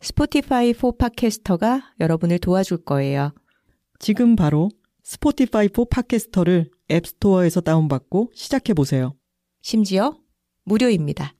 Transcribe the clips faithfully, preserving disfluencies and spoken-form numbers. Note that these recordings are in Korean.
스포티파이 포 팟캐스터가 여러분을 도와줄 거예요. 지금 바로 스포티파이 포 팟캐스터를 앱스토어에서 다운받고 시작해보세요. 심지어 무료입니다.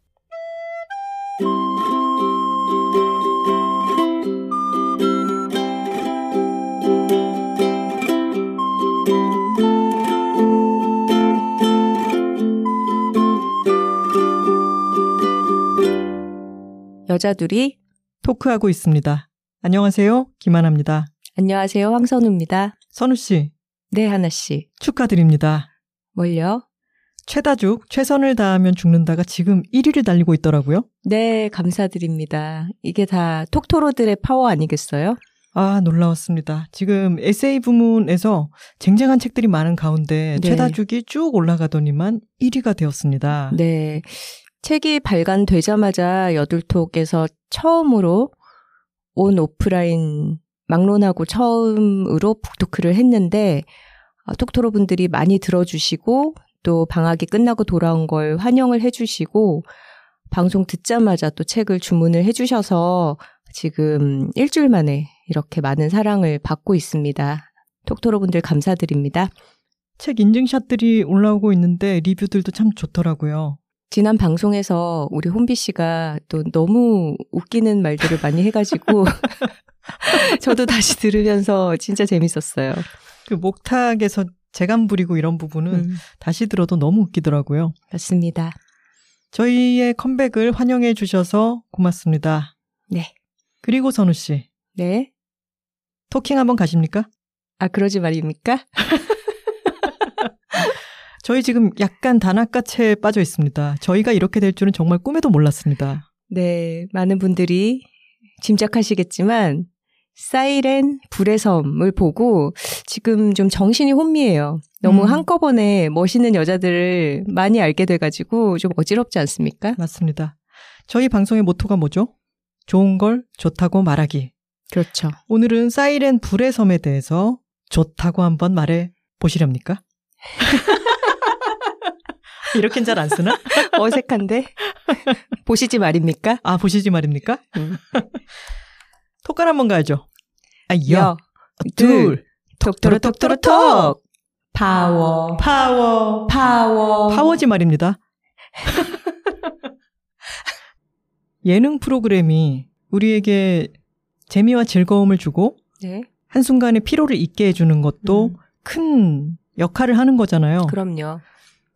여자둘이 토크하고 있습니다. 안녕하세요. 김하나입니다. 안녕하세요. 황선우입니다. 선우씨. 네, 하나씨. 축하드립니다. 뭘요? 최다죽, 최선을 다하면 죽는다가 지금 일 위를 달리고 있더라고요. 네, 감사드립니다. 이게 다 톡토로들의 파워 아니겠어요? 아, 놀라웠습니다. 지금 에세이 부문에서 쟁쟁한 책들이 많은 가운데 네. 최다죽이 쭉 올라가더니만 일 위가 되었습니다. 네. 책이 발간되자마자 여둘톡에서 처음으로 온 오프라인 막론하고 처음으로 북토크를 했는데 톡토로 분들이 많이 들어주시고 또 방학이 끝나고 돌아온 걸 환영을 해주시고 방송 듣자마자 또 책을 주문을 해주셔서 지금 일주일 만에 이렇게 많은 사랑을 받고 있습니다. 톡토로 분들 감사드립니다. 책 인증샷들이 올라오고 있는데 리뷰들도 참 좋더라고요. 지난 방송에서 우리 혼비 씨가 또 너무 웃기는 말들을 많이 해가지고 저도 다시 들으면서 진짜 재밌었어요. 그 목탁에서 재간 부리고 이런 부분은 음. 다시 들어도 너무 웃기더라고요. 맞습니다. 저희의 컴백을 환영해 주셔서 고맙습니다. 네. 그리고 선우 씨. 네. 토킹 한번 가십니까? 아, 그러지 말입니까? 저희 지금 약간 단아까체에 빠져 있습니다. 저희가 이렇게 될 줄은 정말 꿈에도 몰랐습니다. 네, 많은 분들이 짐작하시겠지만 사이렌, 불의 섬을 보고 지금 좀 정신이 혼미해요. 너무 음. 한꺼번에 멋있는 여자들을 많이 알게 돼가지고 좀 어지럽지 않습니까? 맞습니다. 저희 방송의 모토가 뭐죠? 좋은 걸 좋다고 말하기. 그렇죠. 오늘은 사이렌, 불의 섬에 대해서 좋다고 한번 말해 보시렵니까? 이렇게는 잘 안 쓰나? 어색한데? 보시지 말입니까? 아, 보시지 말입니까? 음. 톡깔 한번 가야죠. 아, 여, 둘, 톡토로 톡토로 톡! 파워, 파워, 파워. 파워지 말입니다. 예능 프로그램이 우리에게 재미와 즐거움을 주고 네. 한순간에 피로를 잊게 해주는 것도 음. 큰 역할을 하는 거잖아요. 그럼요.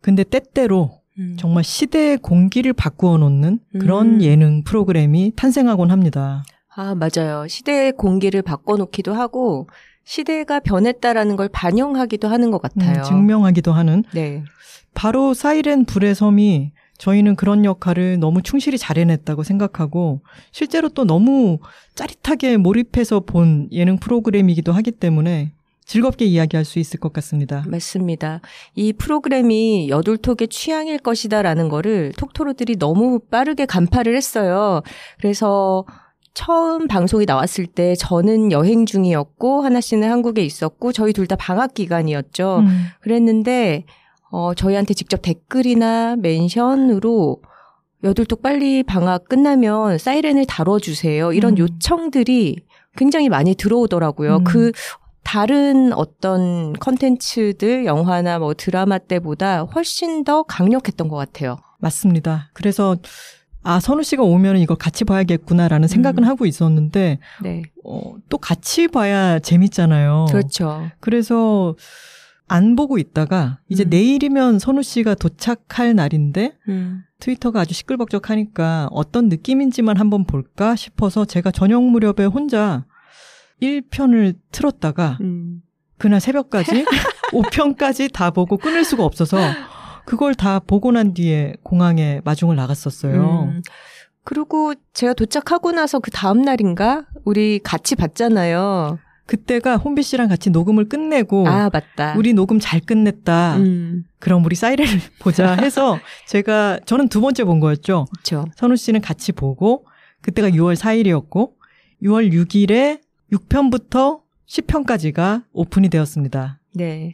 근데 때때로 음. 정말 시대의 공기를 바꾸어 놓는 그런 음. 예능 프로그램이 탄생하곤 합니다. 아, 맞아요. 시대의 공기를 바꿔놓기도 하고 시대가 변했다라는 걸 반영하기도 하는 것 같아요. 음, 증명하기도 하는. 네. 바로 사이렌 불의 섬이 저희는 그런 역할을 너무 충실히 잘 해냈다고 생각하고 실제로 또 너무 짜릿하게 몰입해서 본 예능 프로그램이기도 하기 때문에 즐겁게 이야기할 수 있을 것 같습니다. 맞습니다. 이 프로그램이 여둘톡의 취향일 것이다라는 거를 톡토로들이 너무 빠르게 간파를 했어요. 그래서 처음 방송이 나왔을 때 저는 여행 중이었고 하나 씨는 한국에 있었고 저희 둘 다 방학 기간이었죠. 음. 그랬는데 어, 저희한테 직접 댓글이나 멘션으로 여둘톡 빨리 방학 끝나면 사이렌을 다뤄주세요. 이런 음. 요청들이 굉장히 많이 들어오더라고요. 음. 그 다른 어떤 컨텐츠들, 영화나 뭐 드라마 때보다 훨씬 더 강력했던 것 같아요. 맞습니다. 그래서 아, 선우 씨가 오면 이걸 같이 봐야겠구나라는 생각은 음. 하고 있었는데 네. 어, 또 같이 봐야 재밌잖아요. 그렇죠. 그래서 안 보고 있다가 이제 음. 내일이면 선우 씨가 도착할 날인데 음. 트위터가 아주 시끌벅적하니까 어떤 느낌인지만 한번 볼까 싶어서 제가 저녁 무렵에 혼자 일 편을 틀었다가 음. 그날 새벽까지 오 편까지 다 보고 끊을 수가 없어서 그걸 다 보고 난 뒤에 공항에 마중을 나갔었어요. 음. 그리고 제가 도착하고 나서 그 다음 날인가 우리 같이 봤잖아요. 그때가 혼비 씨랑 같이 녹음을 끝내고 아 맞다. 우리 녹음 잘 끝냈다. 음. 그럼 우리 사이렌을 보자 해서 제가 저는 두 번째 본 거였죠. 그렇죠. 선우 씨는 같이 보고 그때가 유월 사일이었고 유월 육일에 육 편부터 십 편까지가 오픈이 되었습니다. 네.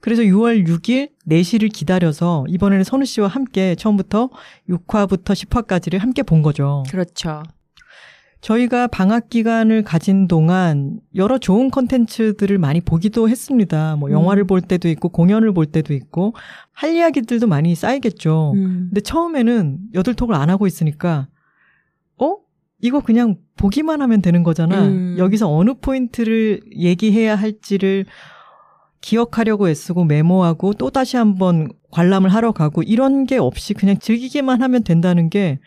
그래서 유월 육일 네 시를 기다려서 이번에는 선우 씨와 함께 처음부터 육 화부터 십 화까지를 함께 본 거죠. 그렇죠. 저희가 방학 기간을 가진 동안 여러 좋은 콘텐츠들을 많이 보기도 했습니다. 뭐 영화를 음. 볼 때도 있고 공연을 볼 때도 있고 할 이야기들도 많이 쌓이겠죠. 음. 근데 처음에는 여들톡을 안 하고 있으니까 어? 이거 그냥 보기만 하면 되는 거잖아. 음. 여기서 어느 포인트를 얘기해야 할지를 기억하려고 애쓰고 메모하고 또 다시 한번 관람을 하러 가고 이런 게 없이 그냥 즐기기만 하면 된다는 게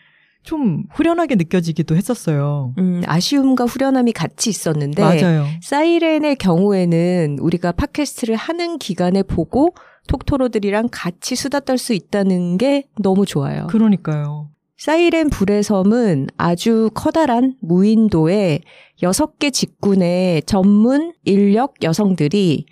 좀 후련하게 느껴지기도 했었어요. 음, 아쉬움과 후련함이 같이 있었는데 맞아요. 사이렌의 경우에는 우리가 팟캐스트를 하는 기간에 보고 톡토로들이랑 같이 수다 떨 수 있다는 게 너무 좋아요. 그러니까요. 사이렌 불의 섬은 아주 커다란 무인도에 여섯 개 직군의 전문 인력 여성들이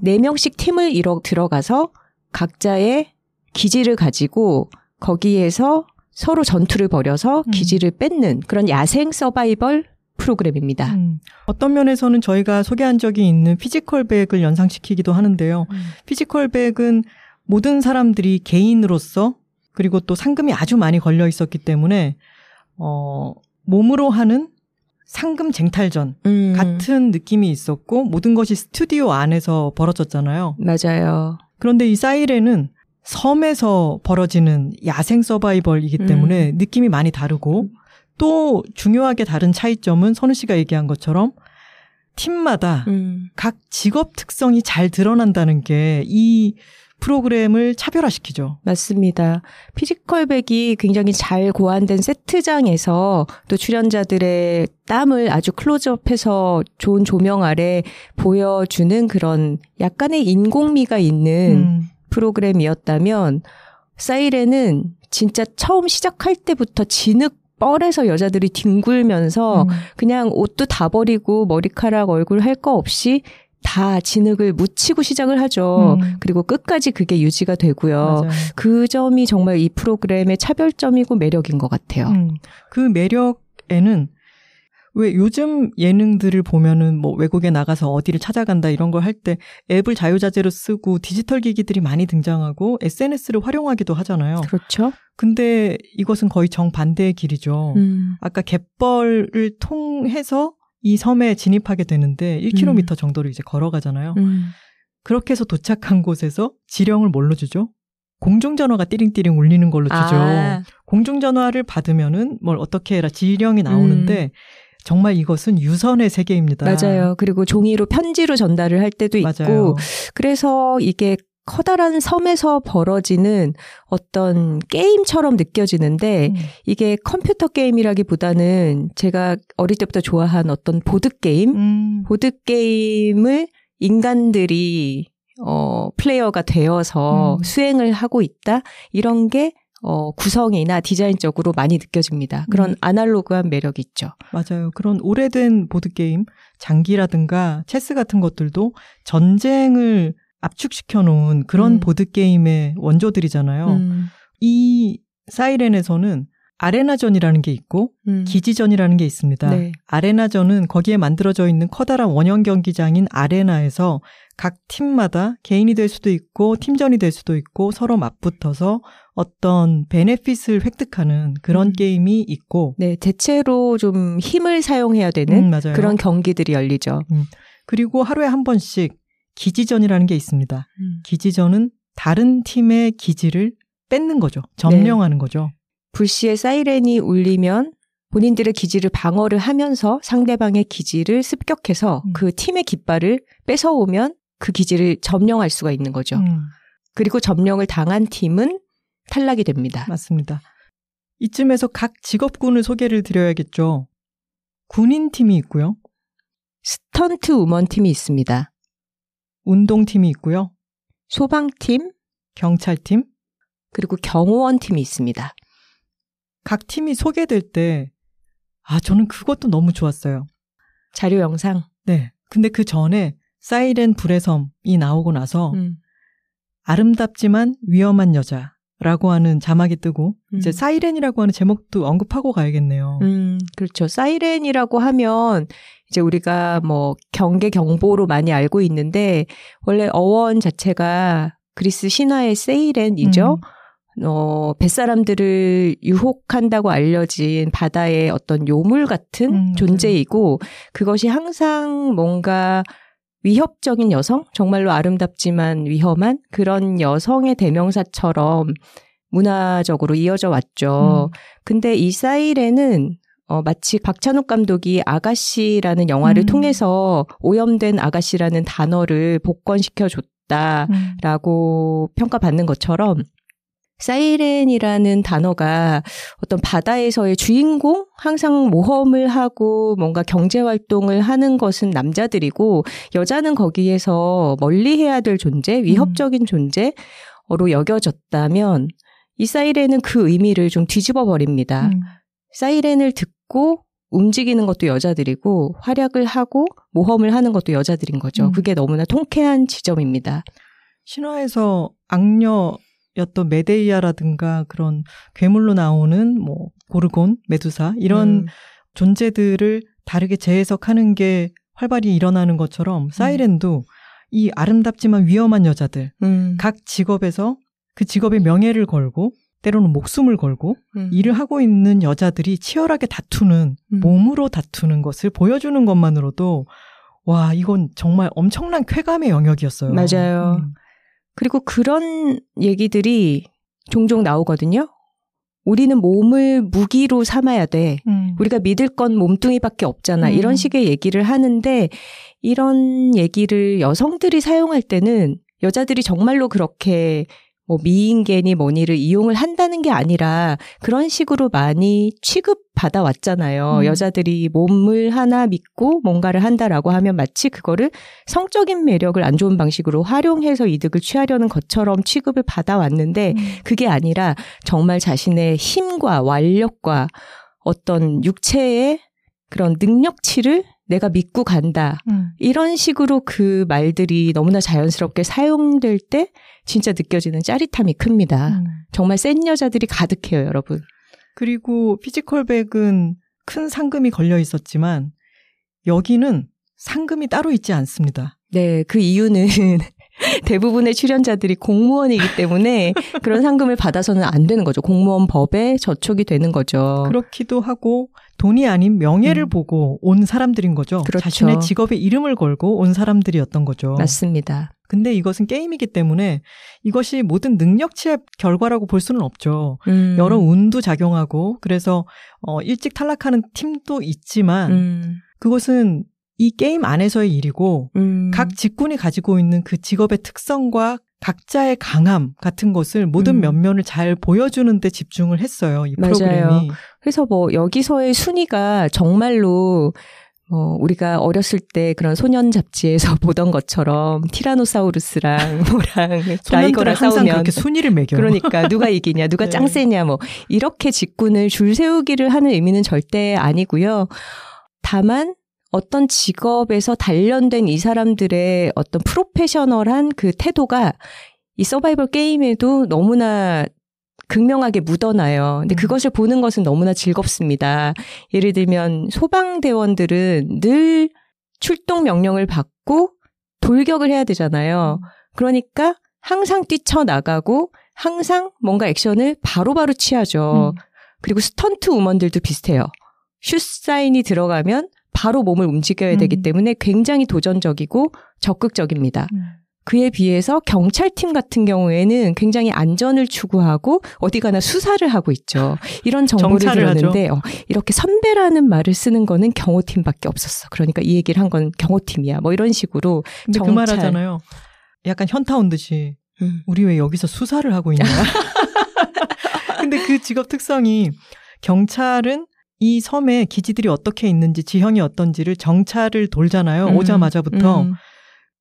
네 명씩 팀을 이뤄 들어가서 각자의 기지를 가지고 거기에서 서로 전투를 벌여서 기지를 음. 뺏는 그런 야생 서바이벌 프로그램입니다. 음. 어떤 면에서는 저희가 소개한 적이 있는 피지컬 백을 연상시키기도 하는데요. 음. 피지컬 백은 모든 사람들이 개인으로서 그리고 또 상금이 아주 많이 걸려 있었기 때문에 어, 몸으로 하는 상금 쟁탈전 음. 같은 느낌이 있었고 모든 것이 스튜디오 안에서 벌어졌잖아요. 맞아요. 그런데 이 사이렌은 섬에서 벌어지는 야생 서바이벌이기 때문에 음. 느낌이 많이 다르고 또 중요하게 다른 차이점은 선우 씨가 얘기한 것처럼 팀마다 음. 각 직업 특성이 잘 드러난다는 게 이 프로그램을 차별화시키죠. 맞습니다. 피지컬백이 굉장히 잘 고안된 세트장에서 또 출연자들의 땀을 아주 클로즈업해서 좋은 조명 아래 보여주는 그런 약간의 인공미가 있는 음. 프로그램이었다면 사이렌은 진짜 처음 시작할 때부터 진흙 뻘에서 여자들이 뒹굴면서 음. 그냥 옷도 다 버리고 머리카락 얼굴 할 거 없이 다 진흙을 묻히고 시작을 하죠. 음. 그리고 끝까지 그게 유지가 되고요. 맞아요. 그 점이 정말 이 프로그램의 차별점이고 매력인 것 같아요. 음. 그 매력에는 왜 요즘 예능들을 보면은 뭐 외국에 나가서 어디를 찾아간다 이런 걸 할 때 앱을 자유자재로 쓰고 디지털 기기들이 많이 등장하고 에스엔에스를 활용하기도 하잖아요. 그렇죠. 근데 이것은 거의 정반대의 길이죠. 음. 아까 갯벌을 통해서 이 섬에 진입하게 되는데 일 킬로미터 음. 정도를 이제 걸어가잖아요. 음. 그렇게 해서 도착한 곳에서 지령을 뭘로 주죠? 공중전화가 띠링띠링 울리는 걸로 주죠. 아. 공중전화를 받으면은 뭘 어떻게 해라 지령이 나오는데 음. 정말 이것은 유선의 세계입니다. 맞아요. 그리고 종이로 편지로 전달을 할 때도 있고 맞아요. 그래서 이게 커다란 섬에서 벌어지는 어떤 게임처럼 느껴지는데 음. 이게 컴퓨터 게임이라기보다는 제가 어릴 때부터 좋아한 어떤 보드게임 음. 보드게임을 인간들이 어, 플레이어가 되어서 음. 수행을 하고 있다 이런 게 어, 구성이나 디자인적으로 많이 느껴집니다. 그런 음. 아날로그한 매력이 있죠. 맞아요. 그런 오래된 보드게임, 장기라든가 체스 같은 것들도 전쟁을 압축시켜 놓은 그런 음. 보드게임의 원조들이잖아요. 음. 이 사이렌에서는 아레나전이라는 게 있고 음. 기지전이라는 게 있습니다. 네. 아레나전은 거기에 만들어져 있는 커다란 원형 경기장인 아레나에서 각 팀마다 개인이 될 수도 있고 팀전이 될 수도 있고 서로 맞붙어서 어떤 베네핏을 획득하는 그런 음. 게임이 있고 네, 대체로 좀 힘을 사용해야 되는 음, 그런 경기들이 열리죠. 음. 그리고 하루에 한 번씩 기지전이라는 게 있습니다. 음. 기지전은 다른 팀의 기지를 뺏는 거죠. 점령하는 네. 거죠. 불시에 사이렌이 울리면 본인들의 기지를 방어를 하면서 상대방의 기지를 습격해서 음. 그 팀의 깃발을 뺏어오면 그 기지를 점령할 수가 있는 거죠. 음. 그리고 점령을 당한 팀은 탈락이 됩니다. 맞습니다. 이쯤에서 각 직업군을 소개를 드려야겠죠. 군인팀이 있고요. 스턴트 우먼팀이 있습니다. 운동팀이 있고요. 소방팀, 경찰팀, 그리고 경호원팀이 있습니다. 각 팀이 소개될 때 아, 저는 그것도 너무 좋았어요. 자료 영상? 네. 근데 그 전에 사이렌 불의 섬이 나오고 나서 음. 아름답지만 위험한 여자라고 하는 자막이 뜨고 음. 이제 사이렌이라고 하는 제목도 언급하고 가야겠네요. 음, 그렇죠. 사이렌이라고 하면 이제 우리가 뭐 경계 경보로 많이 알고 있는데 원래 어원 자체가 그리스 신화의 세이렌이죠. 음. 어, 뱃사람들을 유혹한다고 알려진 바다의 어떤 요물 같은 음, 존재이고 네. 그것이 항상 뭔가 위협적인 여성, 정말로 아름답지만 위험한 그런 여성의 대명사처럼 문화적으로 이어져 왔죠. 음. 근데 이 사이렌은 어, 마치 박찬욱 감독이 아가씨라는 영화를 음. 통해서 오염된 아가씨라는 단어를 복권시켜줬다라고 음. 평가받는 것처럼 사이렌이라는 단어가 어떤 바다에서의 주인공? 항상 모험을 하고 뭔가 경제활동을 하는 것은 남자들이고 여자는 거기에서 멀리해야 될 존재, 위협적인 음. 존재로 여겨졌다면 이 사이렌은 그 의미를 좀 뒤집어 버립니다. 음. 사이렌을 듣고 움직이는 것도 여자들이고 활약을 하고 모험을 하는 것도 여자들인 거죠. 음. 그게 너무나 통쾌한 지점입니다. 신화에서 악녀 였던 메데이아라든가 그런 괴물로 나오는 뭐 고르곤, 메두사 이런 음. 존재들을 다르게 재해석하는 게 활발히 일어나는 것처럼 사이렌도 음. 이 아름답지만 위험한 여자들 음. 각 직업에서 그 직업의 명예를 걸고 때로는 목숨을 걸고 음. 일을 하고 있는 여자들이 치열하게 다투는 음. 몸으로 다투는 것을 보여주는 것만으로도 와 이건 정말 엄청난 쾌감의 영역이었어요. 맞아요. 음. 그리고 그런 얘기들이 종종 나오거든요. 우리는 몸을 무기로 삼아야 돼. 음. 우리가 믿을 건 몸뚱이밖에 없잖아. 음. 이런 식의 얘기를 하는데 이런 얘기를 여성들이 사용할 때는 여자들이 정말로 그렇게 뭐 미인계니 뭐니를 이용을 한다는 게 아니라 그런 식으로 많이 취급받아 왔잖아요. 음. 여자들이 몸을 하나 믿고 뭔가를 한다라고 하면 마치 그거를 성적인 매력을 안 좋은 방식으로 활용해서 이득을 취하려는 것처럼 취급을 받아 왔는데 음. 그게 아니라 정말 자신의 힘과 완력과 어떤 육체의 그런 능력치를 내가 믿고 간다. 음. 이런 식으로 그 말들이 너무나 자연스럽게 사용될 때 진짜 느껴지는 짜릿함이 큽니다. 음. 정말 센 여자들이 가득해요, 여러분. 그리고 피지컬백은 큰 상금이 걸려 있었지만 여기는 상금이 따로 있지 않습니다. 네, 그 이유는 대부분의 출연자들이 공무원이기 때문에 그런 상금을 받아서는 안 되는 거죠. 공무원 법에 저촉이 되는 거죠. 그렇기도 하고 돈이 아닌 명예를 음. 보고 온 사람들인 거죠. 그렇죠. 자신의 직업의 이름을 걸고 온 사람들이었던 거죠. 맞습니다. 근데 이것은 게임이기 때문에 이것이 모든 능력치의 결과라고 볼 수는 없죠. 음. 여러 운도 작용하고 그래서 어, 일찍 탈락하는 팀도 있지만 음. 그것은 이 게임 안에서의 일이고 음. 각 직군이 가지고 있는 그 직업의 특성과 각자의 강함 같은 것을 모든 음. 면면을 잘 보여주는 데 집중을 했어요. 이 맞아요. 프로그램이. 그래서 뭐 여기서의 순위가 정말로 어, 우리가 어렸을 때 그런 소년 잡지에서 보던 것처럼 티라노사우루스랑 뭐랑 라이거랑 싸우면 그렇게 순위를 매겨요. 그러니까 누가 이기냐, 누가 네. 짱세냐 뭐 이렇게 직군을 줄 세우기를 하는 의미는 절대 아니고요. 다만 어떤 직업에서 단련된 이 사람들의 어떤 프로페셔널한 그 태도가 이 서바이벌 게임에도 너무나 극명하게 묻어나요. 근데 음. 그것을 보는 것은 너무나 즐겁습니다. 예를 들면 소방대원들은 늘 출동 명령을 받고 돌격을 해야 되잖아요. 그러니까 항상 뛰쳐나가고 항상 뭔가 액션을 바로바로 취하죠. 음. 그리고 스턴트 우먼들도 비슷해요. 슛 사인이 들어가면 바로 몸을 움직여야 되기 음. 때문에 굉장히 도전적이고 적극적입니다. 음. 그에 비해서 경찰팀 같은 경우에는 굉장히 안전을 추구하고 어디 가나 수사를 하고 있죠. 이런 정보를 들었는데 어, 이렇게 선배라는 말을 쓰는 거는 경호팀밖에 없었어. 그러니까 이 얘기를 한 건 경호팀이야. 뭐 이런 식으로. 근데 그 말 하잖아요. 약간 현타 온 듯이 음. 우리 왜 여기서 수사를 하고 있냐. 근데 그 직업 특성이 경찰은 이 섬에 기지들이 어떻게 있는지 지형이 어떤지를 정찰을 돌잖아요. 음, 오자마자부터. 음.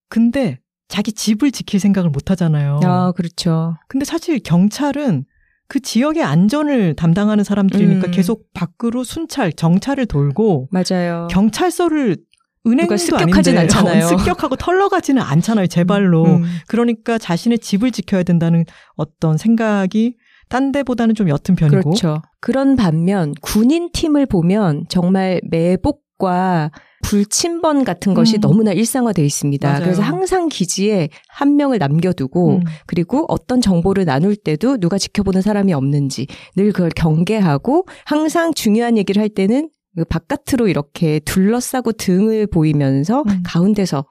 근데 자기 집을 지킬 생각을 못 하잖아요. 아, 그렇죠. 근데 사실 경찰은 그 지역의 안전을 담당하는 사람들이니까 음. 계속 밖으로 순찰, 정찰을 돌고 맞아요. 경찰서를 은행도 습격하진 아닌데 않잖아요. 습격하고 털러가지는 않잖아요. 제 발로. 음. 그러니까 자신의 집을 지켜야 된다는 어떤 생각이 딴 데보다는 좀 옅은 편이고. 그렇죠. 그런 반면 군인팀을 보면 정말 매복과 불침번 같은 것이 음. 너무나 일상화되어 있습니다. 맞아요. 그래서 항상 기지에 한 명을 남겨두고 음. 그리고 어떤 정보를 나눌 때도 누가 지켜보는 사람이 없는지 늘 그걸 경계하고 항상 중요한 얘기를 할 때는 그 바깥으로 이렇게 둘러싸고 등을 보이면서 음. 가운데서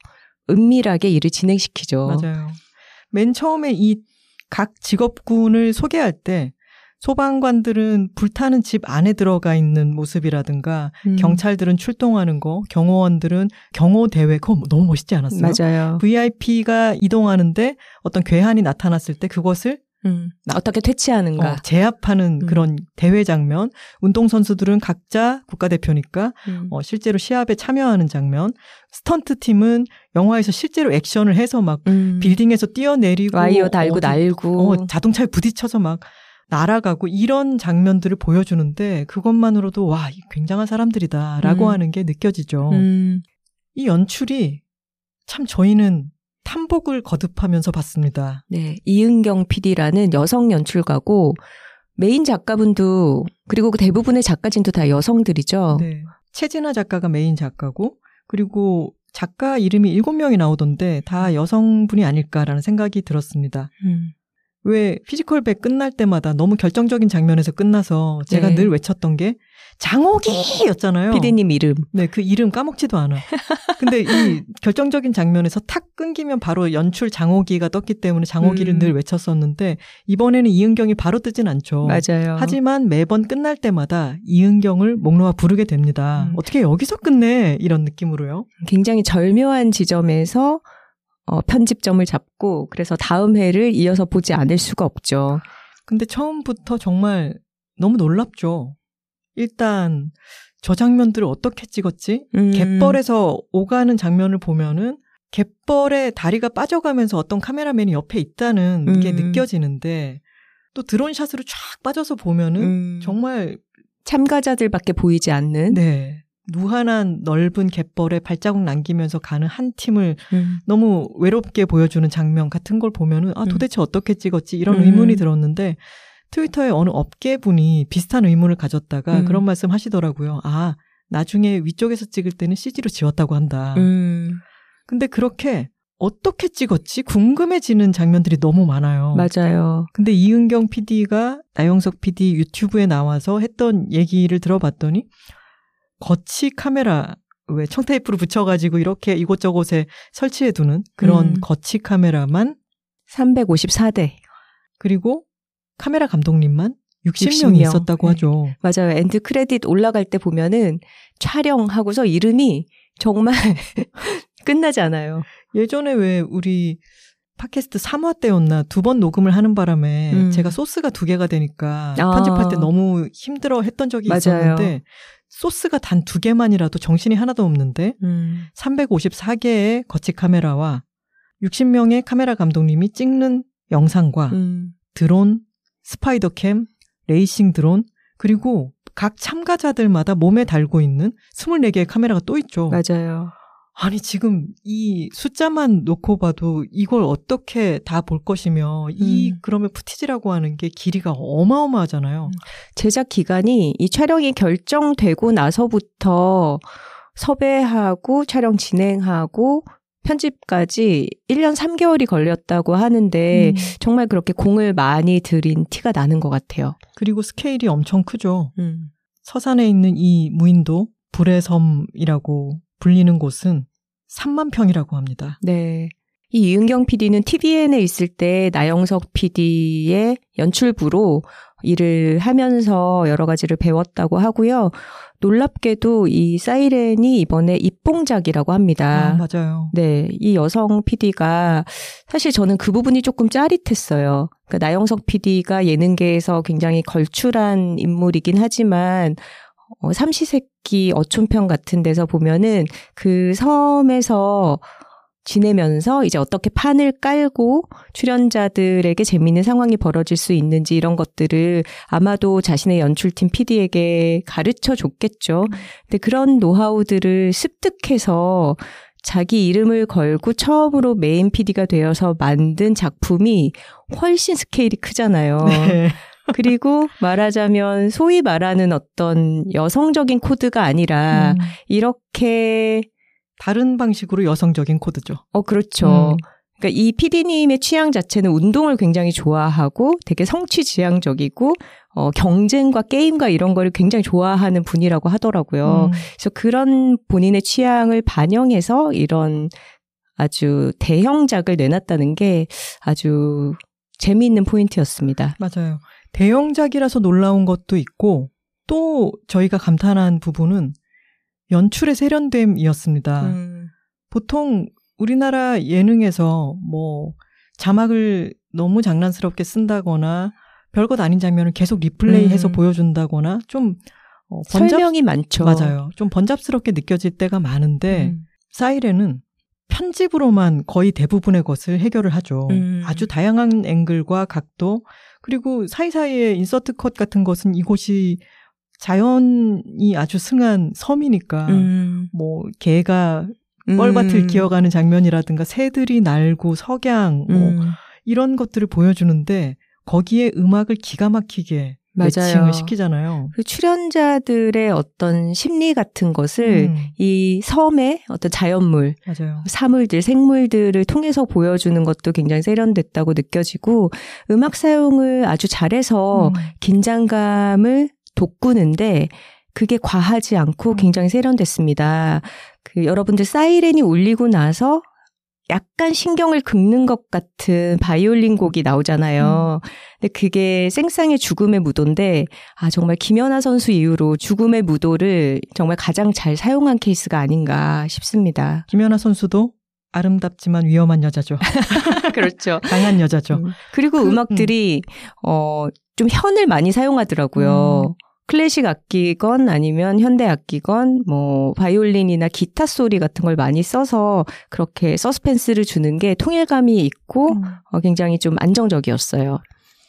은밀하게 일을 진행시키죠. 맞아요. 맨 처음에 이 각 직업군을 소개할 때 소방관들은 불타는 집 안에 들어가 있는 모습이라든가 음. 경찰들은 출동하는 거, 경호원들은 경호대회 그거 너무 멋있지 않았어요? 맞아요. 브이아이피가 이동하는데 어떤 괴한이 나타났을 때 그것을 음. 어떻게 퇴치하는가. 어, 제압하는 음. 그런 대회 장면. 운동선수들은 각자 국가대표니까 음. 어, 실제로 시합에 참여하는 장면. 스턴트팀은 영화에서 실제로 액션을 해서 막 음. 빌딩에서 뛰어내리고 와이어 달고 어, 날고 어, 자동차에 부딪혀서 막 날아가고 이런 장면들을 보여주는데 그것만으로도 와 굉장한 사람들이다 라고 음. 하는 게 느껴지죠. 음. 이 연출이 참 저희는 탐복을 거듭하면서 봤습니다. 네, 이은경 피디라는 여성 연출가고 메인 작가분도 그리고 대부분의 작가진도 다 여성들이죠. 네, 최진아 작가가 메인 작가고 그리고 작가 이름이 일곱 명이 나오던데 다 여성분이 아닐까라는 생각이 들었습니다. 음. 왜 피지컬 백 끝날 때마다 너무 결정적인 장면에서 끝나서 제가 네. 늘 외쳤던 게 장옥이 였잖아요. 피디님 이름. 네, 그 이름 까먹지도 않아. 근데 이 결정적인 장면에서 탁 끊기면 바로 연출 장옥이가 떴기 때문에 장옥이를 음. 늘 외쳤었는데 이번에는 이은경이 바로 뜨진 않죠. 맞아요. 하지만 매번 끝날 때마다 이은경을 목 놓아 부르게 됩니다. 음. 어떻게 여기서 끝내 이런 느낌으로요. 굉장히 절묘한 지점에서 어, 편집점을 잡고 그래서 다음 회를 이어서 보지 않을 수가 없죠. 근데 처음부터 정말 너무 놀랍죠. 일단 저 장면들을 어떻게 찍었지? 음. 갯벌에서 오가는 장면을 보면은 갯벌에 다리가 빠져가면서 어떤 카메라맨이 옆에 있다는 음. 게 느껴지는데 또 드론샷으로 쫙 빠져서 보면은 음. 정말 참가자들밖에 보이지 않는 네. 무한한 넓은 갯벌에 발자국 남기면서 가는 한 팀을 음. 너무 외롭게 보여주는 장면 같은 걸 보면은 아 도대체 음. 어떻게 찍었지 이런 음. 의문이 들었는데 트위터에 어느 업계분이 비슷한 의문을 가졌다가 음. 그런 말씀 하시더라고요. 아 나중에 위쪽에서 찍을 때는 씨지로 지웠다고 한다. 음. 근데 그렇게 어떻게 찍었지 궁금해지는 장면들이 너무 많아요. 맞아요. 근데 이은경 피디가 나영석 피디 유튜브에 나와서 했던 얘기를 들어봤더니 거치 카메라, 왜 청테이프로 붙여가지고 이렇게 이곳저곳에 설치해두는 그런 음. 거치 카메라만 삼백오십사 대 그리고 카메라 감독님만 육십 명이 있었다고 네. 하죠. 맞아요. 엔드 크레딧 올라갈 때 보면은 촬영하고서 이름이 정말 끝나지 않아요. 예전에 왜 우리 팟캐스트 삼 화 때였나 두 번 녹음을 하는 바람에 음. 제가 소스가 두 개가 되니까 아. 편집할 때 너무 힘들어 했던 적이 맞아요. 있었는데 소스가 단 두 개만이라도 정신이 하나도 없는데 음. 삼백오십사 개의 거치 카메라와 육십 명의 카메라 감독님이 찍는 영상과 음. 드론, 스파이더캠, 레이싱 드론 그리고 각 참가자들마다 몸에 달고 있는 스물네 개의 카메라가 또 있죠. 맞아요. 아니 지금 이 숫자만 놓고 봐도 이걸 어떻게 다 볼 것이며 이 음. 그러면 푸티지라고 하는 게 길이가 어마어마하잖아요. 제작 기간이 이 촬영이 결정되고 나서부터 섭외하고 촬영 진행하고 편집까지 일 년 삼 개월이 걸렸다고 하는데 음. 정말 그렇게 공을 많이 들인 티가 나는 것 같아요. 그리고 스케일이 엄청 크죠. 음. 서산에 있는 이 무인도 불의 섬이라고 불리는 곳은 삼만 평이라고 합니다. 네. 이 이은경 피디는 티비엔에 있을 때 나영석 피디의 연출부로 일을 하면서 여러 가지를 배웠다고 하고요. 놀랍게도 이 사이렌이 이번에 입봉작이라고 합니다. 아, 맞아요. 네. 이 여성 피디가 사실 저는 그 부분이 조금 짜릿했어요. 그러니까 나영석 피디가 예능계에서 굉장히 걸출한 인물이긴 하지만 어, 삼시세끼 어촌편 같은 데서 보면은 그 섬에서 지내면서 이제 어떻게 판을 깔고 출연자들에게 재미있는 상황이 벌어질 수 있는지 이런 것들을 아마도 자신의 연출팀 피디에게 가르쳐줬겠죠. 근데 그런 노하우들을 습득해서 자기 이름을 걸고 처음으로 메인 피디가 되어서 만든 작품이 훨씬 스케일이 크잖아요. 네. 그리고 말하자면 소위 말하는 어떤 여성적인 코드가 아니라 음. 이렇게 다른 방식으로 여성적인 코드죠. 어, 그렇죠. 음. 그러니까 이 피디님의 취향 자체는 운동을 굉장히 좋아하고 되게 성취 지향적이고 어, 경쟁과 게임과 이런 거를 굉장히 좋아하는 분이라고 하더라고요. 음. 그래서 그런 본인의 취향을 반영해서 이런 아주 대형작을 내놨다는 게 아주 재미있는 포인트였습니다. 맞아요. 대형작이라서 놀라운 것도 있고 또 저희가 감탄한 부분은 연출의 세련됨이었습니다. 음. 보통 우리나라 예능에서 뭐 자막을 너무 장난스럽게 쓴다거나 별것 아닌 장면을 계속 리플레이해서 음. 보여준다거나 좀 어, 번잡... 설명이 많죠. 맞아요. 좀 번잡스럽게 느껴질 때가 많은데 음. 사이렌은 편집으로만 거의 대부분의 것을 해결을 하죠. 음. 아주 다양한 앵글과 각도 그리고 사이사이에 인서트 컷 같은 것은 이곳이 자연이 아주 승한 섬이니까 음. 뭐 개가 뻘밭을 음. 기어가는 장면이라든가 새들이 날고 석양 뭐 음. 이런 것들을 보여주는데 거기에 음악을 기가 막히게 매칭을 시키잖아요. 그 출연자들의 어떤 심리 같은 것을 음. 이 섬의 어떤 자연물, 맞아요. 사물들, 생물들을 통해서 보여주는 것도 굉장히 세련됐다고 느껴지고 음악 사용을 아주 잘해서 음. 긴장감을 돋구는데 그게 과하지 않고 굉장히 세련됐습니다. 그 여러분들 사이렌이 울리고 나서 약간 신경을 긁는 것 같은 바이올린 곡이 나오잖아요. 음. 근데 그게 생상의 죽음의 무도인데 아 정말 김연아 선수 이후로 죽음의 무도를 정말 가장 잘 사용한 케이스가 아닌가 싶습니다. 김연아 선수도 아름답지만 위험한 여자죠. 그렇죠. 강한 여자죠. 음. 그리고 그, 음악들이 음. 어, 좀 현을 많이 사용하더라고요. 음. 클래식 악기건 아니면 현대 악기건 뭐 바이올린이나 기타 소리 같은 걸 많이 써서 그렇게 서스펜스를 주는 게 통일감이 있고 음. 어, 굉장히 좀 안정적이었어요.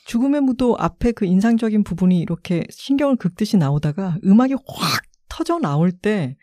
죽음의 무도 앞에 그 인상적인 부분이 이렇게 신경을 긁듯이 나오다가 음악이 확 터져 나올 때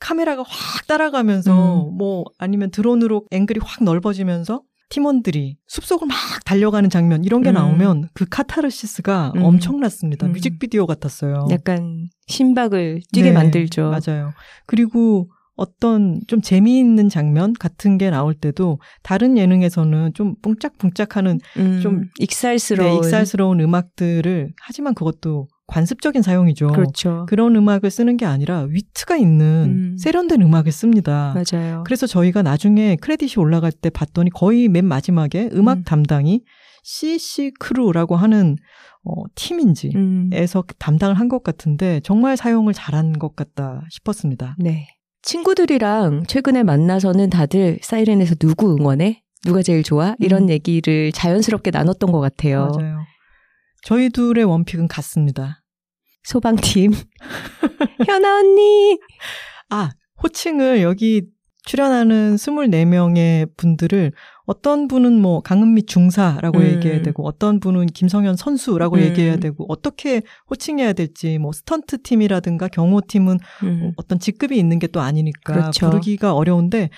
카메라가 확 따라가면서 음. 뭐 아니면 드론으로 앵글이 확 넓어지면서 팀원들이 숲속을 막 달려가는 장면 이런 게 음. 나오면 그 카타르시스가 음. 엄청났습니다. 음. 뮤직비디오 같았어요. 약간 심박을 뛰게 네, 만들죠. 맞아요. 그리고 어떤 좀 재미있는 장면 같은 게 나올 때도 다른 예능에서는 좀 뿡짝뿡짝하는 음. 좀 익살스러운 네, 익살스러운 음악들을 하지만 그것도 관습적인 사용이죠. 그렇죠. 그런 음악을 쓰는 게 아니라 위트가 있는 음. 세련된 음악을 씁니다. 맞아요. 그래서 저희가 나중에 크레딧이 올라갈 때 봤더니 거의 맨 마지막에 음악 음. 담당이 씨씨 크루라고 하는 어, 팀인지에서 음. 담당을 한 것 같은데 정말 사용을 잘한 것 같다 싶었습니다. 네. 친구들이랑 최근에 만나서는 다들 사이렌에서 누구 응원해? 누가 제일 좋아? 이런 음. 얘기를 자연스럽게 나눴던 것 같아요. 맞아요. 저희 둘의 원픽은 같습니다. 소방팀. 현아 언니. 아, 호칭을 여기 출연하는 스물네 명의 분들을 어떤 분은 뭐 강은미 중사라고 음. 얘기해야 되고 어떤 분은 김성현 선수라고 음. 얘기해야 되고 어떻게 호칭해야 될지 뭐 스턴트 팀이라든가 경호팀은 음. 어떤 직급이 있는 게 또 아니니까 그렇죠. 부르기가 어려운데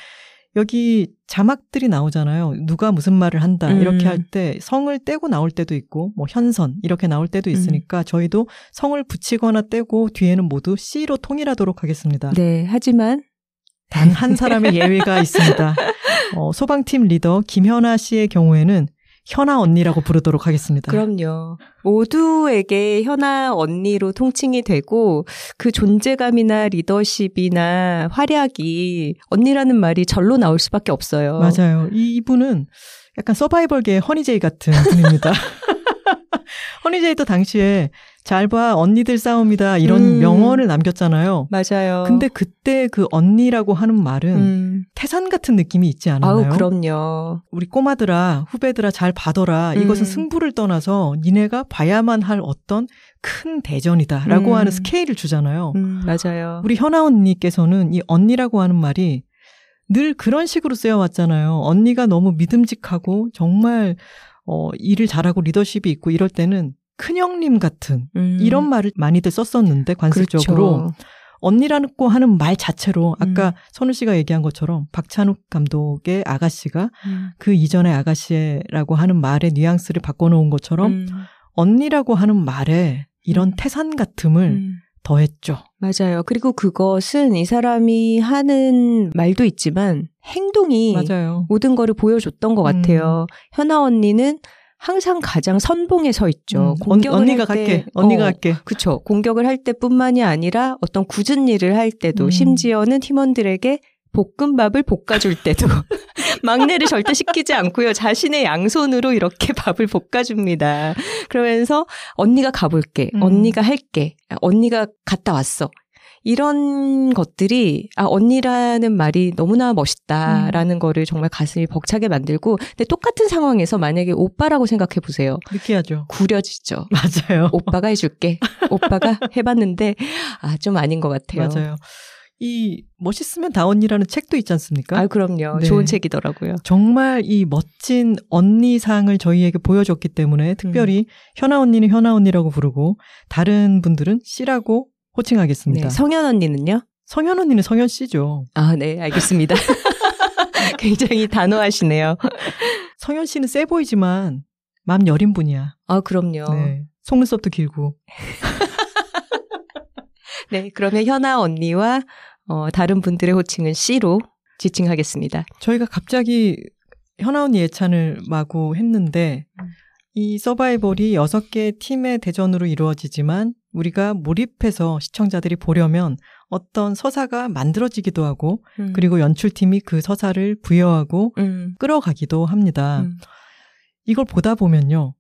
여기 자막들이 나오잖아요. 누가 무슨 말을 한다 음. 이렇게 할 때 성을 떼고 나올 때도 있고 뭐 현선 이렇게 나올 때도 있으니까 음. 저희도 성을 붙이거나 떼고 뒤에는 모두 씨로 통일하도록 하겠습니다. 네. 하지만 단 한 사람의 예외가 있습니다. 어, 소방팀 리더 김현아 씨의 경우에는 현아 언니라고 부르도록 하겠습니다. 그럼요. 모두에게 현아 언니로 통칭이 되고 그 존재감이나 리더십이나 활약이 언니라는 말이 절로 나올 수밖에 없어요. 맞아요. 이분은 약간 서바이벌계의 허니제이 같은 분입니다. 허니제이도 당시에 잘 봐 언니들 싸움이다 이런 음. 명언을 남겼잖아요. 맞아요. 근데 그때 그 언니라고 하는 말은 음. 태산 같은 느낌이 있지 않았나요? 아우, 그럼요. 우리 꼬마들아 후배들아 잘 봐더라. 음. 이것은 승부를 떠나서 니네가 봐야만 할 어떤 큰 대전이다 라고 음. 하는 스케일을 주잖아요. 음, 맞아요. 우리 현아 언니께서는 이 언니라고 하는 말이 늘 그런 식으로 쓰여왔잖아요. 언니가 너무 믿음직하고 정말 어, 일을 잘하고 리더십이 있고 이럴 때는 큰형님 같은 음. 이런 말을 많이들 썼었는데 관습적으로. 그렇죠. 언니라고 하는 말 자체로 아까 음. 선우 씨가 얘기한 것처럼 박찬욱 감독의 아가씨가 음. 그 이전의 아가씨라고 하는 말의 뉘앙스를 바꿔놓은 것처럼 음. 언니라고 하는 말에 이런 태산 같음을 음. 더했죠. 맞아요. 그리고 그것은 이 사람이 하는 말도 있지만 행동이 맞아요. 모든 거를 보여줬던 것 같아요. 음. 현아 언니는 항상 가장 선봉에 서 있죠. 음, 공격을 언니가 할 때, 갈게. 언니가 어, 갈게. 그렇죠. 공격을 할 때뿐만이 아니라 어떤 굳은 일을 할 때도 음. 심지어는 팀원들에게 볶음밥을 볶아줄 때도 막내를 절대 시키지 않고요. 자신의 양손으로 이렇게 밥을 볶아줍니다. 그러면서 언니가 가볼게. 음. 언니가 할게. 언니가 갔다 왔어. 이런 것들이 아 언니라는 말이 너무나 멋있다라는 음. 거를 정말 가슴이 벅차게 만들고, 근데 똑같은 상황에서 만약에 오빠라고 생각해 보세요. 느끼하죠. 구려지죠. 맞아요. 오빠가 해줄게. 오빠가 해봤는데 아 좀 아닌 것 같아요. 맞아요. 이 멋있으면 다 언니라는 책도 있지 않습니까? 아 그럼요. 네. 좋은 책이더라고요. 정말 이 멋진 언니상을 저희에게 보여줬기 때문에 특별히 음. 현아 언니는 현아 언니라고 부르고 다른 분들은 씨라고 호칭하겠습니다. 네, 성현 언니는요? 성현 언니는 성현 씨죠. 아, 네, 알겠습니다. 굉장히 단호하시네요. 성현 씨는 세 보이지만 마음 여린 분이야. 아, 그럼요. 네, 속눈썹도 길고. 네, 그러면 현아 언니와 어, 다른 분들의 호칭은 씨로 지칭하겠습니다. 저희가 갑자기 현아 언니 예찬을 마구 했는데 음. 이 서바이벌이 여섯 개의 팀의 대전으로 이루어지지만 우리가 몰입해서 시청자들이 보려면 어떤 서사가 만들어지기도 하고 음. 그리고 연출팀이 그 서사를 부여하고 음. 끌어가기도 합니다. 음. 이걸 보다 보면요.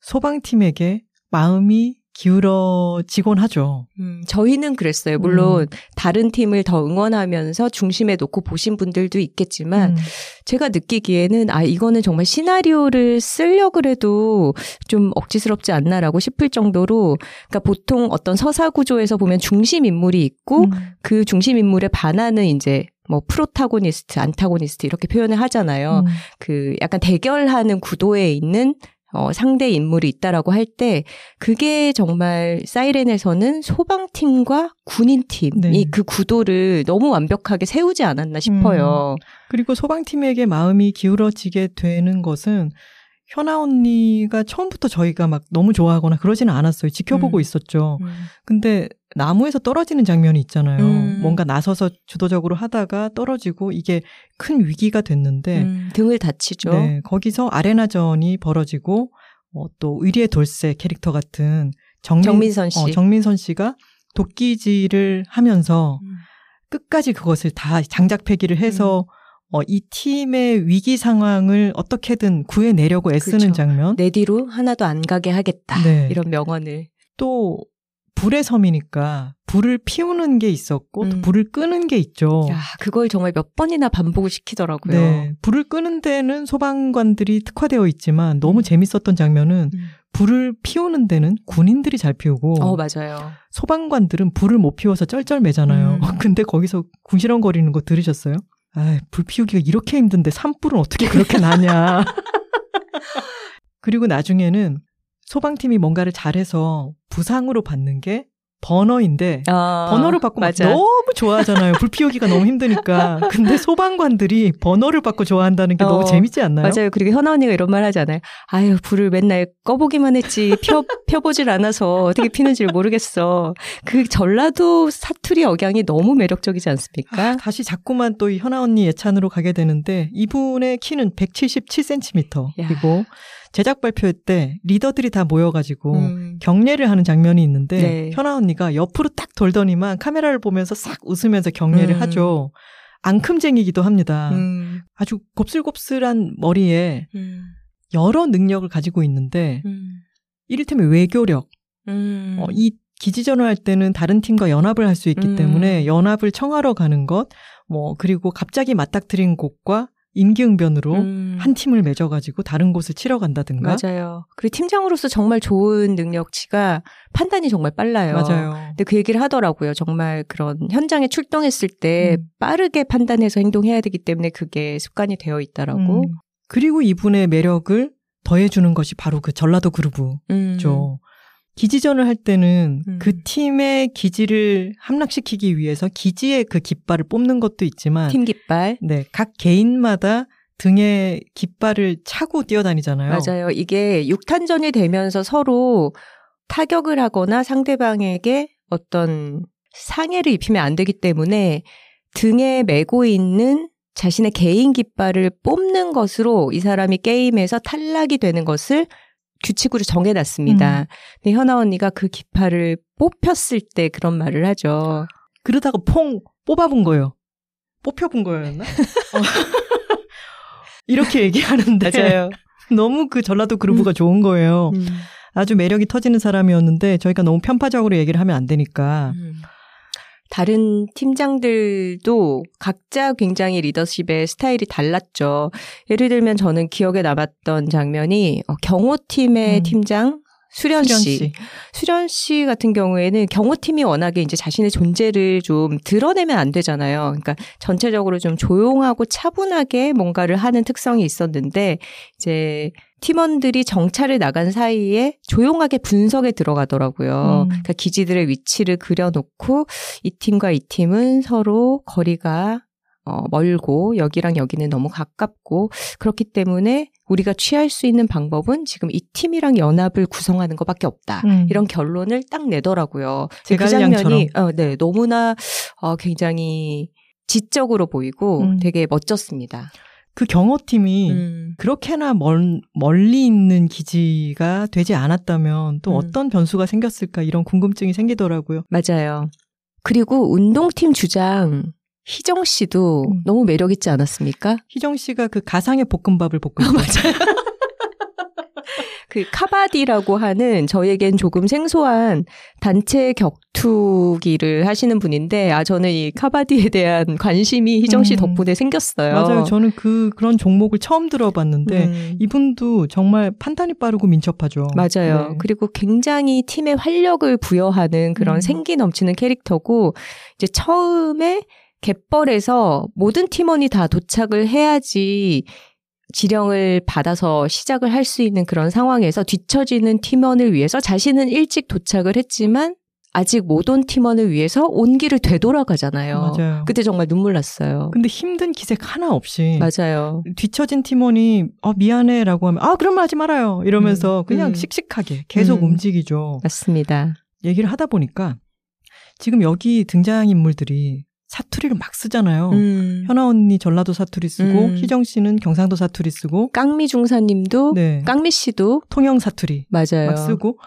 소방팀에게 마음이 기울어지곤 하죠. 음, 저희는 그랬어요. 물론 음. 다른 팀을 더 응원하면서 중심에 놓고 보신 분들도 있겠지만 음. 제가 느끼기에는 아 이거는 정말 시나리오를 쓰려고 해도 좀 억지스럽지 않나라고 싶을 정도로, 그러니까 보통 어떤 서사 구조에서 보면 중심 인물이 있고 음. 그 중심 인물에 반하는 이제 뭐 프로타고니스트, 안타고니스트 이렇게 표현을 하잖아요. 음. 그 약간 대결하는 구도에 있는 어, 상대 인물이 있다라고 할 때 그게 정말 사이렌에서는 소방팀과 군인팀이 네. 그 구도를 너무 완벽하게 세우지 않았나 싶어요. 음. 그리고 소방팀에게 마음이 기울어지게 되는 것은 현아 언니가 처음부터 저희가 막 너무 좋아하거나 그러지는 않았어요. 지켜보고 음. 있었죠. 음. 근데 나무에서 떨어지는 장면이 있잖아요. 음. 뭔가 나서서 주도적으로 하다가 떨어지고 이게 큰 위기가 됐는데 음. 등을 다치죠. 네, 거기서 아레나전이 벌어지고 어, 또 의리의 돌쇠 캐릭터 같은 정민, 정민선 씨. 어, 정민선 씨가 도끼질을 하면서 음. 끝까지 그것을 다 장작패기를 해서 음. 어, 이 팀의 위기 상황을 어떻게든 구해내려고 애쓰는 그렇죠. 장면. 내 뒤로 하나도 안 가게 하겠다. 네. 이런 명언을. 또 불의 섬이니까 불을 피우는 게 있었고 음. 또 불을 끄는 게 있죠. 야, 그걸 정말 몇 번이나 반복을 시키더라고요. 네. 불을 끄는 데는 소방관들이 특화되어 있지만 너무 재밌었던 장면은 음. 불을 피우는 데는 군인들이 잘 피우고 어, 맞아요. 소방관들은 불을 못 피워서 쩔쩔매잖아요. 음. 근데 거기서 궁시렁거리는 거 들으셨어요? 아, 불 피우기가 이렇게 힘든데 산불은 어떻게 그렇게 나냐. 그리고 나중에는 소방팀이 뭔가를 잘해서 부상으로 받는 게 버너인데 어, 버너를 받고 맞아. 너무 좋아하잖아요. 불 피우기가 너무 힘드니까. 근데 소방관들이 버너를 받고 좋아한다는 게 어, 너무 재밌지 않나요? 맞아요. 그리고 현아 언니가 이런 말 하잖아요. 아유 불을 맨날 꺼보기만 했지 펴, 펴보질 않아서 어떻게 피는지 모르겠어. 그 전라도 사투리 억양이 너무 매력적이지 않습니까? 아, 다시 자꾸만 또 이 현아 언니 예찬으로 가게 되는데 이분의 키는 백칠십칠 센티미터. 야. 그리고 제작 발표 때 리더들이 다 모여가지고 음. 경례를 하는 장면이 있는데 네. 현아 언니가 옆으로 딱 돌더니만 카메라를 보면서 싹 웃으면서 경례를 음. 하죠. 앙큼쟁이기도 합니다. 음. 아주 곱슬곱슬한 머리에 음. 여러 능력을 가지고 있는데 음. 이를테면 외교력. 음. 어, 이 기지전을 할 때는 다른 팀과 연합을 할 수 있기 음. 때문에 연합을 청하러 가는 것, 뭐 그리고 갑자기 맞닥뜨린 곳과 임기응변으로 음. 한 팀을 맺어가지고 다른 곳을 치러 간다든가. 맞아요. 그리고 팀장으로서 정말 좋은 능력치가 판단이 정말 빨라요. 맞아요. 근데 그 얘기를 하더라고요. 정말 그런 현장에 출동했을 때 음. 빠르게 판단해서 행동해야 되기 때문에 그게 습관이 되어 있다라고. 음. 그리고 이분의 매력을 더해주는 것이 바로 그 전라도 그루브죠. 음. 기지전을 할 때는 음. 그 팀의 기지를 함락시키기 위해서 기지의 그 깃발을 뽑는 것도 있지만 팀 깃발. 네, 각 개인마다 등에 깃발을 차고 뛰어다니잖아요. 맞아요. 이게 육탄전이 되면서 서로 타격을 하거나 상대방에게 어떤 상해를 입히면 안 되기 때문에 등에 메고 있는 자신의 개인 깃발을 뽑는 것으로 이 사람이 게임에서 탈락이 되는 것을 규칙으로 정해놨습니다. 음. 근데 현아 언니가 그 깃발을 뽑혔을 때 그런 말을 하죠. 그러다가 퐁 뽑아본 거예요. 뽑혀본 거였나? 어. 이렇게 얘기하는데 맞아요. 너무 그 전라도 그루브가 음. 좋은 거예요. 음. 아주 매력이 터지는 사람이었는데 저희가 너무 편파적으로 얘기를 하면 안 되니까. 음. 다른 팀장들도 각자 굉장히 리더십의 스타일이 달랐죠. 예를 들면 저는 기억에 남았던 장면이 경호팀의 음. 팀장 수련 씨. 수련 씨. 수련 씨 같은 경우에는 경호팀이 워낙에 이제 자신의 존재를 좀 드러내면 안 되잖아요. 그러니까 전체적으로 좀 조용하고 차분하게 뭔가를 하는 특성이 있었는데 이제 팀원들이 정찰을 나간 사이에 조용하게 분석에 들어가더라고요. 음. 그러니까 기지들의 위치를 그려놓고 이 팀과 이 팀은 서로 거리가 어, 멀고 여기랑 여기는 너무 가깝고 그렇기 때문에 우리가 취할 수 있는 방법은 지금 이 팀이랑 연합을 구성하는 것밖에 없다. 음. 이런 결론을 딱 내더라고요. 그 장면이 어, 네, 너무나 어, 굉장히 지적으로 보이고 음. 되게 멋졌습니다. 그 경호팀이 음. 그렇게나 멀, 멀리 있는 기지가 되지 않았다면 또 음. 어떤 변수가 생겼을까 이런 궁금증이 생기더라고요. 맞아요. 그리고 운동팀 주장 희정 씨도 음. 너무 매력 있지 않았습니까? 희정 씨가 그 가상의 볶음밥을 볶은 맞아요. 그 카바디라고 하는 저에겐 조금 생소한 단체 격투기를 하시는 분인데 아 저는 이 카바디에 대한 관심이 희정 씨 덕분에 음. 생겼어요. 맞아요. 저는 그 그런 종목을 처음 들어봤는데 음. 이분도 정말 판단이 빠르고 민첩하죠. 맞아요. 네. 그리고 굉장히 팀에 활력을 부여하는 그런 음. 생기 넘치는 캐릭터고 이제 처음에 갯벌에서 모든 팀원이 다 도착을 해야지 지령을 받아서 시작을 할 수 있는 그런 상황에서 뒤처지는 팀원을 위해서 자신은 일찍 도착을 했지만 아직 못 온 팀원을 위해서 온기를 되돌아가잖아요. 맞아요. 그때 정말 눈물 났어요. 근데 힘든 기색 하나 없이 맞아요. 뒤처진 팀원이 어, 미안해 라고 하면 아 그런 말 하지 말아요 이러면서 음, 그냥 음. 씩씩하게 계속 음, 움직이죠. 맞습니다. 얘기를 하다 보니까 지금 여기 등장인물들이 사투리를 막 쓰잖아요. 음. 현아 언니 전라도 사투리 쓰고 음. 희정 씨는 경상도 사투리 쓰고 깡미 중사님도 네. 깡미 씨도 통영 사투리 맞아요. 막 쓰고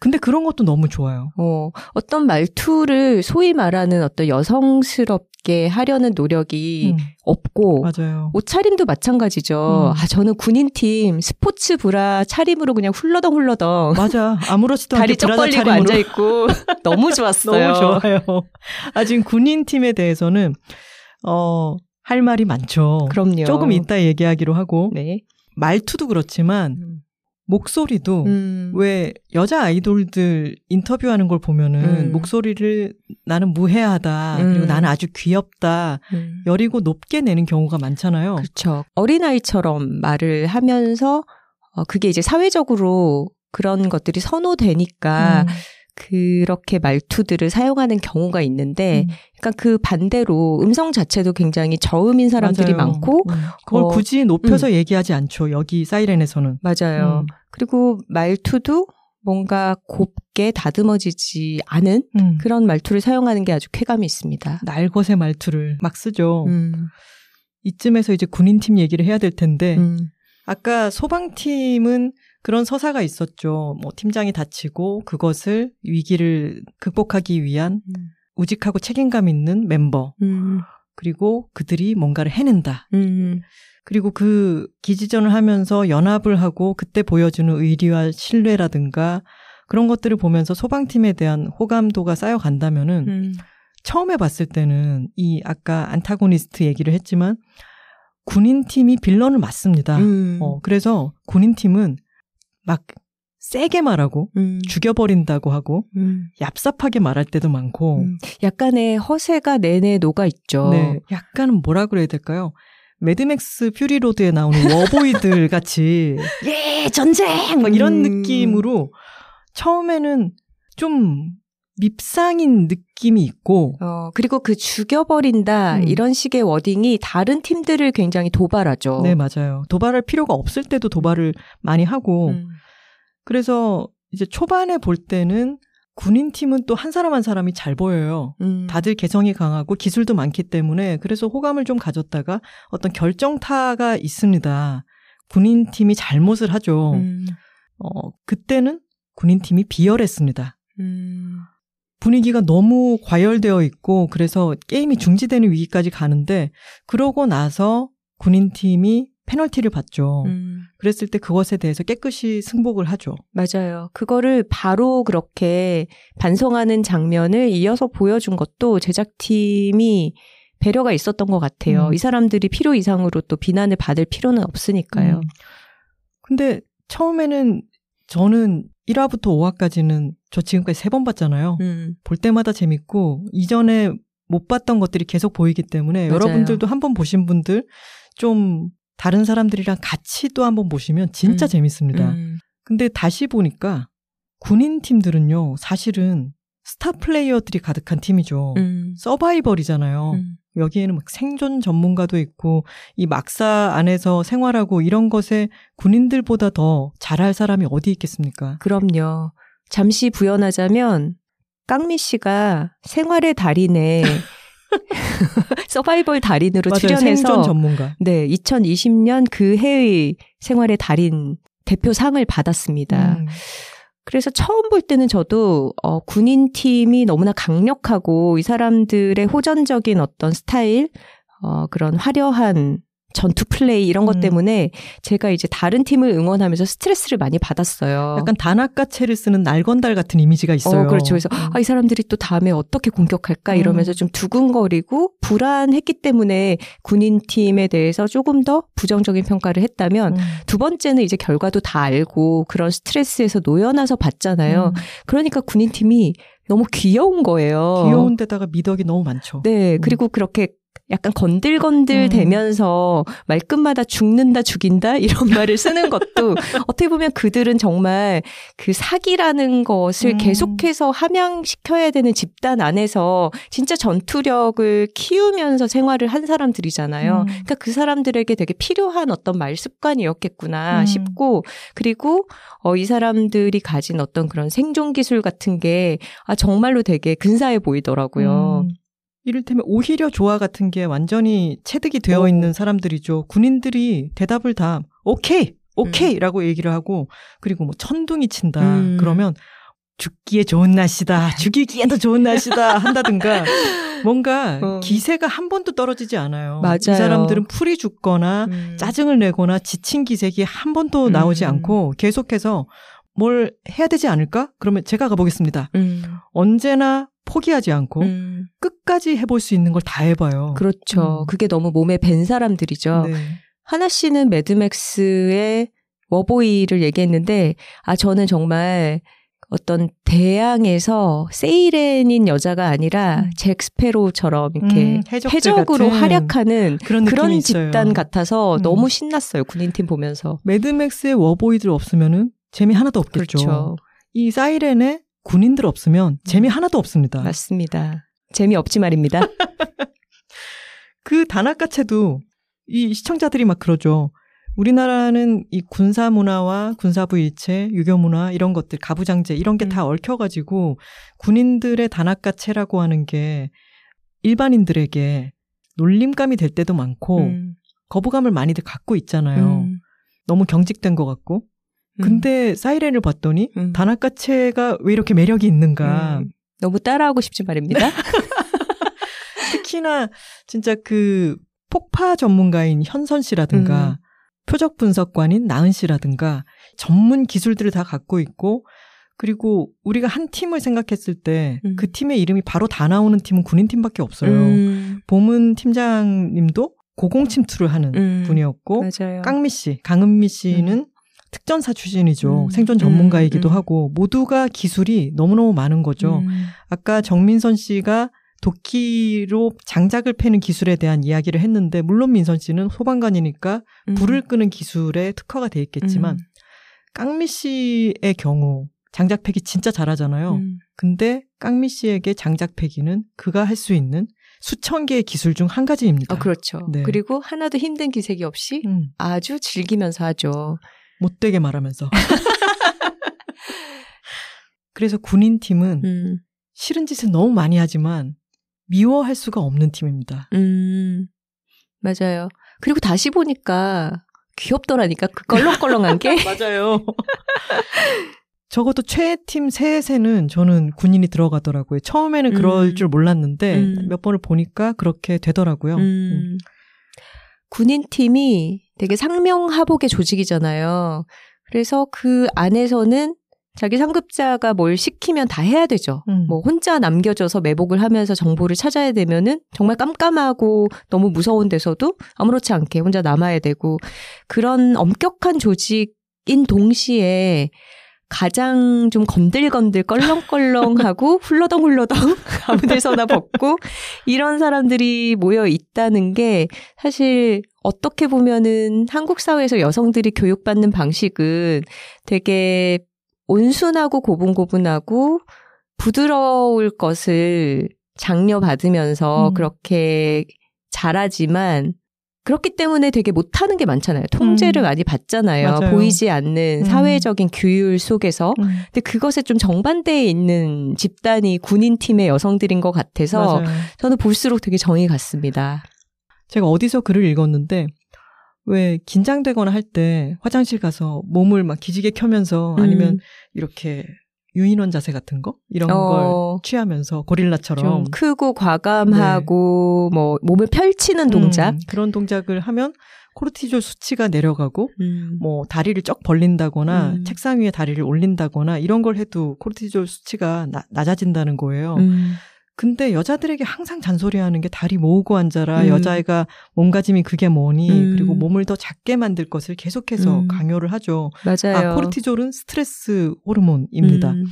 근데 그런 것도 너무 좋아요. 어, 어떤 말투를 소위 말하는 어떤 여성스럽게 하려는 노력이 음. 없고 맞아요. 옷차림도 마찬가지죠. 음. 아 저는 군인팀 스포츠 브라 차림으로 그냥 훌러덩 훌러덩 맞아. 아무렇지도 않게 다리 쩍 벌리고 앉아있고 너무 좋았어요. 너무 좋아요. 아 지금 군인팀에 대해서는 어, 할 말이 많죠. 그럼요. 조금 이따 얘기하기로 하고 네. 말투도 그렇지만 음. 목소리도 음. 왜 여자 아이돌들 인터뷰하는 걸 보면은 음. 목소리를 나는 무해하다 음. 그리고 나는 아주 귀엽다 음. 여리고 높게 내는 경우가 많잖아요. 그렇죠. 어린아이처럼 말을 하면서 어, 그게 이제 사회적으로 그런 것들이 선호되니까 음. 그렇게 말투들을 사용하는 경우가 있는데 음. 그러니까 그 반대로 음성 자체도 굉장히 저음인 사람들이 맞아요. 많고 음. 그걸 어, 굳이 높여서 음. 얘기하지 않죠. 여기 사이렌에서는. 맞아요. 음. 그리고 말투도 뭔가 곱게 다듬어지지 않은 음. 그런 말투를 사용하는 게 아주 쾌감이 있습니다. 날것의 말투를 막 쓰죠. 음. 이쯤에서 이제 군인팀 얘기를 해야 될 텐데 음. 아까 소방팀은 그런 서사가 있었죠. 뭐 팀장이 다치고 그것을 위기를 극복하기 위한 음. 우직하고 책임감 있는 멤버. 음. 그리고 그들이 뭔가를 해낸다. 음. 그리고 그 기지전을 하면서 연합을 하고 그때 보여주는 의리와 신뢰라든가 그런 것들을 보면서 소방팀에 대한 호감도가 쌓여간다면은 음. 처음에 봤을 때는 이 아까 안타고니스트 얘기를 했지만 군인팀이 빌런을 맞습니다. 음. 어, 그래서 군인팀은 막 세게 말하고 음. 죽여버린다고 하고 음. 얍삽하게 말할 때도 많고 음. 약간의 허세가 내내 녹아있죠. 네, 약간 뭐라 그래야 될까요? 매드맥스 퓨리로드에 나오는 워보이들 같이 예 전쟁 막 이런 음. 느낌으로 처음에는 좀 밉상인 느낌이 있고 어, 그리고 그 죽여버린다 음. 이런 식의 워딩이 다른 팀들을 굉장히 도발하죠. 네, 맞아요. 도발할 필요가 없을 때도 도발을 많이 하고 음. 그래서 이제 초반에 볼 때는 군인팀은 또 한 사람 한 사람이 잘 보여요. 음. 다들 개성이 강하고 기술도 많기 때문에 그래서 호감을 좀 가졌다가 어떤 결정타가 있습니다. 군인팀이 잘못을 하죠. 음. 어, 그때는 군인팀이 비열했습니다. 음. 분위기가 너무 과열되어 있고 그래서 게임이 중지되는 위기까지 가는데 그러고 나서 군인팀이 페널티를 받죠. 음. 그랬을 때 그것에 대해서 깨끗이 승복을 하죠. 맞아요. 그거를 바로 그렇게 반성하는 장면을 이어서 보여준 것도 제작팀이 배려가 있었던 것 같아요. 음. 이 사람들이 필요 이상으로 또 비난을 받을 필요는 없으니까요. 음. 근데 처음에는 저는 일 화부터 오 화까지는 저 지금까지 세 번 봤잖아요. 음. 볼 때마다 재밌고 이전에 못 봤던 것들이 계속 보이기 때문에 맞아요. 여러분들도 한 번 보신 분들 좀 다른 사람들이랑 같이 또 한번 보시면 진짜 음. 재밌습니다. 음. 근데 다시 보니까 군인 팀들은요. 사실은 스타 플레이어들이 가득한 팀이죠. 음. 서바이벌이잖아요. 음. 여기에는 막 생존 전문가도 있고 이 막사 안에서 생활하고 이런 것에 군인들보다 더 잘할 사람이 어디 있겠습니까? 그럼요. 잠시 부연하자면 깡미 씨가 생활의 달인에 서바이벌 달인으로 맞아요. 출연해서 생존 전문가. 네, 이천이십 년 그 해의 생활의 달인 대표상을 받았습니다. 음. 그래서 처음 볼 때는 저도 어, 군인팀이 너무나 강력하고 이 사람들의 호전적인 어떤 스타일, 어, 그런 화려한 전투 플레이 이런 것 음. 때문에 제가 이제 다른 팀을 응원하면서 스트레스를 많이 받았어요. 약간 단아까채를 쓰는 날건달 같은 이미지가 있어요. 어, 그렇죠. 그래서 음. 아, 이 사람들이 또 다음에 어떻게 공격할까 이러면서 음. 좀 두근거리고 불안했기 때문에 군인팀에 대해서 조금 더 부정적인 평가를 했다면 음. 두 번째는 이제 결과도 다 알고 그런 스트레스에서 놓여나서 봤잖아요. 음. 그러니까 군인팀이 너무 귀여운 거예요. 귀여운 데다가 미덕이 너무 많죠. 네. 그리고 음. 그렇게 약간 건들건들 음. 대면서 말끝마다 죽는다 죽인다 이런 말을 쓰는 것도 어떻게 보면 그들은 정말 그 사기라는 것을 음. 계속해서 함양시켜야 되는 집단 안에서 진짜 전투력을 키우면서 생활을 한 사람들이잖아요. 음. 그러니까 그 사람들에게 되게 필요한 어떤 말 습관이었겠구나 음. 싶고 그리고 어, 이 사람들이 가진 어떤 그런 생존 기술 같은 게 아, 정말로 되게 근사해 보이더라고요. 음. 이를테면 오히려 조화 같은 게 완전히 체득이 되어 오. 있는 사람들이죠. 군인들이 대답을 다 오케이, 오케이 음. 라고 얘기를 하고 그리고 뭐 천둥이 친다 음. 그러면 죽기에 좋은 날씨다, 죽이기에도 좋은 날씨다 한다든가 뭔가 어. 기세가 한 번도 떨어지지 않아요. 맞아요. 이 사람들은 풀이 죽거나 음. 짜증을 내거나 지친 기색이 한 번도 나오지 음. 않고 계속해서 뭘 해야 되지 않을까? 그러면 제가 가보겠습니다. 음. 언제나 포기하지 않고 음. 끝까지 해볼 수 있는 걸 다 해봐요. 그렇죠. 음. 그게 너무 몸에 밴 사람들이죠. 네. 하나 씨는 매드맥스의 워보이를 얘기했는데 아 저는 정말 어떤 대항에서 세이렌인 여자가 아니라 음. 잭 스페로처럼 이렇게 음, 해적으로 같은. 활약하는 그런, 그런 집단 있어요. 같아서 음. 너무 신났어요. 군인팀 보면서. 매드맥스의 워보이들 없으면은 재미 하나도 없겠죠. 그렇죠. 이 사이렌의 군인들 없으면 재미 하나도 없습니다. 맞습니다. 재미없지 말입니다. 그 단아까채도 이 시청자들이 막 그러죠. 우리나라는 이 군사 문화와 군사부 일체, 유교 문화 이런 것들, 가부장제 이런 게 다 음. 얽혀가지고 군인들의 단아까채라고 하는 게 일반인들에게 놀림감이 될 때도 많고 음. 거부감을 많이들 갖고 있잖아요. 음. 너무 경직된 것 같고. 근데 사이렌을 봤더니 음. 단아까채가 왜 이렇게 매력이 있는가. 음. 너무 따라하고 싶지 말입니다. 특히나 진짜 그 폭파 전문가인 현선 씨라든가 음. 표적 분석관인 나은 씨라든가 전문 기술들을 다 갖고 있고 그리고 우리가 한 팀을 생각했을 때 그 음. 팀의 이름이 바로 다 나오는 팀은 군인팀밖에 없어요. 음. 보문 팀장님도 고공 침투를 하는 음, 분이었고 맞아요. 깡미 씨, 강은미 씨는 음. 특전사 출신이죠. 음, 생존 전문가이기도 음, 음. 하고 모두가 기술이 너무너무 많은 거죠. 음. 아까 정민선 씨가 도끼로 장작을 패는 기술에 대한 이야기를 했는데 물론 민선 씨는 소방관이니까 음. 불을 끄는 기술에 특화가 돼 있겠지만 음. 깡미 씨의 경우 장작 패기 진짜 잘하잖아요. 음. 근데 깡미 씨에게 장작 패기는 그가 할 수 있는 수천 개의 기술 중 한 가지입니다. 아, 그렇죠. 네. 그리고 하나도 힘든 기색이 없이 음. 아주 즐기면서 하죠. 못되게 말하면서. 그래서 군인팀은 음. 싫은 짓을 너무 많이 하지만 미워할 수가 없는 팀입니다. 음, 맞아요. 그리고 다시 보니까 귀엽더라니까. 그 껄렁껄렁한 게. 맞아요. 적어도 최애팀 셋에는 저는 군인이 들어가더라고요. 처음에는 그럴 음. 줄 몰랐는데 음. 몇 번을 보니까 그렇게 되더라고요. 음. 음. 군인팀이 되게 상명하복의 조직이잖아요. 그래서 그 안에서는 자기 상급자가 뭘 시키면 다 해야 되죠. 음. 뭐 혼자 남겨져서 매복을 하면서 정보를 찾아야 되면은 정말 깜깜하고 너무 무서운 데서도 아무렇지 않게 혼자 남아야 되고, 그런 엄격한 조직인 동시에 가장 좀 건들건들 껄렁껄렁하고 훌러덩훌러덩 아무 데서나 벗고 이런 사람들이 모여 있다는 게 사실 어떻게 보면은 한국 사회에서 여성들이 교육받는 방식은 되게 온순하고 고분고분하고 부드러울 것을 장려받으면서 음. 그렇게 잘하지만 그렇기 때문에 되게 못하는 게 많잖아요. 통제를 음. 많이 받잖아요. 맞아요. 보이지 않는 사회적인 음. 규율 속에서. 음. 근데 그것에 좀 정반대에 있는 집단이 군인팀의 여성들인 것 같아서 맞아요. 저는 볼수록 되게 정이 갔습니다. 제가 어디서 글을 읽었는데 왜 긴장되거나 할 때 화장실 가서 몸을 막 기지개 켜면서 아니면 음. 이렇게 유인원 자세 같은 거? 이런 어, 걸 취하면서 고릴라처럼. 크고 과감하고 네. 뭐 몸을 펼치는 음, 동작? 그런 동작을 하면 코르티졸 수치가 내려가고 음. 뭐 다리를 쩍 벌린다거나 음. 책상 위에 다리를 올린다거나 이런 걸 해도 코르티졸 수치가 나, 낮아진다는 거예요. 음. 근데 여자들에게 항상 잔소리하는 게 다리 모으고 앉아라. 음. 여자애가 몸가짐이 그게 뭐니. 음. 그리고 몸을 더 작게 만들 것을 계속해서 음. 강요를 하죠. 맞아요. 아, 코르티졸은 스트레스 호르몬입니다. 음.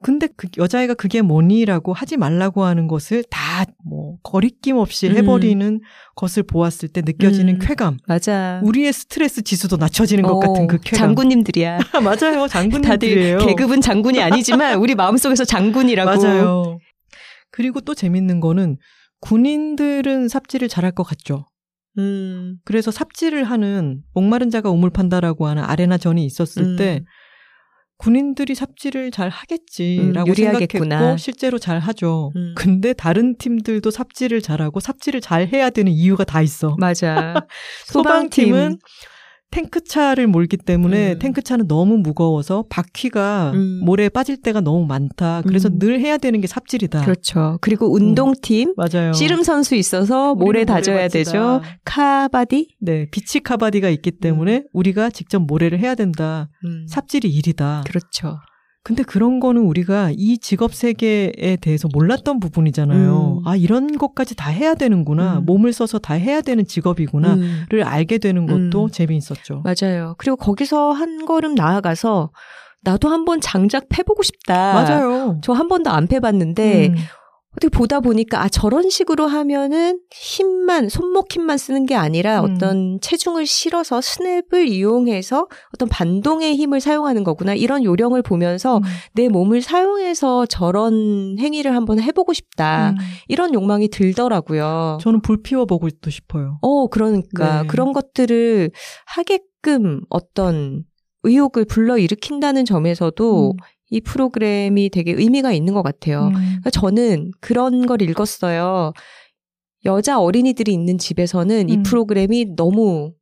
근데 그 여자애가 그게 뭐니라고 하지 말라고 하는 것을 다 뭐 거리낌 없이 해버리는 음. 것을 보았을 때 느껴지는 음. 쾌감. 맞아. 우리의 스트레스 지수도 낮춰지는 오, 것 같은 그 쾌감. 장군님들이야. 맞아요. 장군님들이에요. 다들 계급은 장군이 아니지만 우리 마음속에서 장군이라고. 맞아요. 그리고 또 재밌는 거는 군인들은 삽질을 잘할 것 같죠. 음. 그래서 삽질을 하는 목마른 자가 우물 판다라고 하는 아레나전이 있었을 음. 때 군인들이 삽질을 잘 하겠지라고 음, 생각했고 실제로 잘 하죠. 음. 근데 다른 팀들도 삽질을 잘하고 삽질을 잘 해야 되는 이유가 다 있어. 맞아. 소방팀은 탱크차를 몰기 때문에 음. 탱크차는 너무 무거워서 바퀴가 음. 모래에 빠질 때가 너무 많다. 그래서 음. 늘 해야 되는 게 삽질이다. 그렇죠. 그리고 운동팀. 음. 맞아요. 씨름 선수 있어서 모래 다져야 되죠. 카바디. 네. 비치 카바디가 있기 때문에 음. 우리가 직접 모래를 해야 된다. 음. 삽질이 일이다. 그렇죠. 근데 그런 거는 우리가 이 직업 세계에 대해서 몰랐던 부분이잖아요. 음. 아, 이런 것까지 다 해야 되는구나. 음. 몸을 써서 다 해야 되는 직업이구나를 음. 알게 되는 것도 음. 재미있었죠. 맞아요. 그리고 거기서 한 걸음 나아가서 나도 한번 장작 패보고 싶다. 맞아요. 저 한 번도 안 패봤는데 음. 어떻게 보다 보니까 아, 저런 식으로 하면은 힘만, 손목 힘만 쓰는 게 아니라 음. 어떤 체중을 실어서 스냅을 이용해서 어떤 반동의 힘을 사용하는 거구나. 이런 요령을 보면서 음. 내 몸을 사용해서 저런 행위를 한번 해보고 싶다. 음. 이런 욕망이 들더라고요. 저는 불 피워보고 또 싶어요. 어, 그러니까. 네. 그런 것들을 하게끔 어떤 의욕을 불러일으킨다는 점에서도 음. 이 프로그램이 되게 의미가 있는 것 같아요. 음. 저는 그런 걸 읽었어요. 여자 어린이들이 있는 집에서는 음. 이 프로그램이 너무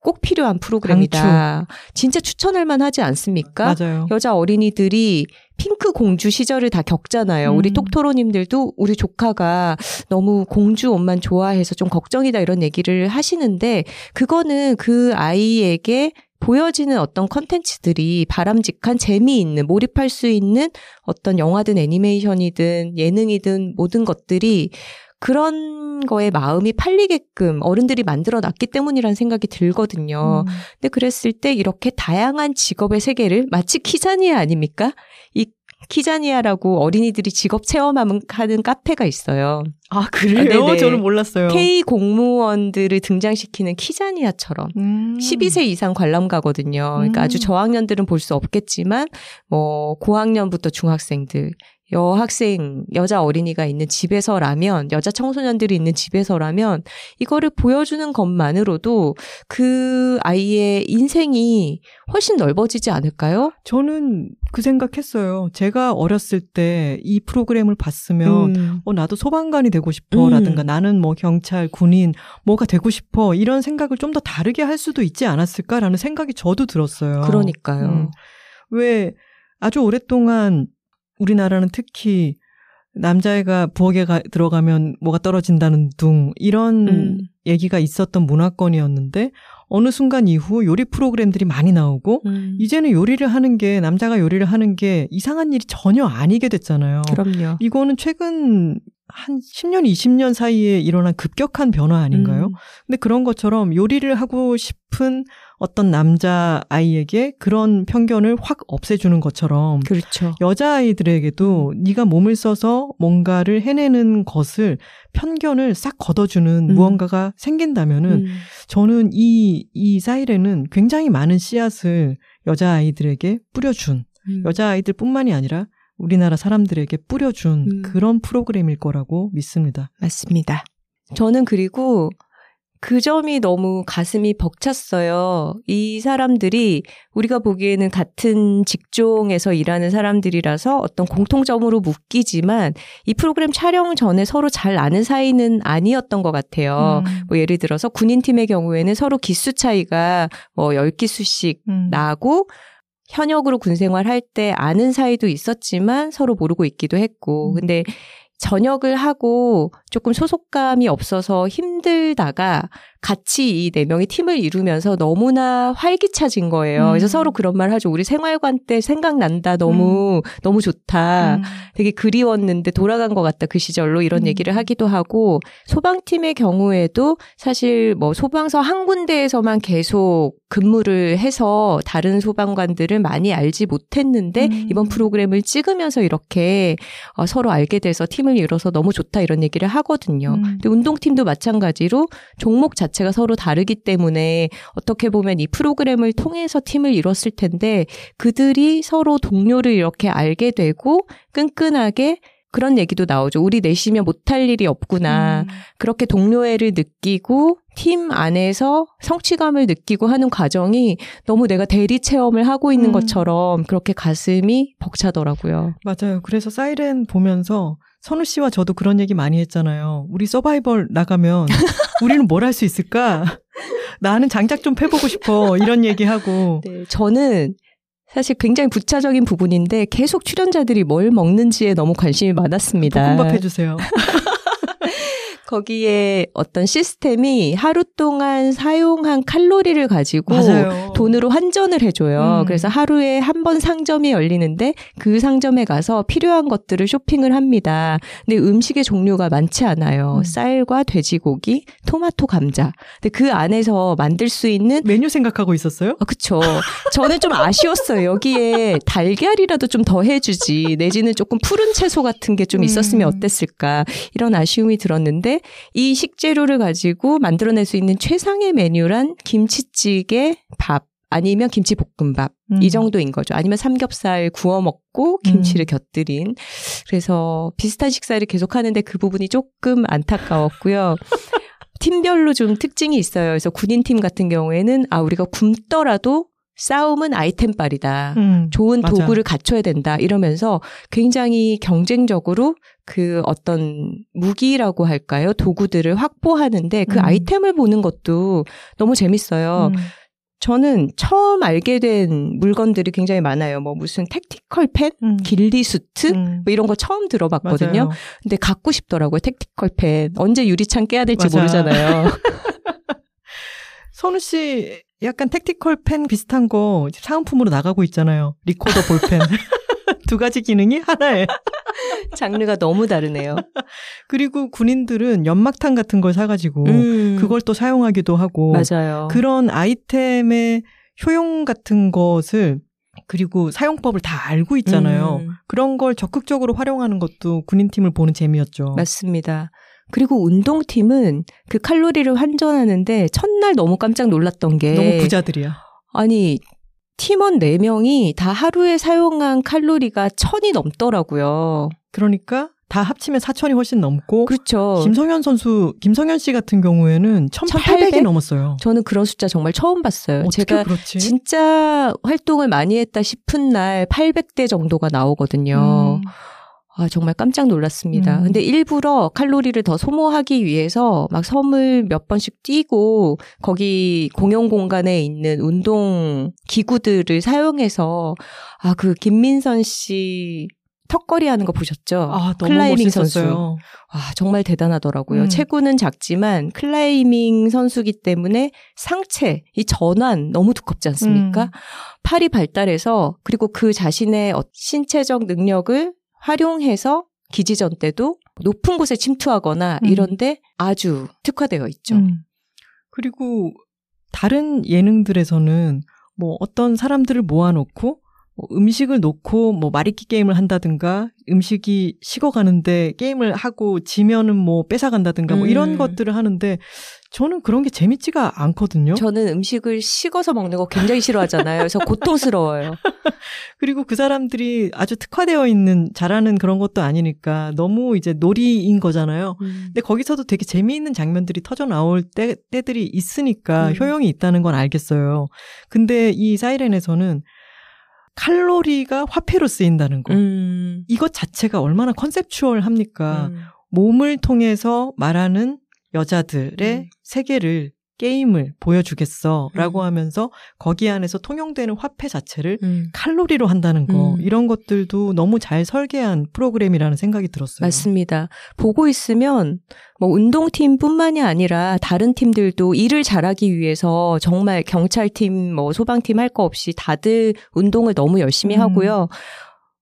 꼭 필요한 프로그램이다. 강추. 진짜 추천할 만하지 않습니까? 맞아요. 여자 어린이들이 핑크 공주 시절을 다 겪잖아요. 음. 우리 톡토로님들도 우리 조카가 너무 공주 옷만 좋아해서 좀 걱정이다 이런 얘기를 하시는데, 그거는 그 아이에게 보여지는 어떤 컨텐츠들이 바람직한, 재미있는, 몰입할 수 있는 어떤 영화든 애니메이션이든 예능이든 모든 것들이 그런 거에 마음이 팔리게끔 어른들이 만들어놨기 때문이라는 생각이 들거든요. 음. 근데 그랬을 때 이렇게 다양한 직업의 세계를 마치 키자니아 아닙니까? 이 키자니아라고 어린이들이 직업 체험하는 카페가 있어요. 아, 그래요? 아, 저는 몰랐어요. K-공무원들을 등장시키는 키자니아처럼 음. 십이 세 이상 관람가거든요. 그러니까 음. 아주 저학년들은 볼 수 없겠지만 뭐 고학년부터 중학생들, 여학생, 여자 어린이가 있는 집에서라면, 여자 청소년들이 있는 집에서라면 이거를 보여주는 것만으로도 그 아이의 인생이 훨씬 넓어지지 않을까요? 저는 그 생각했어요. 제가 어렸을 때 이 프로그램을 봤으면 음. 어, 나도 소방관이 되고 싶어라든가 음. 나는 뭐 경찰, 군인 뭐가 되고 싶어 이런 생각을 좀 더 다르게 할 수도 있지 않았을까라는 생각이 저도 들었어요. 그러니까요. 음. 왜 아주 오랫동안 우리나라는 특히 남자애가 부엌에 가, 들어가면 뭐가 떨어진다는 둥 이런 음. 얘기가 있었던 문화권이었는데 어느 순간 이후 요리 프로그램들이 많이 나오고 음. 이제는 요리를 하는 게 남자가 요리를 하는 게 이상한 일이 전혀 아니게 됐잖아요. 그럼요. 이거는 최근 한 십 년, 이십 년 사이에 일어난 급격한 변화 아닌가요? 음. 근데 그런 것처럼 요리를 하고 싶은 어떤 남자 아이에게 그런 편견을 확 없애주는 것처럼 그렇죠. 여자 아이들에게도 네가 몸을 써서 뭔가를 해내는 것을 편견을 싹 걷어주는 음. 무언가가 생긴다면은 음. 저는 이, 이 사이렌은 굉장히 많은 씨앗을 여자 아이들에게 뿌려준 음. 여자 아이들뿐만이 아니라 우리나라 사람들에게 뿌려준 음. 그런 프로그램일 거라고 믿습니다. 맞습니다. 저는 그리고 그 점이 너무 가슴이 벅찼어요. 이 사람들이 우리가 보기에는 같은 직종에서 일하는 사람들이라서 어떤 공통점으로 묶이지만 이 프로그램 촬영 전에 서로 잘 아는 사이는 아니었던 것 같아요. 음. 뭐 예를 들어서 군인팀의 경우에는 서로 기수 차이가 뭐 십 기수씩 음. 나고 현역으로 군 생활할 때 아는 사이도 있었지만 서로 모르고 있기도 했고 근데 전역을 하고 조금 소속감이 없어서 힘들다가 같이 이 네 명이 팀을 이루면서 너무나 활기차진 거예요. 음. 그래서 서로 그런 말 하죠. 우리 생활관 때 생각난다. 너무, 음. 너무 좋다. 음. 되게 그리웠는데 돌아간 것 같다. 그 시절로 이런 음. 얘기를 하기도 하고 소방팀의 경우에도 사실 뭐 소방서 한 군데에서만 계속 근무를 해서 다른 소방관들을 많이 알지 못했는데 음. 이번 프로그램을 찍으면서 이렇게 어, 서로 알게 돼서 팀을 이뤄서 너무 좋다 이런 얘기를 하거든요. 음. 근데 운동팀도 마찬가지로 종목 자체 제가 서로 다르기 때문에 어떻게 보면 이 프로그램을 통해서 팀을 이뤘을 텐데 그들이 서로 동료를 이렇게 알게 되고 끈끈하게 그런 얘기도 나오죠. 우리 넷이면 못할 일이 없구나. 음. 그렇게 동료애를 느끼고 팀 안에서 성취감을 느끼고 하는 과정이 너무 내가 대리 체험을 하고 있는 음. 것처럼 그렇게 가슴이 벅차더라고요. 맞아요. 그래서 사이렌 보면서 선우 씨와 저도 그런 얘기 많이 했잖아요. 우리 서바이벌 나가면 우리는 뭘 할 수 있을까? 나는 장작 좀 패보고 싶어. 이런 얘기하고. 네, 저는 사실 굉장히 부차적인 부분인데 계속 출연자들이 뭘 먹는지에 너무 관심이 많았습니다. 볶음밥 해주세요. 거기에 어떤 시스템이 하루 동안 사용한 칼로리를 가지고 맞아요. 돈으로 환전을 해줘요. 음. 그래서 하루에 한 번 상점이 열리는데 그 상점에 가서 필요한 것들을 쇼핑을 합니다. 근데 음식의 종류가 많지 않아요. 음. 쌀과 돼지고기, 토마토, 감자. 근데 그 안에서 만들 수 있는 메뉴 생각하고 있었어요? 아, 그쵸. 저는 좀 아쉬웠어요. 여기에 달걀이라도 좀 더 해주지. 내지는 조금 푸른 채소 같은 게 좀 있었으면 어땠을까. 이런 아쉬움이 들었는데 이 식재료를 가지고 만들어낼 수 있는 최상의 메뉴란 김치찌개, 밥 아니면 김치볶음밥 음. 이 정도인 거죠. 아니면 삼겹살 구워 먹고 김치를 음. 곁들인. 그래서 비슷한 식사를 계속하는데 그 부분이 조금 안타까웠고요. 팀별로 좀 특징이 있어요. 그래서 군인팀 같은 경우에는 아 우리가 굶더라도 싸움은 아이템빨이다. 음, 좋은 맞아. 도구를 갖춰야 된다. 이러면서 굉장히 경쟁적으로 그 어떤 무기라고 할까요? 도구들을 확보하는데 그 음. 아이템을 보는 것도 너무 재밌어요. 음. 저는 처음 알게 된 물건들이 굉장히 많아요. 뭐 무슨 택티컬 펜, 음. 길리수트 음. 뭐 이런 거 처음 들어봤거든요. 맞아요. 근데 갖고 싶더라고요. 택티컬 펜. 언제 유리창 깨야 될지 맞아. 모르잖아요. 선우 씨 약간 택티컬 펜 비슷한 거 사은품으로 나가고 있잖아요. 리코더 볼펜. 두 가지 기능이 하나예요. 장르가 너무 다르네요. 그리고 군인들은 연막탄 같은 걸 사가지고 음. 그걸 또 사용하기도 하고. 맞아요. 그런 아이템의 효용 같은 것을 그리고 사용법을 다 알고 있잖아요. 음. 그런 걸 적극적으로 활용하는 것도 군인팀을 보는 재미였죠. 맞습니다. 그리고 운동팀은 그 칼로리를 환전하는데 첫날 너무 깜짝 놀랐던 게 너무 부자들이야. 아니 팀원 네 명이 다 하루에 사용한 칼로리가 천이 넘더라고요. 그러니까 다 합치면 사천이 훨씬 넘고. 그렇죠. 김성현 선수, 김성현 씨 같은 경우에는 천팔백이 넘었어요. 저는 그런 숫자 정말 처음 봤어요. 어떻게 제가 그렇지? 진짜 활동을 많이 했다 싶은 날 팔백 대 정도가 나오거든요. 음. 아, 정말 깜짝 놀랐습니다. 음. 근데 일부러 칼로리를 더 소모하기 위해서 막 섬을 몇 번씩 뛰고 거기 공용 공간에 있는 운동 기구들을 사용해서 아, 그 김민선 씨 턱걸이 하는 거 보셨죠? 아, 너무 클라이밍 멋있었어요. 선수. 아, 정말 대단하더라고요. 음. 체구는 작지만 클라이밍 선수기 때문에 상체, 이 전환 너무 두껍지 않습니까? 음. 팔이 발달해서 그리고 그 자신의 신체적 능력을 활용해서 기지전 때도 높은 곳에 침투하거나 음. 이런 데 아주 특화되어 있죠. 음. 그리고 다른 예능들에서는 뭐 어떤 사람들을 모아놓고 뭐 음식을 놓고 뭐 말잇기 게임을 한다든가 음식이 식어가는데 게임을 하고 지면은 뭐 뺏어간다든가 뭐 이런 음. 것들을 하는데 저는 그런 게 재밌지가 않거든요. 저는 음식을 식어서 먹는 거 굉장히 싫어하잖아요. 그래서 고통스러워요. 그리고 그 사람들이 아주 특화되어 있는 잘하는 그런 것도 아니니까 너무 이제 놀이인 거잖아요. 음. 근데 거기서도 되게 재미있는 장면들이 터져 나올 때, 때들이 있으니까 음. 효용이 있다는 건 알겠어요. 근데 이 사이렌에서는 칼로리가 화폐로 쓰인다는 거. 음. 이것 자체가 얼마나 컨셉추얼합니까? 음. 몸을 통해서 말하는 여자들의 음. 세계를 게임을 보여주겠어 라고 음. 하면서 거기 안에서 통용되는 화폐 자체를 음. 칼로리로 한다는 거 음. 이런 것들도 너무 잘 설계한 프로그램이라는 생각이 들었어요. 맞습니다. 보고 있으면 뭐 운동팀뿐만이 아니라 다른 팀들도 일을 잘하기 위해서 정말 경찰팀 뭐 소방팀 할 거 없이 다들 운동을 너무 열심히 음. 하고요.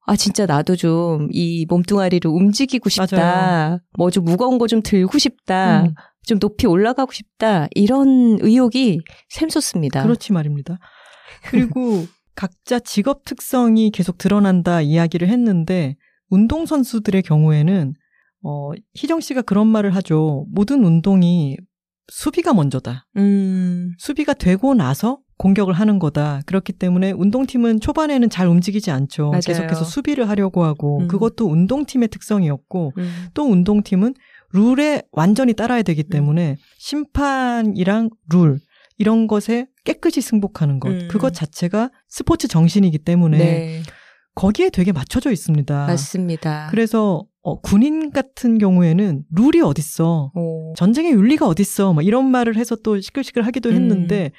아 진짜 나도 좀 이 몸뚱아리를 움직이고 싶다. 뭐 좀 무거운 거 좀 들고 싶다. 음. 좀 높이 올라가고 싶다. 이런 의욕이 샘솟습니다. 그렇지 말입니다. 그리고 각자 직업 특성이 계속 드러난다 이야기를 했는데 운동선수들의 경우에는 어, 희정 씨가 그런 말을 하죠. 모든 운동이 수비가 먼저다. 음. 수비가 되고 나서 공격을 하는 거다. 그렇기 때문에 운동팀은 초반에는 잘 움직이지 않죠. 맞아요. 계속해서 수비를 하려고 하고 음. 그것도 운동팀의 특성이었고 음. 또 운동팀은 룰에 완전히 따라야 되기 때문에 심판이랑 룰 이런 것에 깨끗이 승복하는 것. 음. 그것 자체가 스포츠 정신이기 때문에 네. 거기에 되게 맞춰져 있습니다. 맞습니다. 그래서 어, 군인 같은 경우에는 룰이 어딨어. 오. 전쟁의 윤리가 어딨어. 막 이런 말을 해서 또 시끌시끌 하기도 했는데 음.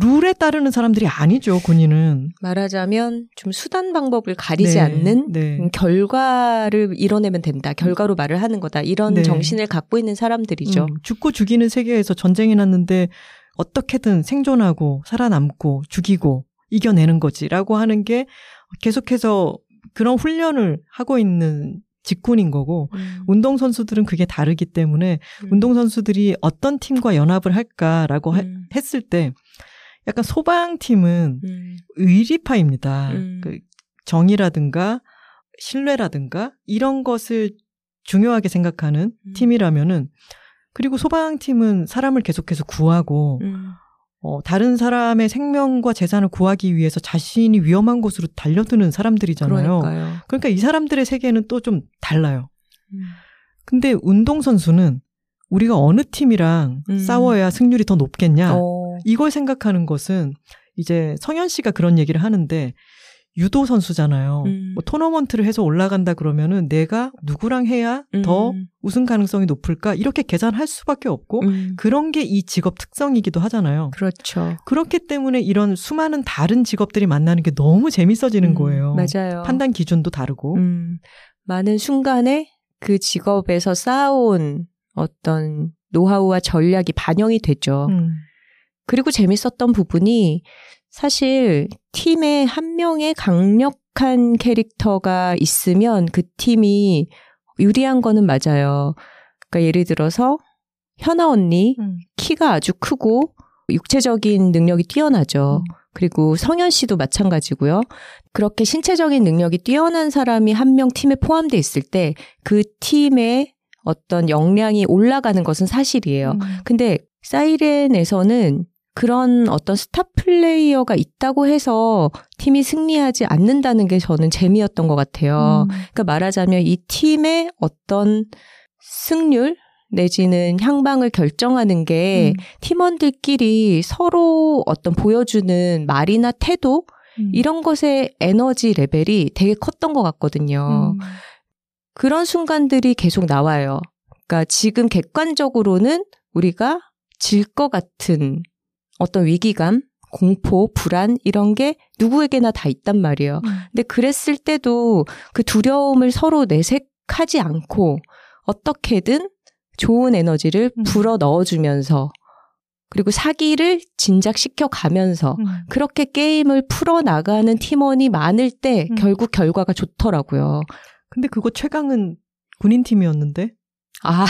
룰에 따르는 사람들이 아니죠, 군인은. 말하자면 좀 수단 방법을 가리지 네, 않는 네. 결과를 이뤄내면 된다. 결과로 말을 하는 거다. 이런 네. 정신을 갖고 있는 사람들이죠. 음, 죽고 죽이는 세계에서 전쟁이 났는데 어떻게든 생존하고 살아남고 죽이고 이겨내는 거지라고 하는 게 계속해서 그런 훈련을 하고 있는 직군인 거고 음. 운동선수들은 그게 다르기 때문에 음. 운동선수들이 어떤 팀과 연합을 할까라고 음. 하, 했을 때 약간 소방팀은 음. 의리파입니다. 음. 그 정의라든가 신뢰라든가 이런 것을 중요하게 생각하는 음. 팀이라면은 그리고 소방팀은 사람을 계속해서 구하고 음. 어, 다른 사람의 생명과 재산을 구하기 위해서 자신이 위험한 곳으로 달려드는 사람들이잖아요. 그러니까요. 그러니까 이 사람들의 세계는 또 좀 달라요. 음. 근데 운동선수는 우리가 어느 팀이랑 음. 싸워야 승률이 더 높겠냐. 어. 이걸 생각하는 것은 이제 성현 씨가 그런 얘기를 하는데 유도 선수잖아요. 음. 뭐 토너먼트를 해서 올라간다 그러면은 내가 누구랑 해야 음. 더 우승 가능성이 높을까 이렇게 계산할 수밖에 없고 음. 그런 게 이 직업 특성이기도 하잖아요. 그렇죠. 그렇기 때문에 이런 수많은 다른 직업들이 만나는 게 너무 재밌어지는 음. 거예요. 맞아요. 판단 기준도 다르고 음. 많은 순간에 그 직업에서 쌓아온 어떤 노하우와 전략이 반영이 되죠. 음. 그리고 재밌었던 부분이 사실 팀의 한 명의 강력 약한 캐릭터가 있으면 그 팀이 유리한 거는 맞아요. 그러니까 예를 들어서 현아 언니 음. 키가 아주 크고 육체적인 능력이 뛰어나죠. 음. 그리고 성현 씨도 마찬가지고요. 그렇게 신체적인 능력이 뛰어난 사람이 한 명 팀에 포함돼 있을 때 그 팀의 어떤 역량이 올라가는 것은 사실이에요. 음. 근데 사이렌에서는 그런 어떤 스타 플레이어가 있다고 해서 팀이 승리하지 않는다는 게 저는 재미였던 것 같아요. 음. 그러니까 말하자면 이 팀의 어떤 승률 내지는 향방을 결정하는 게 음. 팀원들끼리 서로 어떤 보여주는 말이나 태도 음. 이런 것의 에너지 레벨이 되게 컸던 것 같거든요. 음. 그런 순간들이 계속 나와요. 그러니까 지금 객관적으로는 우리가 질 것 같은 어떤 위기감, 공포, 불안 이런 게 누구에게나 다 있단 말이에요. 음. 근데 그랬을 때도 그 두려움을 서로 내색하지 않고 어떻게든 좋은 에너지를 불어 넣어주면서 그리고 사기를 진작시켜 가면서 음. 그렇게 게임을 풀어나가는 팀원이 많을 때 음. 결국 결과가 좋더라고요. 근데 그거 최강은 군인팀이었는데? 아,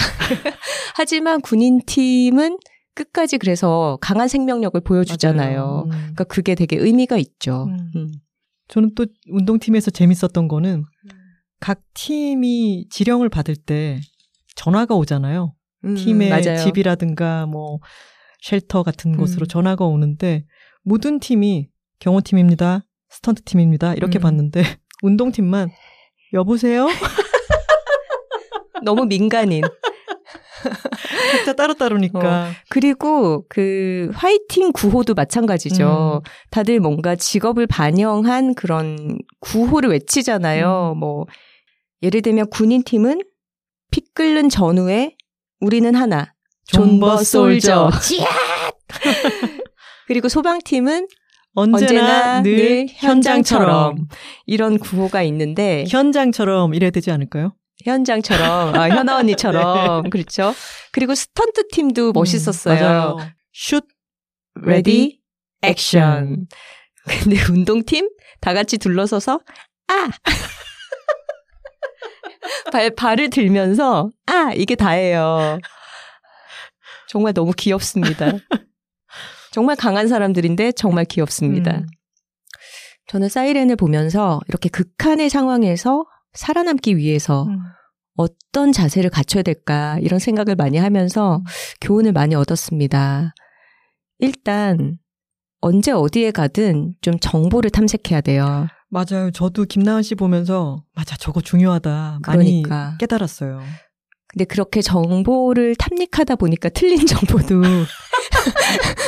하지만 군인팀은 끝까지 그래서 강한 생명력을 보여주잖아요. 음. 그러니까 그게 되게 의미가 있죠. 음. 음. 저는 또 운동팀에서 재밌었던 거는 음. 각 팀이 지령을 받을 때 전화가 오잖아요. 음, 팀의 맞아요. 집이라든가 뭐 쉘터 같은 곳으로 음. 전화가 오는데 모든 팀이 경호팀입니다. 스턴트팀입니다. 이렇게 음. 봤는데 운동팀만 여보세요? 너무 민간인. 각자 따로따로니까. 어. 그리고 그 화이팅 구호도 마찬가지죠. 음. 다들 뭔가 직업을 반영한 그런 구호를 외치잖아요. 음. 뭐 예를 들면 군인팀은 피 끓는 전후에 우리는 하나. 존버 솔저. 그리고 소방팀은 언제나, 언제나 늘 현장처럼. 현장처럼. 이런 구호가 있는데. 현장처럼 이래야 되지 않을까요? 현장처럼. 아, 현아 언니처럼. 네. 그렇죠. 그리고 스턴트 팀도 멋있었어요. 음, 맞아요. 슛, 레디, 액션. 근데 운동팀 다 같이 둘러서서 아! 발, 발을 들면서 아 이게 다예요. 정말 너무 귀엽습니다. 정말 강한 사람들인데 정말 귀엽습니다. 음. 저는 사이렌을 보면서 이렇게 극한의 상황에서 살아남기 위해서 음. 어떤 자세를 갖춰야 될까 이런 생각을 많이 하면서 교훈을 많이 얻었습니다. 일단 언제 어디에 가든 좀 정보를 탐색해야 돼요. 맞아요. 저도 김나은 씨 보면서 맞아 저거 중요하다 많이 그러니까. 깨달았어요. 근데 그렇게 정보를 탐닉하다 보니까 틀린 정보도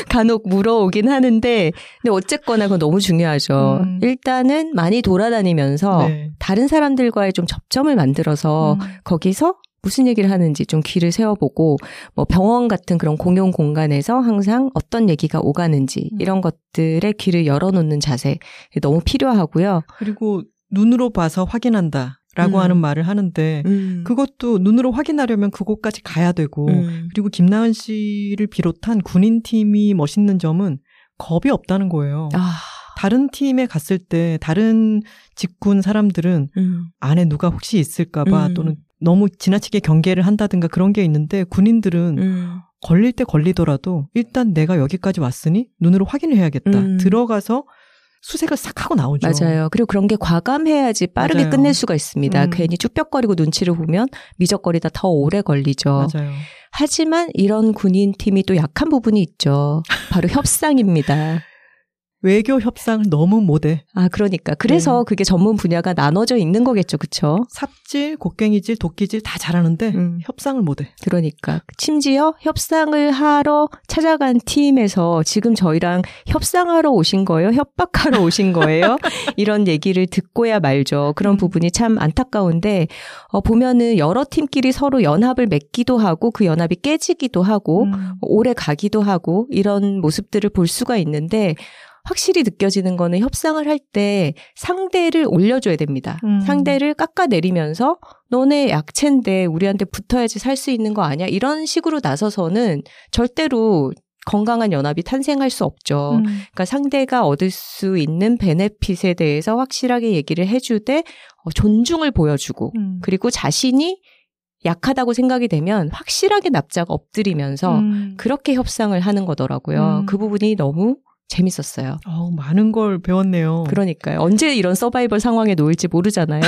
간혹 물어오긴 하는데 근데 어쨌거나 그건 너무 중요하죠. 음. 일단은 많이 돌아다니면서 네. 다른 사람들과의 좀 접점을 만들어서 음. 거기서 무슨 얘기를 하는지 좀 귀를 세워보고 뭐 병원 같은 그런 공용 공간에서 항상 어떤 얘기가 오가는지 이런 것들에 귀를 열어놓는 자세 너무 필요하고요. 그리고 눈으로 봐서 확인한다라고 음. 하는 말을 하는데 음. 그것도 눈으로 확인하려면 그곳까지 가야 되고 음. 그리고 김나은 씨를 비롯한 군인팀이 멋있는 점은 겁이 없다는 거예요. 아. 다른 팀에 갔을 때 다른 직군 사람들은 음. 안에 누가 혹시 있을까 봐 음. 또는 너무 지나치게 경계를 한다든가 그런 게 있는데 군인들은 음. 걸릴 때 걸리더라도 일단 내가 여기까지 왔으니 눈으로 확인을 해야겠다. 음. 들어가서 수색을 싹 하고 나오죠. 맞아요. 그리고 그런 게 과감해야지 빠르게 맞아요. 끝낼 수가 있습니다. 음. 괜히 쭈뼛거리고 눈치를 보면 미적거리다 더 오래 걸리죠. 맞아요. 하지만 이런 군인팀이 또 약한 부분이 있죠. 바로 협상입니다. 외교 협상을 너무 못해. 아, 그러니까. 그래서 네. 그게 전문 분야가 나눠져 있는 거겠죠. 그렇죠? 삽질, 곡괭이질, 도끼질 다 잘하는데 음. 협상을 못해. 그러니까. 심지어 협상을 하러 찾아간 팀에서 지금 저희랑 협상하러 오신 거예요? 협박하러 오신 거예요? 이런 얘기를 듣고야 말죠. 그런 음. 부분이 참 안타까운데 어, 보면은 여러 팀끼리 서로 연합을 맺기도 하고 그 연합이 깨지기도 하고 음. 오래 가기도 하고 이런 모습들을 볼 수가 있는데 확실히 느껴지는 거는 협상을 할 때 상대를 올려줘야 됩니다. 음. 상대를 깎아내리면서 너네 약체인데 우리한테 붙어야지 살 수 있는 거 아니야? 이런 식으로 나서서는 절대로 건강한 연합이 탄생할 수 없죠. 음. 그러니까 상대가 얻을 수 있는 베네핏에 대해서 확실하게 얘기를 해주되 어, 존중을 보여주고 음. 그리고 자신이 약하다고 생각이 되면 확실하게 납작 엎드리면서 음. 그렇게 협상을 하는 거더라고요. 음. 그 부분이 너무 재밌었어요. 어, 많은 걸 배웠네요. 그러니까요. 언제 이런 서바이벌 상황에 놓일지 모르잖아요.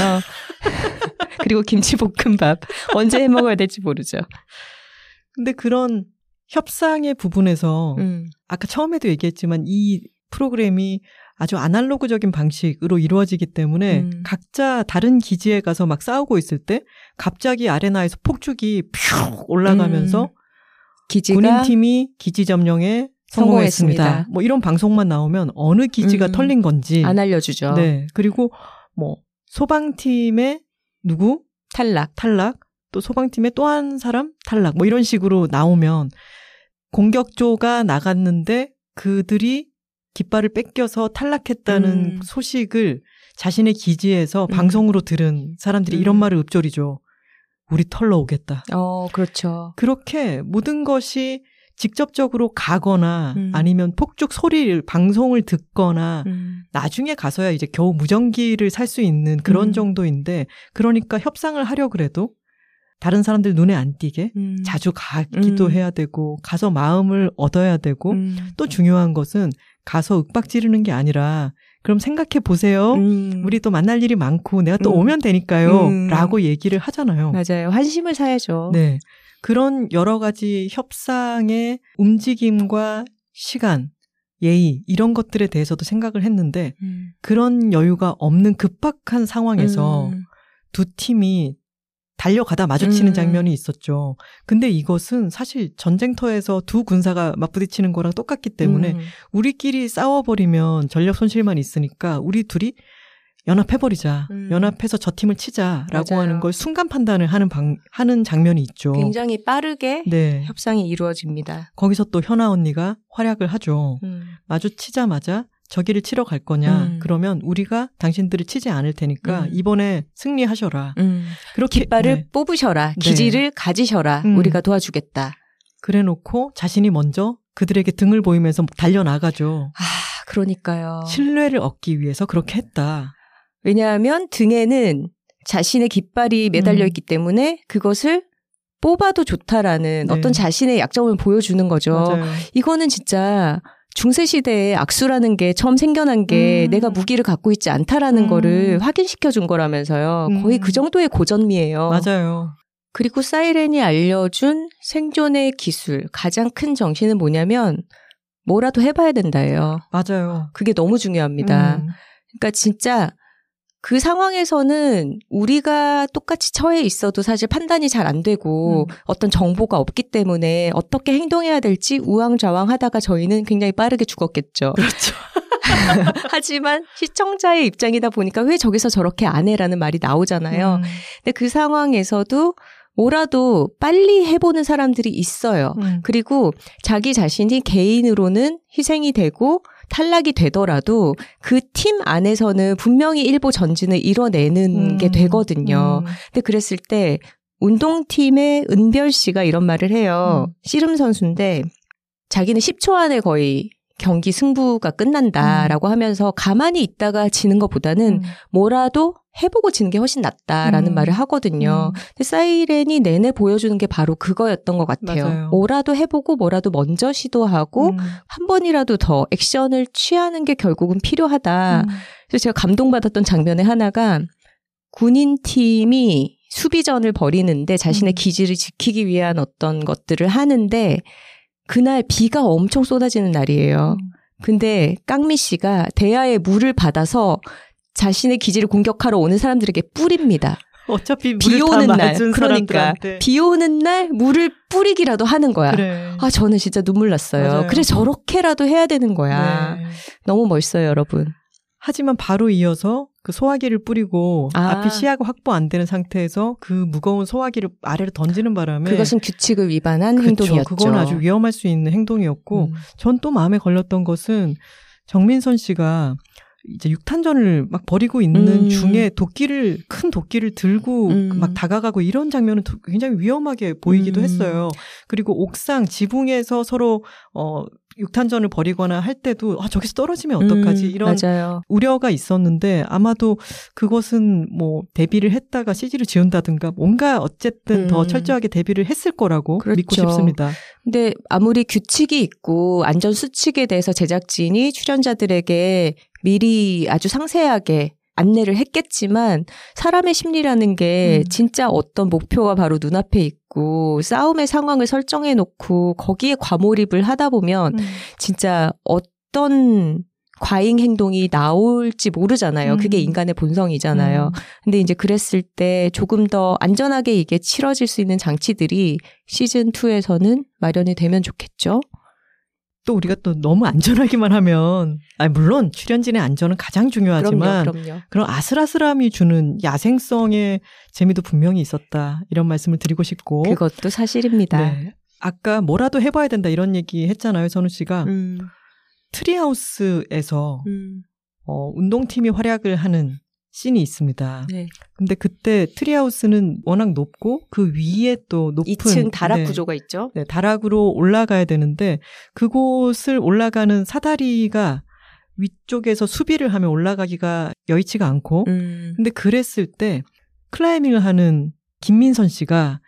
그리고 김치볶음밥 언제 해먹어야 될지 모르죠. 근데 그런 협상의 부분에서 음. 아까 처음에도 얘기했지만 이 프로그램이 아주 아날로그적인 방식으로 이루어지기 때문에 음. 각자 다른 기지에 가서 막 싸우고 있을 때 갑자기 아레나에서 폭죽이 퓨 올라가면서 음. 기지가 군인팀이 기지 점령에 성공했습니다. 성공했습니다. 뭐 이런 방송만 나오면 어느 기지가 음. 털린 건지 안 알려주죠. 네. 그리고 뭐 소방팀의 누구? 탈락. 탈락. 또 소방팀의 또 한 사람 탈락. 뭐 이런 식으로 나오면 공격조가 나갔는데 그들이 깃발을 뺏겨서 탈락했다는 음. 소식을 자신의 기지에서 음. 방송으로 들은 사람들이 음. 이런 말을 읊조리죠. 우리 털러 오겠다. 어, 그렇죠. 그렇게 모든 것이 직접적으로 가거나 음. 아니면 폭죽 소리를 방송을 듣거나 음. 나중에 가서야 이제 겨우 무전기를 살 수 있는 그런 음. 정도인데 그러니까 협상을 하려 그래도 다른 사람들 눈에 안 띄게 음. 자주 가기도 음. 해야 되고 가서 마음을 얻어야 되고 음. 또 중요한 것은 가서 윽박 지르는 게 아니라 그럼 생각해 보세요. 음. 우리 또 만날 일이 많고 내가 또 음. 오면 되니까요. 음. 라고 얘기를 하잖아요. 맞아요. 환심을 사야죠. 네, 그런 여러 가지 협상의 움직임과 시간, 예의 이런 것들에 대해서도 생각을 했는데 음. 그런 여유가 없는 급박한 상황에서 음. 두 팀이 달려가다 마주치는 음. 장면이 있었죠. 근데 이것은 사실 전쟁터에서 두 군사가 맞부딪히는 거랑 똑같기 때문에 음. 우리끼리 싸워버리면 전력 손실만 있으니까 우리 둘이 연합해버리자. 음. 연합해서 저 팀을 치자라고 맞아요. 하는 걸 순간 판단을 하는 방, 하는 장면이 있죠. 굉장히 빠르게 네. 협상이 이루어집니다. 거기서 또 현아 언니가 활약을 하죠. 음. 마주치자마자 저기를 치러 갈 거냐 음. 그러면 우리가 당신들을 치지 않을 테니까 음. 이번에 승리하셔라. 음. 그렇게 깃발을 네. 뽑으셔라. 기지를 네. 가지셔라. 음. 우리가 도와주겠다. 그래놓고 자신이 먼저 그들에게 등을 보이면서 달려나가죠. 아, 그러니까요. 신뢰를 얻기 위해서 그렇게 했다. 왜냐하면 등에는 자신의 깃발이 매달려 음. 있기 때문에 그것을 뽑아도 좋다라는 네. 어떤 자신의 약점을 보여주는 거죠. 맞아요. 이거는 진짜 중세시대에 악수라는 게 처음 생겨난 게 음. 내가 무기를 갖고 있지 않다라는 음. 거를 확인시켜준 거라면서요. 음. 거의 그 정도의 고전미예요. 맞아요. 그리고 사이렌이 알려준 생존의 기술, 가장 큰 정신은 뭐냐면 뭐라도 해봐야 된다예요. 맞아요. 그게 너무 중요합니다. 음. 그러니까 진짜 그 상황에서는 우리가 똑같이 처해 있어도 사실 판단이 잘 안 되고 음. 어떤 정보가 없기 때문에 어떻게 행동해야 될지 우왕좌왕하다가 저희는 굉장히 빠르게 죽었겠죠. 그렇죠. 하지만 시청자의 입장이다 보니까 왜 저기서 저렇게 안 해라는 말이 나오잖아요. 음. 근데 그 상황에서도 뭐라도 빨리 해보는 사람들이 있어요. 음. 그리고 자기 자신이 개인으로는 희생이 되고 탈락이 되더라도 그 팀 안에서는 분명히 일보 전진을 이뤄내는 음. 게 되거든요. 음. 근데 그랬을 때 운동팀의 은별 씨가 이런 말을 해요. 음. 씨름 선수인데 자기는 십 초 안에 거의 경기 승부가 끝난다라고 음. 하면서 가만히 있다가 지는 것보다는 음. 뭐라도 해보고 지는 게 훨씬 낫다라는 음. 말을 하거든요. 음. 근데 사이렌이 내내 보여주는 게 바로 그거였던 것 같아요. 맞아요. 뭐라도 해보고 뭐라도 먼저 시도하고 음. 한 번이라도 더 액션을 취하는 게 결국은 필요하다. 음. 그래서 제가 감동받았던 장면의 하나가 군인팀이 수비전을 벌이는데 자신의 음. 기지를 지키기 위한 어떤 것들을 하는데 그날 비가 엄청 쏟아지는 날이에요. 음. 근데 깡미 씨가 대야에 물을 받아서 자신의 기지를 공격하러 오는 사람들에게 뿌립니다. 어차피 비 오는 날, 그러니까 사람들한테. 비 오는 날 물을 뿌리기라도 하는 거야. 그래. 아, 저는 진짜 눈물 났어요. 맞아요. 그래 저렇게라도 해야 되는 거야. 네. 너무 멋있어요, 여러분. 하지만 바로 이어서 그 소화기를 뿌리고 아. 앞이 시야가 확보 안 되는 상태에서 그 무거운 소화기를 아래로 던지는 바람에 그것은 규칙을 위반한 그쵸, 행동이었죠. 그건 아주 위험할 수 있는 행동이었고 음. 전 또 마음에 걸렸던 것은 정민선 씨가 이제 육탄전을 막 벌이고 있는 음. 중에 도끼를, 큰 도끼를 들고 음. 막 다가가고 이런 장면은 굉장히 위험하게 보이기도 음. 했어요. 그리고 옥상, 지붕에서 서로, 어, 육탄전을 벌이거나 할 때도, 아, 저기서 떨어지면 어떡하지? 음, 이런 맞아요. 우려가 있었는데, 아마도 그것은 뭐, 대비를 했다가 씨지를 지운다든가, 뭔가 어쨌든 음. 더 철저하게 대비를 했을 거라고 그렇죠. 믿고 싶습니다. 근데 아무리 규칙이 있고, 안전수칙에 대해서 제작진이 출연자들에게 미리 아주 상세하게 안내를 했겠지만, 사람의 심리라는 게 음. 진짜 어떤 목표가 바로 눈앞에 있고, 싸움의 상황을 설정해 놓고 거기에 과몰입을 하다 보면 음. 진짜 어떤 과잉 행동이 나올지 모르잖아요. 음. 그게 인간의 본성이잖아요. 음. 근데 이제 그랬을 때 조금 더 안전하게 이게 치러질 수 있는 장치들이 시즌이에서는 마련이 되면 좋겠죠. 또 우리가 또 너무 안전하기만 하면, 아니, 물론 출연진의 안전은 가장 중요하지만, 그럼요, 그럼요. 그런 아슬아슬함이 주는 야생성의 재미도 분명히 있었다. 이런 말씀을 드리고 싶고. 그것도 사실입니다. 네. 아까 뭐라도 해봐야 된다. 이런 얘기 했잖아요. 선우 씨가. 음. 트리하우스에서 음. 어, 운동팀이 활약을 하는 씬이 있습니다. 네. 근데 그때 트리하우스는 워낙 높고 그 위에 또 높은 이 층 다락 네, 구조가 있죠. 네, 다락으로 올라가야 되는데 그곳을 올라가는 사다리가 위쪽에서 수비를 하면 올라가기가 여의치가 않고 음. 근데 그랬을 때 클라이밍을 하는 김민선 씨가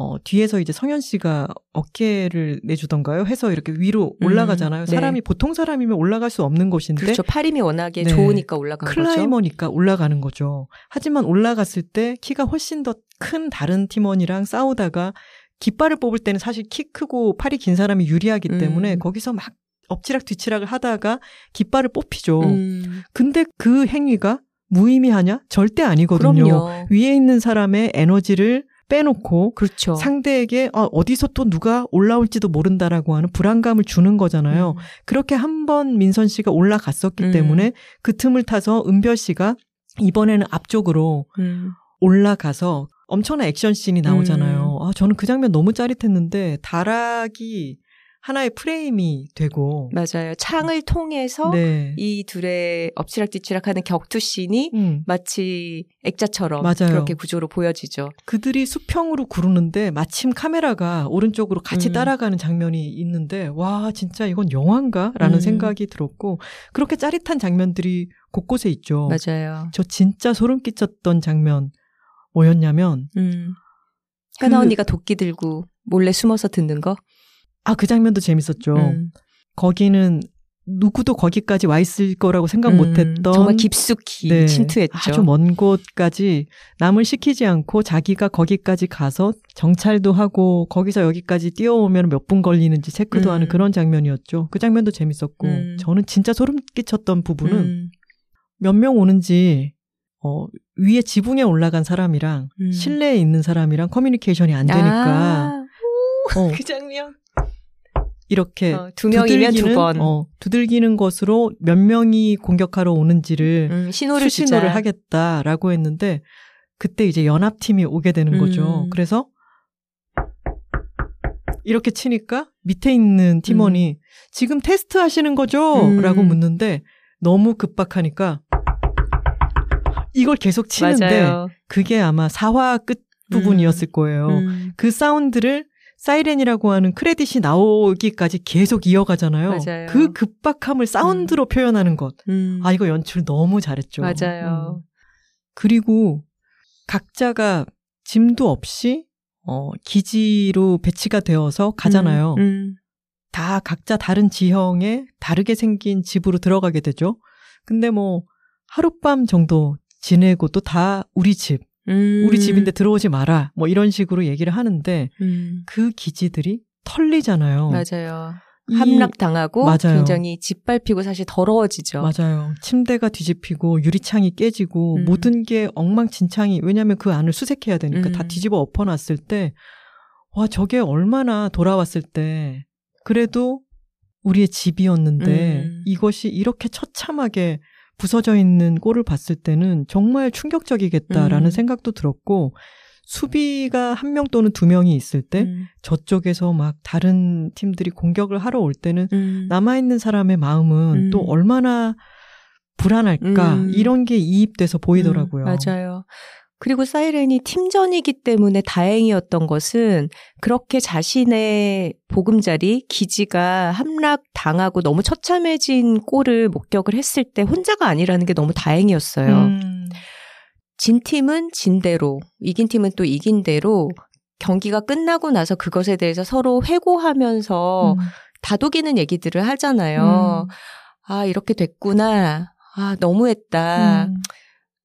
어, 뒤에서 이제 성현 씨가 어깨를 내주던가요? 해서 이렇게 위로 올라가잖아요. 음, 네. 사람이 보통 사람이면 올라갈 수 없는 곳인데. 그렇죠. 팔힘이 워낙에 네. 좋으니까 올라간 클라이머니까 거죠. 클라이머니까 올라가는 거죠. 하지만 올라갔을 때 키가 훨씬 더 큰 다른 팀원이랑 싸우다가 깃발을 뽑을 때는 사실 키 크고 팔이 긴 사람이 유리하기 때문에 음. 거기서 막 엎치락 뒤치락을 하다가 깃발을 뽑히죠. 음. 근데 그 행위가 무의미하냐? 절대 아니거든요. 그럼요. 위에 있는 사람의 에너지를 빼놓고 그렇죠. 상대에게 어디서 또 누가 올라올지도 모른다라고 하는 불안감을 주는 거잖아요. 음. 그렇게 한 번 민선 씨가 올라갔었기 음. 때문에 그 틈을 타서 은별 씨가 이번에는 앞쪽으로 음. 올라가서 엄청난 액션씬이 나오잖아요. 음. 아, 저는 그 장면 너무 짜릿했는데 다락이 하나의 프레임이 되고 맞아요. 창을 통해서 네. 이 둘의 엎치락뒤치락하는 격투씬이 음. 마치 액자처럼 맞아요. 그렇게 구조로 보여지죠. 그들이 수평으로 구르는데 마침 카메라가 오른쪽으로 같이 음. 따라가는 장면이 있는데 와 진짜 이건 영화인가? 라는 음. 생각이 들었고 그렇게 짜릿한 장면들이 곳곳에 있죠. 맞아요. 저 진짜 소름 끼쳤던 장면 뭐였냐면 음. 현아 그, 언니가 도끼 들고 몰래 숨어서 듣는 거? 아, 그 장면도 재밌었죠. 음. 거기는 누구도 거기까지 와 있을 거라고 생각 음, 못했던 정말 깊숙이 네, 침투했죠. 아주 먼 곳까지 남을 시키지 않고 자기가 거기까지 가서 정찰도 하고 거기서 여기까지 뛰어오면 몇 분 걸리는지 체크도 음. 하는 그런 장면이었죠. 그 장면도 재밌었고 음. 저는 진짜 소름 끼쳤던 부분은 음. 몇 명 오는지 어, 위에 지붕에 올라간 사람이랑 음. 실내에 있는 사람이랑 커뮤니케이션이 안 되니까 아, 오, 어. 그 장면 이렇게 어, 두 명이면 두 번 어, 두들기는 것으로 몇 명이 공격하러 오는지를 음, 신호를 수신호를 하겠다라고 했는데 그때 이제 연합팀이 오게 되는 음. 거죠. 그래서 이렇게 치니까 밑에 있는 팀원이 음. 지금 테스트 하시는 거죠? 음. 라고 묻는데 너무 급박하니까 이걸 계속 치는데 맞아요. 그게 아마 사 화 끝 부분이었을 거예요. 음. 음. 그 사운드를 사이렌이라고 하는 크레딧이 나오기까지 계속 이어가잖아요. 맞아요. 그 급박함을 사운드로 음. 표현하는 것. 음. 아, 이거 연출 너무 잘했죠. 맞아요. 음. 그리고 각자가 짐도 없이 어, 기지로 배치가 되어서 가잖아요. 음. 음. 다 각자 다른 지형에 다르게 생긴 집으로 들어가게 되죠. 근데 뭐 하룻밤 정도 지내고 또 다 우리 집. 음. 우리 집인데 들어오지 마라. 뭐 이런 식으로 얘기를 하는데 음. 그 기지들이 털리잖아요. 맞아요. 함락당하고 맞아요. 굉장히 짓밟히고 사실 더러워지죠. 맞아요. 침대가 뒤집히고 유리창이 깨지고 음. 모든 게 엉망진창이 왜냐하면 그 안을 수색해야 되니까 음. 다 뒤집어 엎어놨을 때 와 저게 얼마나 돌아왔을 때 그래도 우리의 집이었는데 음. 이것이 이렇게 처참하게 부서져 있는 꼴을 봤을 때는 정말 충격적이겠다라는 음. 생각도 들었고 수비가 한 명 또는 두 명이 있을 때 음. 저쪽에서 막 다른 팀들이 공격을 하러 올 때는 음. 남아있는 사람의 마음은 음. 또 얼마나 불안할까 음. 이런 게 이입돼서 보이더라고요. 음, 맞아요. 그리고 사이렌이 팀전이기 때문에 다행이었던 것은 그렇게 자신의 보금자리, 기지가 함락당하고 너무 처참해진 꼴을 목격을 했을 때 혼자가 아니라는 게 너무 다행이었어요. 음. 진 팀은 진대로, 이긴 팀은 또 이긴 대로 경기가 끝나고 나서 그것에 대해서 서로 회고하면서 음. 다독이는 얘기들을 하잖아요. 음. 아, 이렇게 됐구나. 아, 너무했다. 음.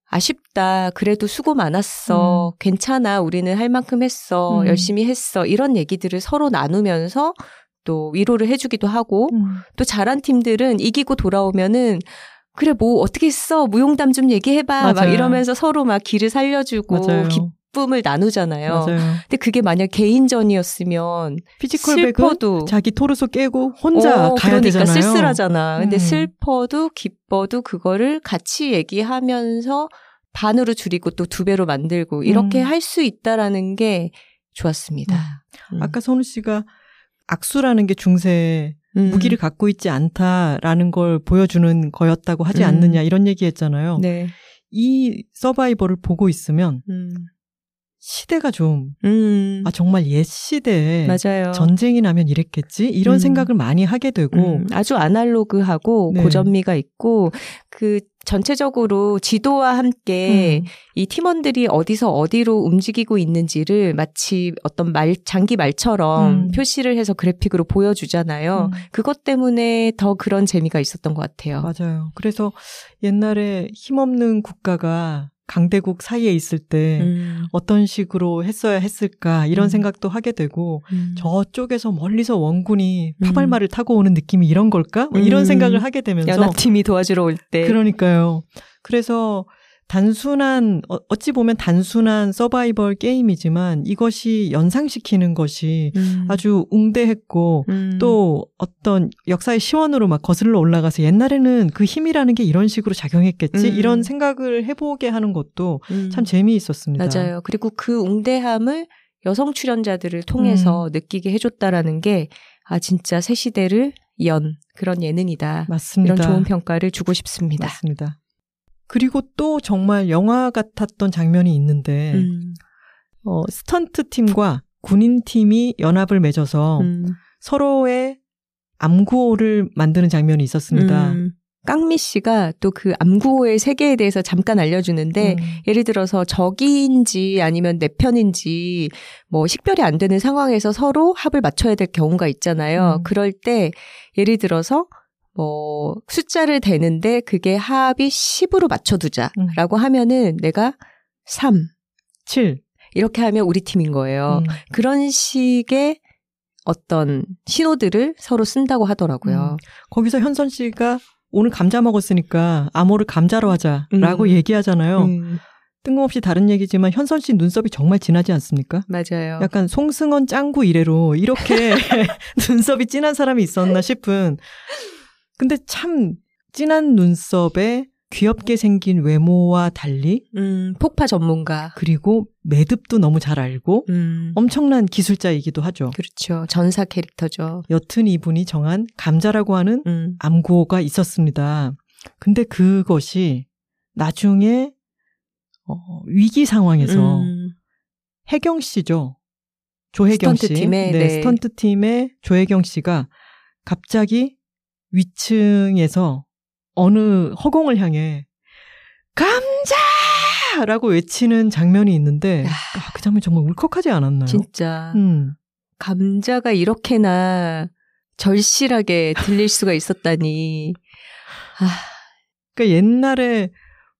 아쉽다. 그래도 수고 많았어. 음. 괜찮아. 우리는 할 만큼 했어. 음. 열심히 했어. 이런 얘기들을 서로 나누면서 또 위로를 해주기도 하고 음. 또 잘한 팀들은 이기고 돌아오면은 그래 뭐 어떻게 했어? 무용담 좀 얘기해봐. 맞아요. 막 이러면서 서로 막 길을 살려주고 맞아요. 기쁨을 나누잖아요. 맞아요. 근데 그게 만약 개인전이었으면 피지컬 슬퍼도 자기 토르소 깨고 혼자 어, 가야 그러니까 되잖아요. 그러니까 쓸쓸하잖아. 근데 음. 슬퍼도 기뻐도 그거를 같이 얘기하면서 반으로 줄이고 또 두 배로 만들고 이렇게 음. 할 수 있다라는 게 좋았습니다. 음. 음. 아까 선우 씨가 악수라는 게 중세에 음. 무기를 갖고 있지 않다라는 걸 보여주는 거였다고 하지 음. 않느냐 이런 얘기했잖아요. 네. 이 서바이벌을 보고 있으면 음. 시대가 좀 음. 아, 정말 옛 시대에 맞아요. 전쟁이 나면 이랬겠지 이런 음. 생각을 많이 하게 되고 음. 아주 아날로그하고 네. 고전미가 있고 그 전체적으로 지도와 함께 음. 이 팀원들이 어디서 어디로 움직이고 있는지를 마치 어떤 말, 장기 말처럼 음. 표시를 해서 그래픽으로 보여주잖아요. 음. 그것 때문에 더 그런 재미가 있었던 것 같아요. 맞아요. 그래서 옛날에 힘없는 국가가 강대국 사이에 있을 때 음. 어떤 식으로 했어야 했을까 이런 음. 생각도 하게 되고 음. 저쪽에서 멀리서 원군이 파발마를 음. 타고 오는 느낌이 이런 걸까? 뭐 이런 음. 생각을 하게 되면서 연합팀이 도와주러 올 때 그러니까요. 그래서 단순한 어찌 보면 단순한 서바이벌 게임이지만 이것이 연상시키는 것이 음. 아주 웅대했고 음. 또 어떤 역사의 시원으로 막 거슬러 올라가서 옛날에는 그 힘이라는 게 이런 식으로 작용했겠지 음. 이런 생각을 해보게 하는 것도 음. 참 재미있었습니다. 맞아요. 그리고 그 웅대함을 여성 출연자들을 통해서 음. 느끼게 해줬다라는 게 아 진짜 새 시대를 연 그런 예능이다. 맞습니다. 이런 좋은 평가를 주고 싶습니다. 맞습니다. 그리고 또 정말 영화 같았던 장면이 있는데 음. 어, 스턴트 팀과 군인 팀이 연합을 맺어서 음. 서로의 암구호를 만드는 장면이 있었습니다. 음. 깡미 씨가 또 그 암구호의 세계에 대해서 잠깐 알려주는데 음. 예를 들어서 적인지 아니면 내 편인지 뭐 식별이 안 되는 상황에서 서로 합을 맞춰야 될 경우가 있잖아요. 음. 그럴 때 예를 들어서 뭐, 숫자를 대는데 그게 합이 십으로 맞춰두자라고 음. 하면은 내가 삼, 칠 이렇게 하면 우리 팀인 거예요. 음. 그런 식의 어떤 신호들을 서로 쓴다고 하더라고요. 음. 거기서 현선 씨가 오늘 감자 먹었으니까 암호를 감자로 하자라고 음. 얘기하잖아요. 음. 뜬금없이 다른 얘기지만 현선 씨 눈썹이 정말 진하지 않습니까? 맞아요. 약간 송승헌 짱구 이래로 이렇게 눈썹이 진한 사람이 있었나 싶은 근데 참 진한 눈썹에 귀엽게 생긴 외모와 달리 음, 폭파 전문가 그리고 매듭도 너무 잘 알고 음. 엄청난 기술자이기도 하죠. 그렇죠. 전사 캐릭터죠. 여튼 이분이 정한 감자라고 하는 음. 암구호가 있었습니다. 근데 그것이 나중에 어, 위기 상황에서 음. 혜경 씨죠. 조혜경 스턴트 씨. 팀의, 네, 네. 스턴트 팀의 조혜경 씨가 갑자기 위층에서 어느 허공을 향해 감자! 라고 외치는 장면이 있는데 아, 그 장면 정말 울컥하지 않았나요? 진짜 음. 감자가 이렇게나 절실하게 들릴 수가 있었다니 아. 그러니까 옛날에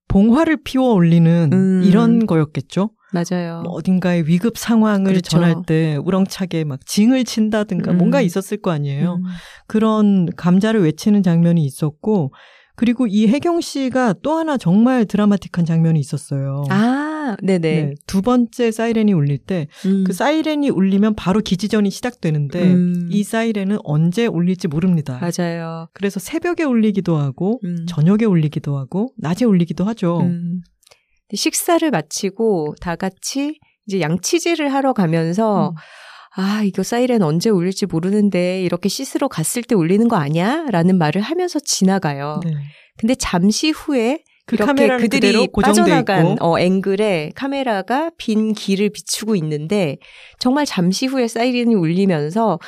봉화를 피워 올리는 음. 이런 거였겠죠? 맞아요. 뭐 어딘가의 위급 상황을 그렇죠. 전할 때 우렁차게 막 징을 친다든가 음. 뭔가 있었을 거 아니에요. 음. 그런 감자를 외치는 장면이 있었고 그리고 이 혜경 씨가 또 하나 정말 드라마틱한 장면이 있었어요. 아, 네네. 네, 두 번째 사이렌이 울릴 때 그 음. 사이렌이 울리면 바로 기지전이 시작되는데 음. 이 사이렌은 언제 울릴지 모릅니다. 맞아요. 그래서 새벽에 울리기도 하고 음. 저녁에 울리기도 하고 낮에 울리기도 하죠. 음. 식사를 마치고 다 같이 이제 양치질을 하러 가면서 음. 아, 이거 사이렌 언제 울릴지 모르는데 이렇게 씻으러 갔을 때 울리는 거 아니야? 라는 말을 하면서 지나가요. 네. 근데 잠시 후에 그 이렇게 그들이 빠져나간 어, 앵글에 카메라가 빈 길을 비추고 있는데 정말 잠시 후에 사이렌이 울리면서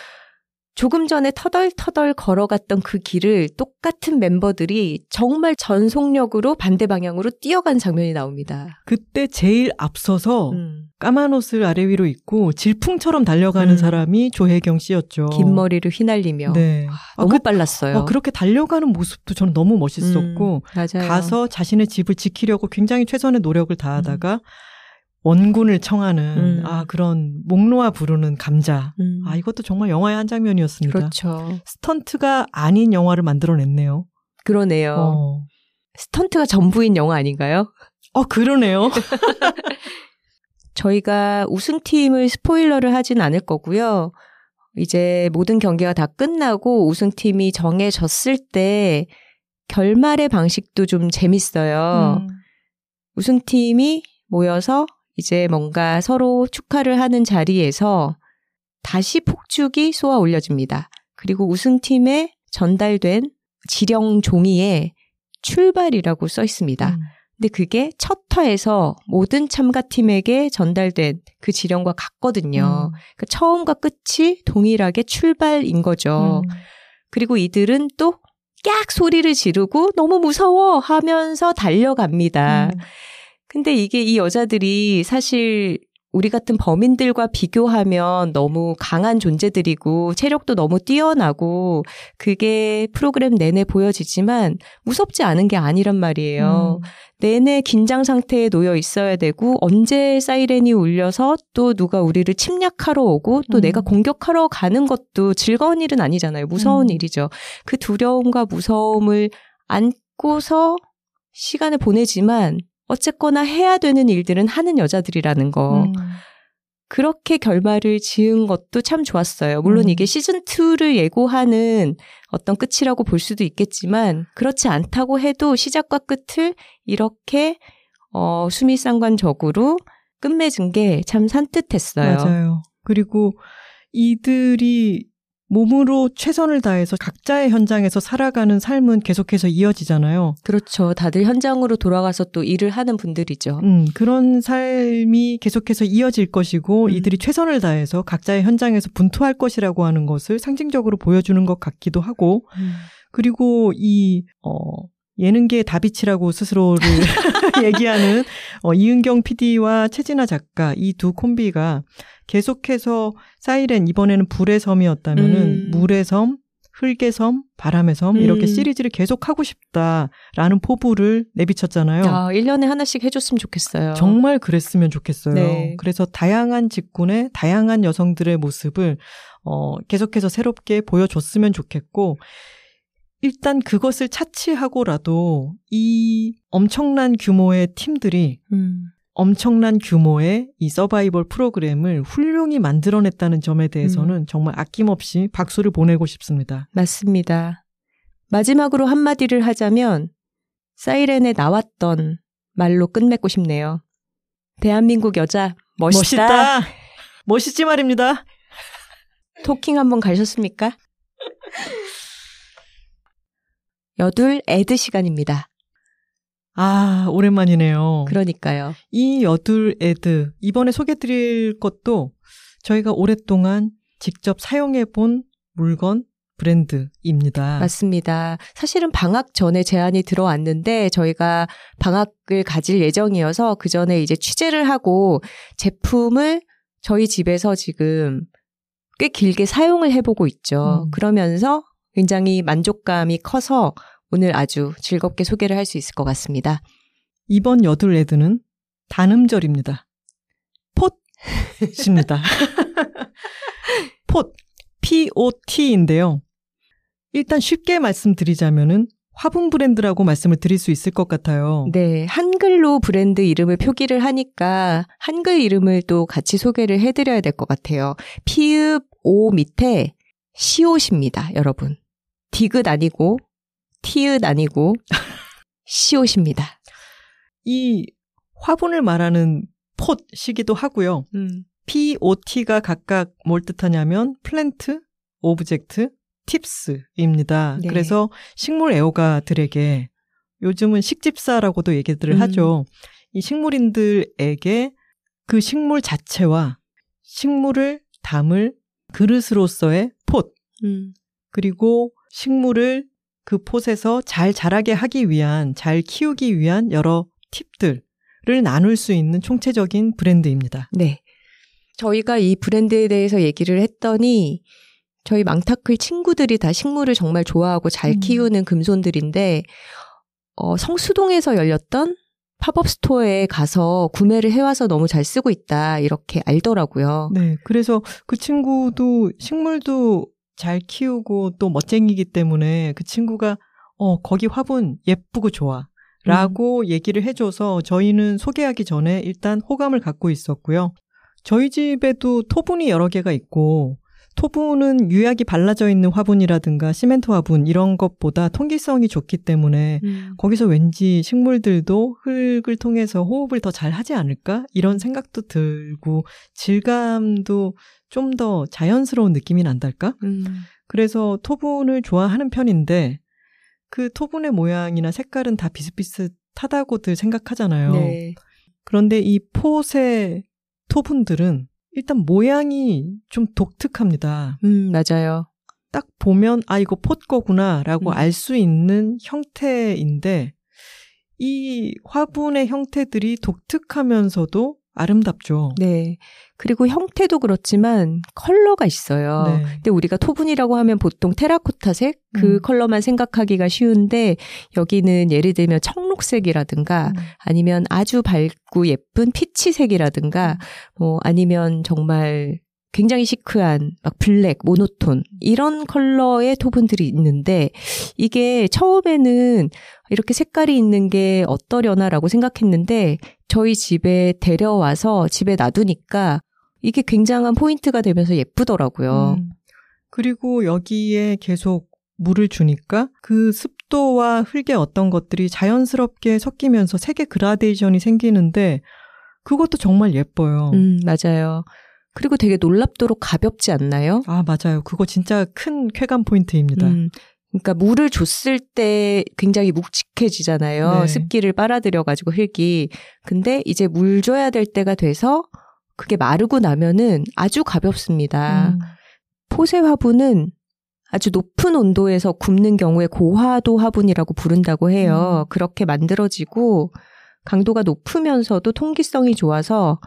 조금 전에 터덜터덜 걸어갔던 그 길을 똑같은 멤버들이 정말 전속력으로 반대 방향으로 뛰어간 장면이 나옵니다. 그때 제일 앞서서 음. 까만 옷을 아래 위로 입고 질풍처럼 달려가는 음. 사람이 조혜경 씨였죠. 긴 머리를 휘날리며. 네. 아, 너무 아, 그, 빨랐어요. 아, 그렇게 달려가는 모습도 저는 너무 멋있었고 음, 맞아요. 가서 자신의 집을 지키려고 굉장히 최선의 노력을 다하다가 음. 원군을 청하는 음. 아 그런 목 놓아 부르는 감자. 음. 아 이것도 정말 영화의 한 장면이었습니다. 그렇죠. 스턴트가 아닌 영화를 만들어냈네요. 그러네요. 어. 스턴트가 전부인 영화 아닌가요? 어 그러네요. 저희가 우승팀을 스포일러를 하진 않을 거고요. 이제 모든 경기가 다 끝나고 우승팀이 정해졌을 때 결말의 방식도 좀 재밌어요. 음. 우승팀이 모여서 이제 뭔가 서로 축하를 하는 자리에서 다시 폭죽이 쏘아 올려집니다. 그리고 우승팀에 전달된 지령 종이에 출발이라고 써 있습니다. 음. 근데 그게 첫 터에서 모든 참가팀에게 전달된 그 지령과 같거든요. 음. 그러니까 처음과 끝이 동일하게 출발인 거죠. 음. 그리고 이들은 또 깍 소리를 지르고 너무 무서워 하면서 달려갑니다. 음. 근데 이게 이 여자들이 사실 우리 같은 범인들과 비교하면 너무 강한 존재들이고 체력도 너무 뛰어나고 그게 프로그램 내내 보여지지만 무섭지 않은 게 아니란 말이에요. 음. 내내 긴장 상태에 놓여 있어야 되고 언제 사이렌이 울려서 또 누가 우리를 침략하러 오고 또 음. 내가 공격하러 가는 것도 즐거운 일은 아니잖아요. 무서운 음. 일이죠. 그 두려움과 무서움을 안고서 시간을 보내지만 어쨌거나 해야 되는 일들은 하는 여자들이라는 거. 음. 그렇게 결말을 지은 것도 참 좋았어요. 물론 음. 이게 시즌이를 예고하는 어떤 끝이라고 볼 수도 있겠지만 그렇지 않다고 해도 시작과 끝을 이렇게 어, 수미상관적으로 끝맺은 게 참 산뜻했어요. 맞아요. 그리고 이들이 몸으로 최선을 다해서 각자의 현장에서 살아가는 삶은 계속해서 이어지잖아요. 그렇죠. 다들 현장으로 돌아가서 또 일을 하는 분들이죠. 음, 그런 삶이 계속해서 이어질 것이고 음. 이들이 최선을 다해서 각자의 현장에서 분투할 것이라고 하는 것을 상징적으로 보여주는 것 같기도 하고 음. 그리고 이... 어. 예능계의 다비치라고 스스로를 얘기하는 어, 이은경 피디와 최진아 작가 이 두 콤비가 계속해서 사이렌 이번에는 불의 섬이었다면은 음. 물의 섬, 흙의 섬, 바람의 섬 음. 이렇게 시리즈를 계속 하고 싶다라는 포부를 내비쳤잖아요. 아, 일 년에 하나씩 해줬으면 좋겠어요. 정말 그랬으면 좋겠어요. 네. 그래서 다양한 직군의 다양한 여성들의 모습을 어, 계속해서 새롭게 보여줬으면 좋겠고 일단 그것을 차치하고라도 이 엄청난 규모의 팀들이 음. 엄청난 규모의 이 서바이벌 프로그램을 훌륭히 만들어냈다는 점에 대해서는 음. 정말 아낌없이 박수를 보내고 싶습니다. 맞습니다. 마지막으로 한마디를 하자면 사이렌에 나왔던 말로 끝맺고 싶네요. 대한민국 여자 멋있다. 멋있다. 멋있지 말입니다. 토킹 한번 가셨습니까? 여둘 애드 시간입니다. 아, 오랜만이네요. 그러니까요. 이 여둘 애드, 이번에 소개해드릴 것도 저희가 오랫동안 직접 사용해본 물건, 브랜드입니다. 맞습니다. 사실은 방학 전에 제안이 들어왔는데 저희가 방학을 가질 예정이어서 그 전에 이제 취재를 하고 제품을 저희 집에서 지금 꽤 길게 사용을 해보고 있죠. 음. 그러면서 굉장히 만족감이 커서 오늘 아주 즐겁게 소개를 할 수 있을 것 같습니다. 이번 여둘 애드는 단음절입니다. 폿입니다. 폿, 피 오 티인데요. 일단 쉽게 말씀드리자면은 화분 브랜드라고 말씀을 드릴 수 있을 것 같아요. 네, 한글로 브랜드 이름을 표기를 하니까 한글 이름을 또 같이 소개를 해드려야 될 것 같아요. 피읍 오 밑에 시옷입니다, 여러분. 디귿 아니고 티읒 아니고 시옷입니다. 이 화분을 말하는 폿이기도 하고요. 음. 피 오 티가 각각 뭘 뜻하냐면 플랜트, 오브젝트, 팁스입니다. 네. 그래서 식물 애호가들에게 요즘은 식집사라고도 얘기들을 음. 하죠. 이 식물인들에게 그 식물 자체와 식물을 담을 그릇으로서의 폿 음. 그리고 식물을 그 폿에서 잘 자라게 하기 위한, 잘 키우기 위한 여러 팁들을 나눌 수 있는 총체적인 브랜드입니다. 네. 저희가 이 브랜드에 대해서 얘기를 했더니 저희 망타클 친구들이 다 식물을 정말 좋아하고 잘 음. 키우는 금손들인데 어, 성수동에서 열렸던 팝업 스토어에 가서 구매를 해와서 너무 잘 쓰고 있다 이렇게 알더라고요. 네, 그래서 그 친구도 식물도 잘 키우고 또 멋쟁이기 때문에 그 친구가 어 거기 화분 예쁘고 좋아 라고 음. 얘기를 해줘서 저희는 소개하기 전에 일단 호감을 갖고 있었고요. 저희 집에도 토분이 여러 개가 있고 토분은 유약이 발라져 있는 화분이라든가 시멘트 화분 이런 것보다 통기성이 좋기 때문에 음. 거기서 왠지 식물들도 흙을 통해서 호흡을 더 잘 하지 않을까? 이런 생각도 들고 질감도 좀 더 자연스러운 느낌이 난달까? 음. 그래서 토분을 좋아하는 편인데 그 토분의 모양이나 색깔은 다 비슷비슷하다고들 생각하잖아요. 네. 그런데 이 폿의 토분들은 일단 모양이 좀 독특합니다. 음, 맞아요. 딱 보면 아 이거 폿 거구나라고 음. 알 수 있는 형태인데 이 화분의 형태들이 독특하면서도 아름답죠. 네. 그리고 형태도 그렇지만 컬러가 있어요. 네. 근데 우리가 토분이라고 하면 보통 테라코타색 그 음. 컬러만 생각하기가 쉬운데 여기는 예를 들면 청록색이라든가 음. 아니면 아주 밝고 예쁜 피치색이라든가 뭐 아니면 정말 굉장히 시크한 막 블랙, 모노톤 이런 컬러의 토분들이 있는데 이게 처음에는 이렇게 색깔이 있는 게 어떠려나라고 생각했는데 저희 집에 데려와서 집에 놔두니까 이게 굉장한 포인트가 되면서 예쁘더라고요. 음. 그리고 여기에 계속 물을 주니까 그 습도와 흙의 어떤 것들이 자연스럽게 섞이면서 색의 그라데이션이 생기는데 그것도 정말 예뻐요. 음, 맞아요. 그리고 되게 놀랍도록 가볍지 않나요? 아, 맞아요. 그거 진짜 큰 쾌감 포인트입니다. 음, 그러니까 물을 줬을 때 굉장히 묵직해지잖아요. 네. 습기를 빨아들여가지고 흙이. 근데 이제 물 줘야 될 때가 돼서 그게 마르고 나면은 아주 가볍습니다. 음. 포세 화분은 아주 높은 온도에서 굽는 경우에 고화도 화분이라고 부른다고 해요. 음. 그렇게 만들어지고 강도가 높으면서도 통기성이 좋아서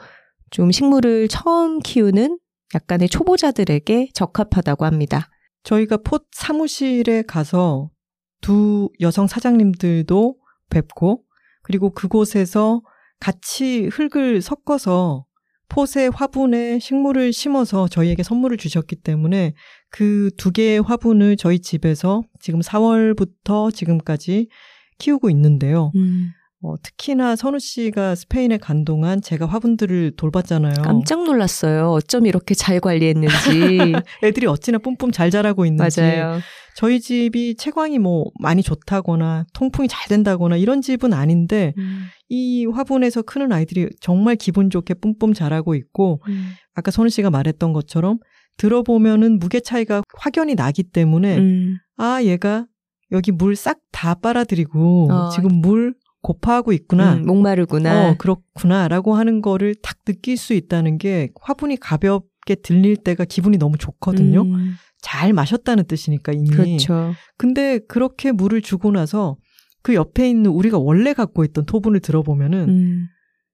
좀 식물을 처음 키우는 약간의 초보자들에게 적합하다고 합니다. 저희가 폿 사무실에 가서 두 여성 사장님들도 뵙고 그리고 그곳에서 같이 흙을 섞어서 폿의 화분에 식물을 심어서 저희에게 선물을 주셨기 때문에 그 두 개의 화분을 저희 집에서 지금 사월부터 지금까지 키우고 있는데요. 음. 어, 특히나 선우 씨가 스페인에 간 동안 제가 화분들을 돌봤잖아요. 깜짝 놀랐어요. 어쩜 이렇게 잘 관리했는지. 애들이 어찌나 뿜뿜 잘 자라고 있는지. 맞아요. 저희 집이 채광이 뭐 많이 좋다거나 통풍이 잘 된다거나 이런 집은 아닌데 음. 이 화분에서 크는 아이들이 정말 기분 좋게 뿜뿜 자라고 있고 음. 아까 선우 씨가 말했던 것처럼 들어보면은 무게 차이가 확연히 나기 때문에 음. 아 얘가 여기 물 싹 다 빨아들이고 어. 지금 물 고파하고 있구나. 음, 목마르구나. 어, 그렇구나. 라고 하는 거를 딱 느낄 수 있다는 게 화분이 가볍게 들릴 때가 기분이 너무 좋거든요. 음. 잘 마셨다는 뜻이니까 이미. 그렇죠. 근데 그렇게 물을 주고 나서 그 옆에 있는 우리가 원래 갖고 있던 토분을 들어보면은 음.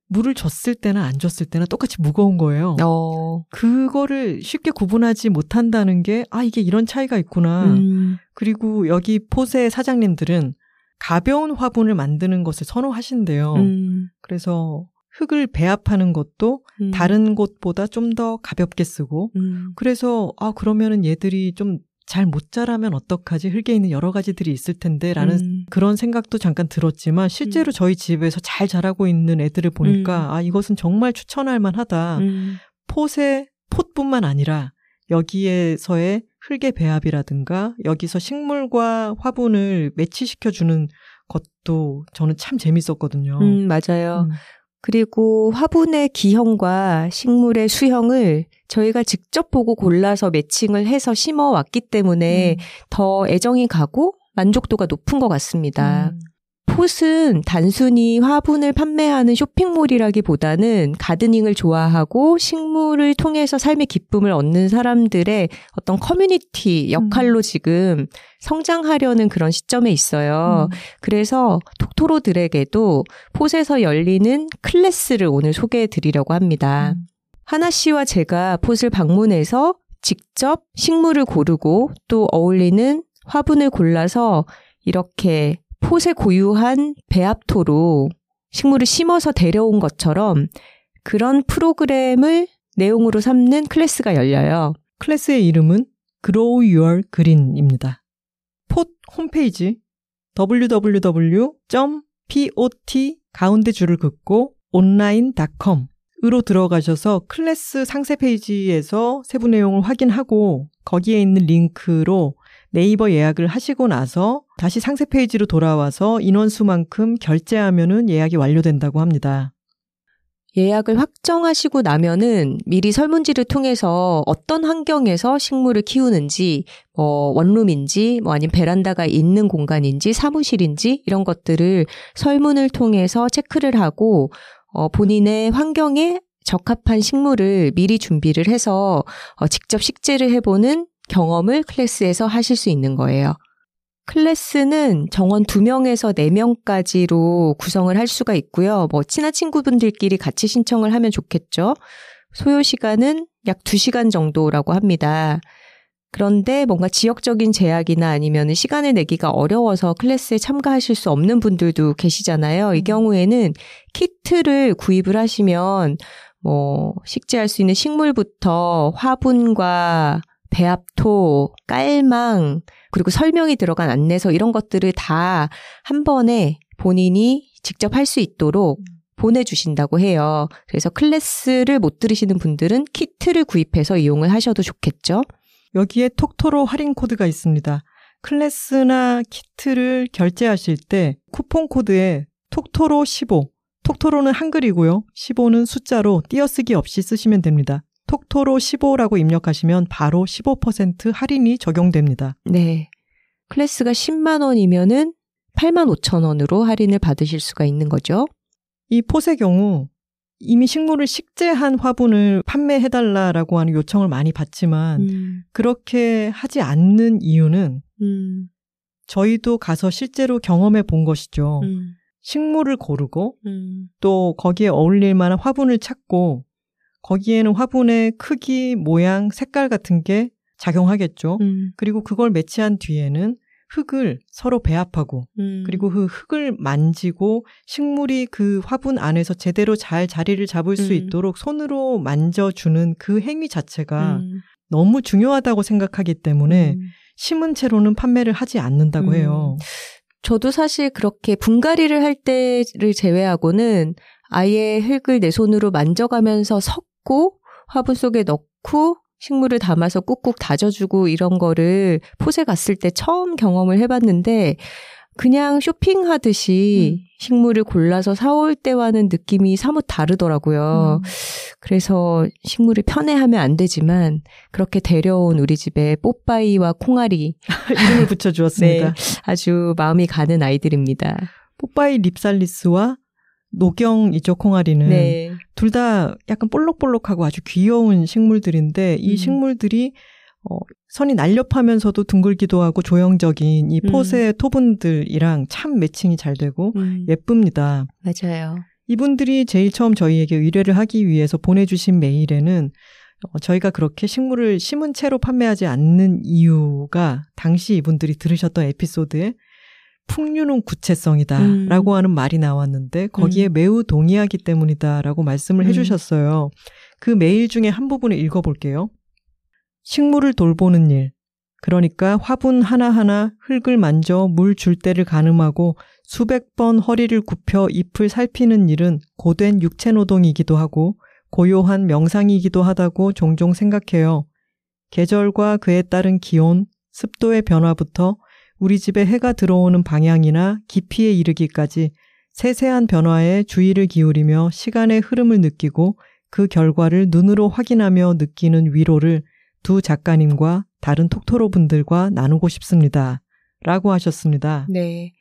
물을 줬을 때나 안 줬을 때나 똑같이 무거운 거예요. 어. 그거를 쉽게 구분하지 못한다는 게 아, 이게 이런 차이가 있구나. 음. 그리고 여기 포세 사장님들은 가벼운 화분을 만드는 것을 선호하신대요. 음. 그래서 흙을 배합하는 것도 음. 다른 곳보다 좀 더 가볍게 쓰고 음. 그래서 아 그러면은 얘들이 좀 잘 못 자라면 어떡하지? 흙에 있는 여러 가지들이 있을 텐데 라는 음. 그런 생각도 잠깐 들었지만 실제로 음. 저희 집에서 잘 자라고 있는 애들을 보니까 음. 아 이것은 정말 추천할 만하다. 음. 폿의 폿뿐만 아니라 여기에서의 흙의 배합이라든가 여기서 식물과 화분을 매치시켜주는 것도 저는 참 재밌었거든요. 음, 맞아요. 음. 그리고 화분의 기형과 식물의 수형을 저희가 직접 보고 골라서 매칭을 해서 심어왔기 때문에 음. 더 애정이 가고 만족도가 높은 것 같습니다. 음. 폿은 단순히 화분을 판매하는 쇼핑몰이라기보다는 가드닝을 좋아하고 식물을 통해서 삶의 기쁨을 얻는 사람들의 어떤 커뮤니티 역할로 음. 지금 성장하려는 그런 시점에 있어요. 음. 그래서 톡토로들에게도 폿에서 열리는 클래스를 오늘 소개해드리려고 합니다. 음. 하나 씨와 제가 폿을 방문해서 직접 식물을 고르고 또 어울리는 화분을 골라서 이렇게 폿의 고유한 배합토로 식물을 심어서 데려온 것처럼 그런 프로그램을 내용으로 삼는 클래스가 열려요. 클래스의 이름은 Grow Your Green입니다. 폿 홈페이지 더블유 더블유 더블유 점 피 오 티 가운데 줄을 긋고 온라인 닷 컴으로 들어가셔서 클래스 상세 페이지에서 세부 내용을 확인하고 거기에 있는 링크로 네이버 예약을 하시고 나서 다시 상세 페이지로 돌아와서 인원수만큼 결제하면은 예약이 완료된다고 합니다. 예약을 확정하시고 나면은 미리 설문지를 통해서 어떤 환경에서 식물을 키우는지, 뭐 원룸인지, 뭐 아니면 베란다가 있는 공간인지, 사무실인지 이런 것들을 설문을 통해서 체크를 하고 어, 본인의 환경에 적합한 식물을 미리 준비를 해서 어, 직접 식재를 해보는 경험을 클래스에서 하실 수 있는 거예요. 클래스는 정원 두 명에서 네 명까지로 구성을 할 수가 있고요. 뭐 친한 친구분들끼리 같이 신청을 하면 좋겠죠. 소요 시간은 약 두 시간 정도라고 합니다. 그런데 뭔가 지역적인 제약이나 아니면 시간을 내기가 어려워서 클래스에 참가하실 수 없는 분들도 계시잖아요. 이 경우에는 키트를 구입을 하시면 뭐 식재할 수 있는 식물부터 화분과 배합토, 깔망, 그리고 설명이 들어간 안내서 이런 것들을 다 한 번에 본인이 직접 할 수 있도록 보내주신다고 해요. 그래서 클래스를 못 들으시는 분들은 키트를 구입해서 이용을 하셔도 좋겠죠. 여기에 톡토로 할인 코드가 있습니다. 클래스나 키트를 결제하실 때 쿠폰 코드에 톡토로 십오, 톡토로는 한글이고요. 십오는 숫자로 띄어쓰기 없이 쓰시면 됩니다. 톡토로 십오라고 입력하시면 바로 십오 퍼센트 할인이 적용됩니다. 네. 클래스가 십만 원이면은 팔만 오천 원으로 할인을 받으실 수가 있는 거죠. 이 폿의 경우 이미 식물을 식재한 화분을 판매해달라라고 하는 요청을 많이 받지만 음. 그렇게 하지 않는 이유는 음. 저희도 가서 실제로 경험해 본 것이죠. 음. 식물을 고르고 음. 또 거기에 어울릴 만한 화분을 찾고 거기에는 화분의 크기, 모양, 색깔 같은 게 작용하겠죠. 음. 그리고 그걸 매치한 뒤에는 흙을 서로 배합하고 음. 그리고 그 흙을 만지고 식물이 그 화분 안에서 제대로 잘 자리를 잡을 음. 수 있도록 손으로 만져주는 그 행위 자체가 음. 너무 중요하다고 생각하기 때문에 음. 심은 채로는 판매를 하지 않는다고 음. 해요. 저도 사실 그렇게 분갈이를 할 때를 제외하고는 아예 흙을 내 손으로 만져가면서 섞 고 화분 속에 넣고 식물을 담아서 꾹꾹 다져주고 이런 거를 폿에 갔을 때 처음 경험을 해봤는데 그냥 쇼핑하듯이 음. 식물을 골라서 사올 때와는 느낌이 사뭇 다르더라고요. 음. 그래서 식물을 편애하면 안 되지만 그렇게 데려온 우리 집에 뽀빠이와 콩아리 이름을 붙여주었습니다. 네, 아주 마음이 가는 아이들입니다. 뽀빠이 립살리스와 노경이죠, 콩아리는. 네. 둘 다 약간 볼록볼록하고 아주 귀여운 식물들인데 이 음. 식물들이 어, 선이 날렵하면서도 둥글기도 하고 조형적인 이 폿의 음. 토분들이랑 참 매칭이 잘 되고 음. 예쁩니다. 맞아요. 이분들이 제일 처음 저희에게 의뢰를 하기 위해서 보내주신 메일에는 어, 저희가 그렇게 식물을 심은 채로 판매하지 않는 이유가 당시 이분들이 들으셨던 에피소드에 풍류는 구체성이다 음. 라고 하는 말이 나왔는데 거기에 음. 매우 동의하기 때문이다 라고 말씀을 음. 해주셨어요. 그 메일 중에 한 부분을 읽어볼게요. 식물을 돌보는 일, 그러니까 화분 하나하나 흙을 만져 물 줄 때를 가늠하고 수백 번 허리를 굽혀 잎을 살피는 일은 고된 육체노동이기도 하고 고요한 명상이기도 하다고 종종 생각해요. 계절과 그에 따른 기온, 습도의 변화부터 우리 집에 해가 들어오는 방향이나 깊이에 이르기까지 세세한 변화에 주의를 기울이며 시간의 흐름을 느끼고 그 결과를 눈으로 확인하며 느끼는 위로를 두 작가님과 다른 톡토로 분들과 나누고 싶습니다. 라고 하셨습니다. 네.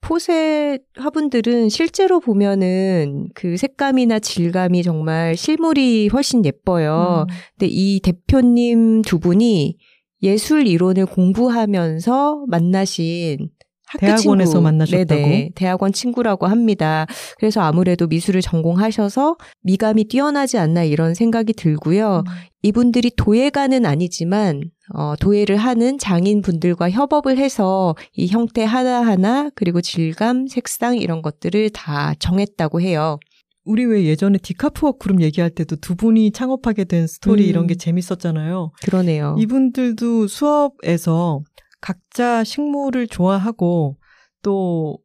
포세 화분들은 실제로 보면은 그 색감이나 질감이 정말 실물이 훨씬 예뻐요. 음. 근데 이 대표님 두 분이 예술 이론을 공부하면서 만나신 학교 대학원에서 친구. 만나셨다고? 네네, 대학원 친구라고 합니다. 그래서 아무래도 미술을 전공하셔서 미감이 뛰어나지 않나 이런 생각이 들고요. 음. 이분들이 도예가는 아니지만 어, 도예를 하는 장인분들과 협업을 해서 이 형태 하나하나 그리고 질감, 색상 이런 것들을 다 정했다고 해요. 우리 왜 예전에 디카프 워크룸 얘기할 때도 두 분이 창업하게 된 스토리 음. 이런 게 재밌었잖아요. 그러네요. 이분들도 수업에서 각자 식물을 좋아하고 또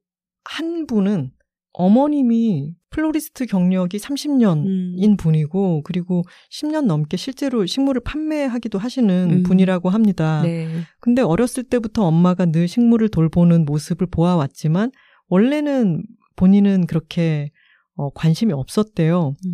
한 분은 어머님이 플로리스트 경력이 삼십 년인 음. 분이고 그리고 십 년 넘게 실제로 식물을 판매하기도 하시는 음. 분이라고 합니다. 네. 근데 어렸을 때부터 엄마가 늘 식물을 돌보는 모습을 보아왔지만 원래는 본인은 그렇게 어, 관심이 없었대요. 음.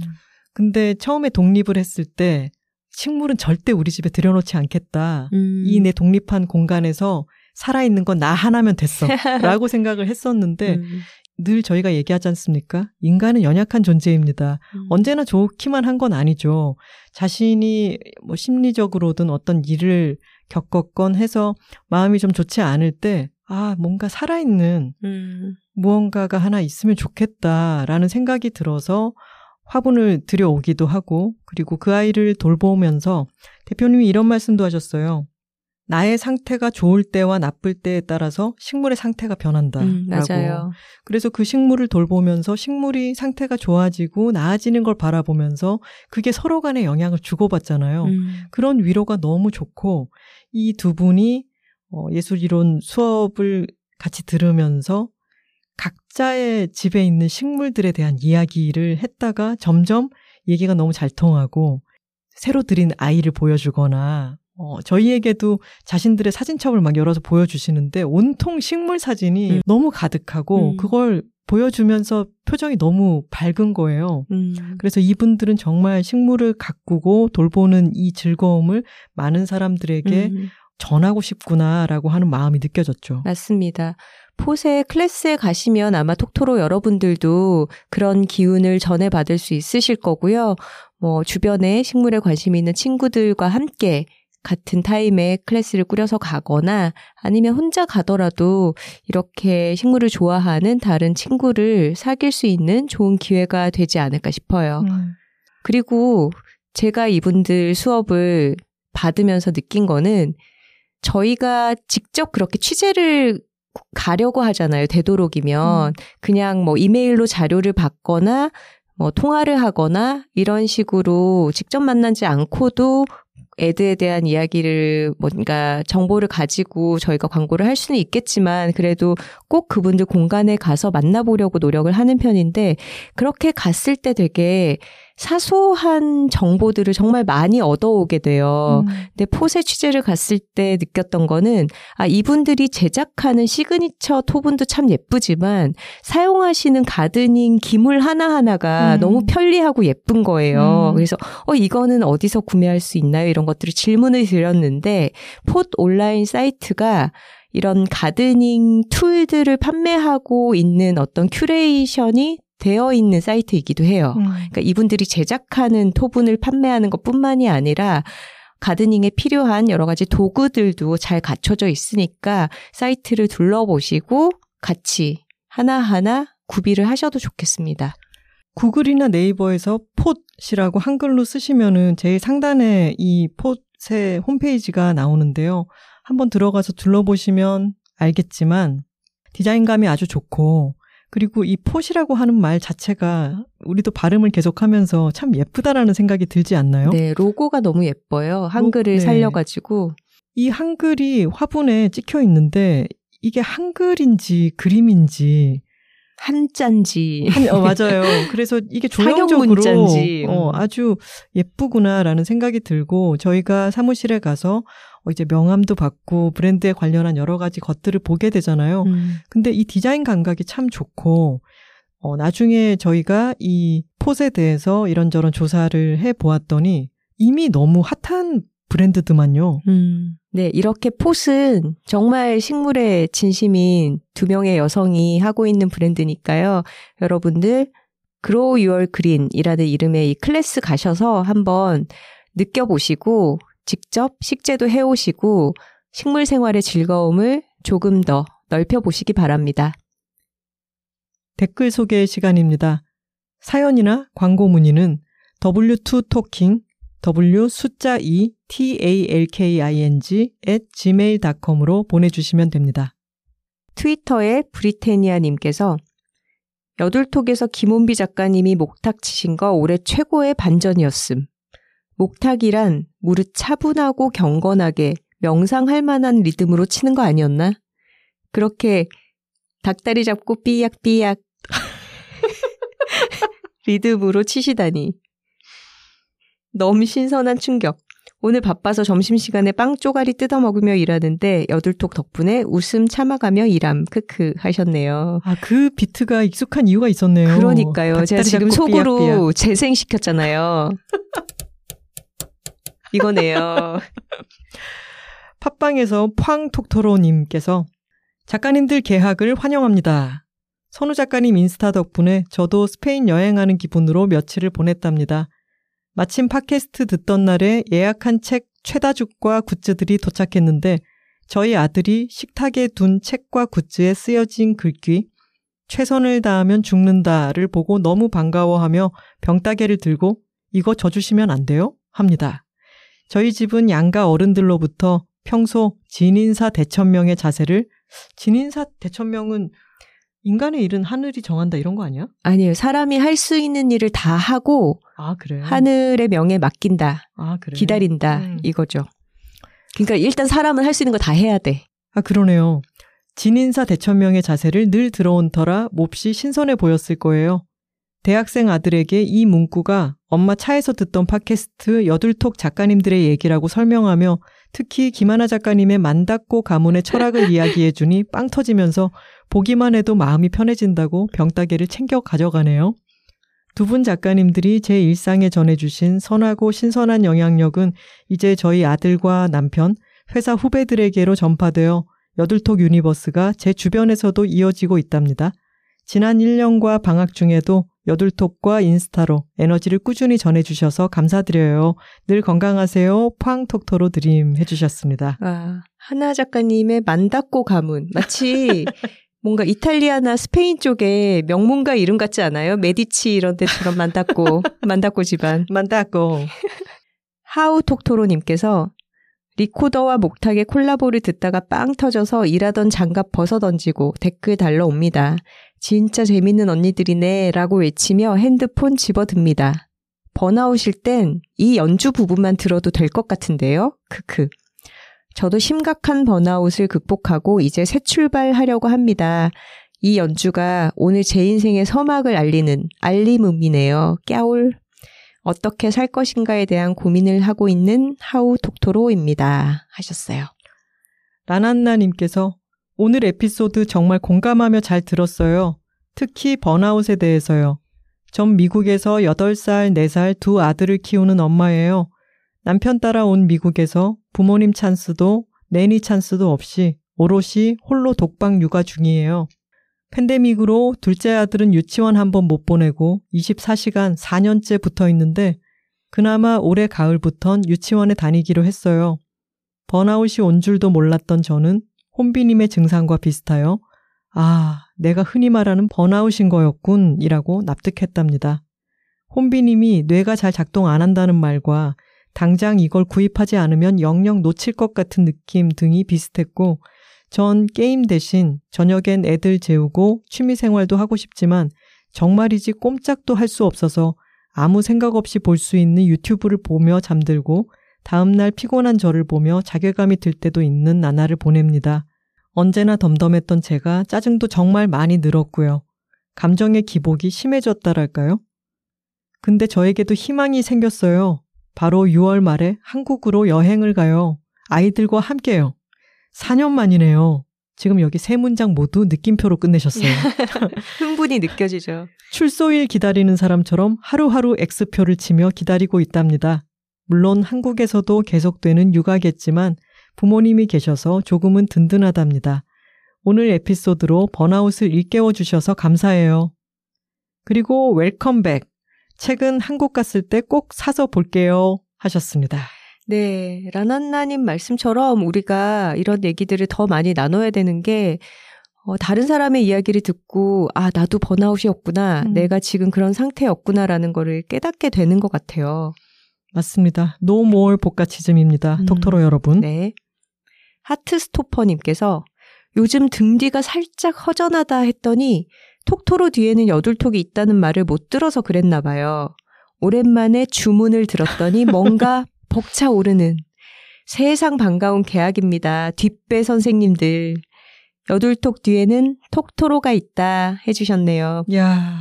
근데 처음에 독립을 했을 때 식물은 절대 우리 집에 들여놓지 않겠다. 음. 이 내 독립한 공간에서 살아있는 건 나 하나면 됐어. 라고 생각을 했었는데 음. 늘 저희가 얘기하지 않습니까? 인간은 연약한 존재입니다. 음. 언제나 좋기만 한 건 아니죠. 자신이 뭐 심리적으로든 어떤 일을 겪었건 해서 마음이 좀 좋지 않을 때 아, 뭔가 살아있는 음. 무언가가 하나 있으면 좋겠다라는 생각이 들어서 화분을 들여오기도 하고 그리고 그 아이를 돌보면서 대표님이 이런 말씀도 하셨어요. 나의 상태가 좋을 때와 나쁠 때에 따라서 식물의 상태가 변한다라고. 음, 맞아요. 그래서 그 식물을 돌보면서 식물이 상태가 좋아지고 나아지는 걸 바라보면서 그게 서로 간에 영향을 주고받잖아요. 음. 그런 위로가 너무 좋고 이 두 분이 예술이론 수업을 같이 들으면서 각자의 집에 있는 식물들에 대한 이야기를 했다가 점점 얘기가 너무 잘 통하고 새로 들인 아이를 보여주거나 어, 저희에게도 자신들의 사진첩을 막 열어서 보여주시는데 온통 식물 사진이 음. 너무 가득하고 음. 그걸 보여주면서 표정이 너무 밝은 거예요. 음. 그래서 이분들은 정말 식물을 가꾸고 돌보는 이 즐거움을 많은 사람들에게 음. 전하고 싶구나라고 하는 마음이 느껴졌죠. 맞습니다. 포세 클래스에 가시면 아마 톡토로 여러분들도 그런 기운을 전해받을 수 있으실 거고요. 뭐 주변에 식물에 관심 있는 친구들과 함께 같은 타임에 클래스를 꾸려서 가거나 아니면 혼자 가더라도 이렇게 식물을 좋아하는 다른 친구를 사귈 수 있는 좋은 기회가 되지 않을까 싶어요. 음. 그리고 제가 이분들 수업을 받으면서 느낀 거는 저희가 직접 그렇게 취재를 가려고 하잖아요. 되도록이면 음. 그냥 뭐 이메일로 자료를 받거나 뭐 통화를 하거나 이런 식으로 직접 만나지 않고도 애드에 대한 이야기를 뭔가 정보를 가지고 저희가 광고를 할 수는 있겠지만 그래도 꼭 그분들 공간에 가서 만나보려고 노력을 하는 편인데 그렇게 갔을 때 되게 사소한 정보들을 정말 많이 얻어오게 돼요. 음. 근데 포세 취재를 갔을 때 느꼈던 거는 아 이분들이 제작하는 시그니처 토분도 참 예쁘지만 사용하시는 가드닝 기물 하나하나가 음. 너무 편리하고 예쁜 거예요. 음. 그래서 어 이거는 어디서 구매할 수 있나요? 이런 것들을 질문을 드렸는데 폿 온라인 사이트가 이런 가드닝 툴들을 판매하고 있는 어떤 큐레이션이 되어 있는 사이트이기도 해요. 음. 그러니까 이분들이 제작하는 토분을 판매하는 것뿐만이 아니라 가드닝에 필요한 여러 가지 도구들도 잘 갖춰져 있으니까 사이트를 둘러보시고 같이 하나하나 구비를 하셔도 좋겠습니다. 구글이나 네이버에서 폿이라고 한글로 쓰시면은 제일 상단에 이 폿의 홈페이지가 나오는데요. 한번 들어가서 둘러보시면 알겠지만 디자인감이 아주 좋고 그리고 이 폿이라고 하는 말 자체가 우리도 발음을 계속하면서 참 예쁘다라는 생각이 들지 않나요? 네, 로고가 너무 예뻐요. 한글을 로, 네. 살려가지고. 이 한글이 화분에 찍혀 있는데 이게 한글인지 그림인지 한자인지. 한, 어, 맞아요. 그래서 이게 조형적으로 어, 아주 예쁘구나라는 생각이 들고, 저희가 사무실에 가서 어, 이제 명함도 받고 브랜드에 관련한 여러 가지 것들을 보게 되잖아요. 음. 근데 이 디자인 감각이 참 좋고, 어, 나중에 저희가 이 폿에 대해서 이런저런 조사를 해보았더니 이미 너무 핫한 브랜드더만요. 음. 네, 이렇게 폿은 정말 식물의 진심인 두 명의 여성이 하고 있는 브랜드니까요. 여러분들 Grow Your Green 이라는 이름의 이 클래스 가셔서 한번 느껴보시고 직접 식재도 해오시고 식물 생활의 즐거움을 조금 더 넓혀보시기 바랍니다. 댓글 소개 시간입니다. 사연이나 광고 문의는 더블유 투 토킹 w 숫자 이 talking at 지메일 닷컴으로 보내주시면 됩니다. 트위터에 브리테니아님께서 여둘톡에서 김온비 작가님이 목탁 치신 거 올해 최고의 반전이었음. 목탁이란 무릇 차분하고 경건하게 명상할 만한 리듬으로 치는 거 아니었나? 그렇게 닭다리 잡고 삐약삐약 리듬으로 치시다니. 너무 신선한 충격. 오늘 바빠서 점심시간에 빵 쪼가리 뜯어먹으며 일하는데 여둘톡 덕분에 웃음 참아가며 일함. 크크 하셨네요. 아, 그 비트가 익숙한 이유가 있었네요. 그러니까요. 제가 지금 속으로 삐약삐약. 재생시켰잖아요. 이거네요. 팟빵에서 팡톡토로님께서 작가님들 개학을 환영합니다. 선우 작가님 인스타 덕분에 저도 스페인 여행하는 기분으로 며칠을 보냈답니다. 마침 팟캐스트 듣던 날에 예약한 책 최다죽과 굿즈들이 도착했는데 저희 아들이 식탁에 둔 책과 굿즈에 쓰여진 글귀 최선을 다하면 죽는다를 보고 너무 반가워하며 병따개를 들고 이거 져주시면 안 돼요? 합니다. 저희 집은 양가 어른들로부터 평소 진인사 대천명의 자세를 진인사 대천명은 인간의 일은 하늘이 정한다 이런 거 아니야? 아니에요. 사람이 할 수 있는 일을 다 하고 아, 그래요? 하늘의 명에 맡긴다. 아, 그래요? 기다린다. 음. 이거죠. 그러니까 일단 사람은 할 수 있는 거 다 해야 돼. 아, 그러네요. 진인사 대천명의 자세를 늘 들어온 터라 몹시 신선해 보였을 거예요. 대학생 아들에게 이 문구가 엄마 차에서 듣던 팟캐스트 여둘톡 작가님들의 얘기라고 설명하며 특히 김하나 작가님의 만다꼬 가문의 철학을 이야기해 주니 빵 터지면서 보기만 해도 마음이 편해진다고 병따개를 챙겨 가져가네요. 두 분 작가님들이 제 일상에 전해주신 선하고 신선한 영향력은 이제 저희 아들과 남편, 회사 후배들에게로 전파되어 여둘톡 유니버스가 제 주변에서도 이어지고 있답니다. 지난 일 년과 방학 중에도 여둘톡과 인스타로 에너지를 꾸준히 전해주셔서 감사드려요. 늘 건강하세요. 팡톡토로 드림 해주셨습니다. 아, 하나 작가님의 만다꼬 가문. 마치 뭔가 이탈리아나 스페인 쪽에 명문가 이름 같지 않아요? 메디치 이런 데처럼 만다꼬. 만다꼬 집안. 만다꼬. 하우톡토로님께서 리코더와 목탁의 콜라보를 듣다가 빵 터져서 일하던 장갑 벗어 던지고 댓글 달러 옵니다. 진짜 재밌는 언니들이네 라고 외치며 핸드폰 집어듭니다. 번아웃일 땐 이 연주 부분만 들어도 될 것 같은데요? 크크. 저도 심각한 번아웃을 극복하고 이제 새 출발하려고 합니다. 이 연주가 오늘 제 인생의 서막을 알리는 알림음이네요. 깨울. 어떻게 살 것인가에 대한 고민을 하고 있는 하우 독토로입니다. 하셨어요. 라난나님께서 오늘 에피소드 정말 공감하며 잘 들었어요. 특히 번아웃에 대해서요. 전 미국에서 여덟 살, 네 살 두 아들을 키우는 엄마예요. 남편 따라 온 미국에서 부모님 찬스도 내니 찬스도 없이 오롯이 홀로 독방 육아 중이에요. 팬데믹으로 둘째 아들은 유치원 한 번 못 보내고 이십사 시간 사 년째 붙어 있는데 그나마 올해 가을부턴 유치원에 다니기로 했어요. 번아웃이 온 줄도 몰랐던 저는 혼비님의 증상과 비슷하여 아, 내가 흔히 말하는 번아웃인 거였군 이라고 납득했답니다. 혼비님이 뇌가 잘 작동 안 한다는 말과 당장 이걸 구입하지 않으면 영영 놓칠 것 같은 느낌 등이 비슷했고 전 게임 대신 저녁엔 애들 재우고 취미생활도 하고 싶지만 정말이지 꼼짝도 할 수 없어서 아무 생각 없이 볼 수 있는 유튜브를 보며 잠들고 다음날 피곤한 저를 보며 자괴감이 들 때도 있는 나날을 보냅니다. 언제나 덤덤했던 제가 짜증도 정말 많이 늘었고요. 감정의 기복이 심해졌다랄까요? 근데 저에게도 희망이 생겼어요. 바로 유월 말에 한국으로 여행을 가요. 아이들과 함께요. 사 년 만이네요. 지금 여기 세 문장 모두 느낌표로 끝내셨어요. 흥분이 느껴지죠. 출소일 기다리는 사람처럼 하루하루 X표를 치며 기다리고 있답니다. 물론 한국에서도 계속되는 육아겠지만 부모님이 계셔서 조금은 든든하답니다. 오늘 에피소드로 번아웃을 일깨워 주셔서 감사해요. 그리고 웰컴백. 책은 한국 갔을 때 꼭 사서 볼게요 하셨습니다. 네, 라난나님 말씀처럼 우리가 이런 얘기들을 더 많이 나눠야 되는 게 어, 다른 사람의 이야기를 듣고 아 나도 번아웃이었구나, 음. 내가 지금 그런 상태였구나라는 거를 깨닫게 되는 것 같아요. 맞습니다. No more 복가치즘입니다. 음. 닥터로 여러분. 네. 하트스토퍼님께서 요즘 등 뒤가 살짝 허전하다 했더니 톡토로 뒤에는 여둘톡이 있다는 말을 못 들어서 그랬나 봐요. 오랜만에 주문을 들었더니 뭔가 벅차오르는 세상 반가운 개학입니다. 뒷배 선생님들. 여둘톡 뒤에는 톡토로가 있다 해주셨네요. 이야,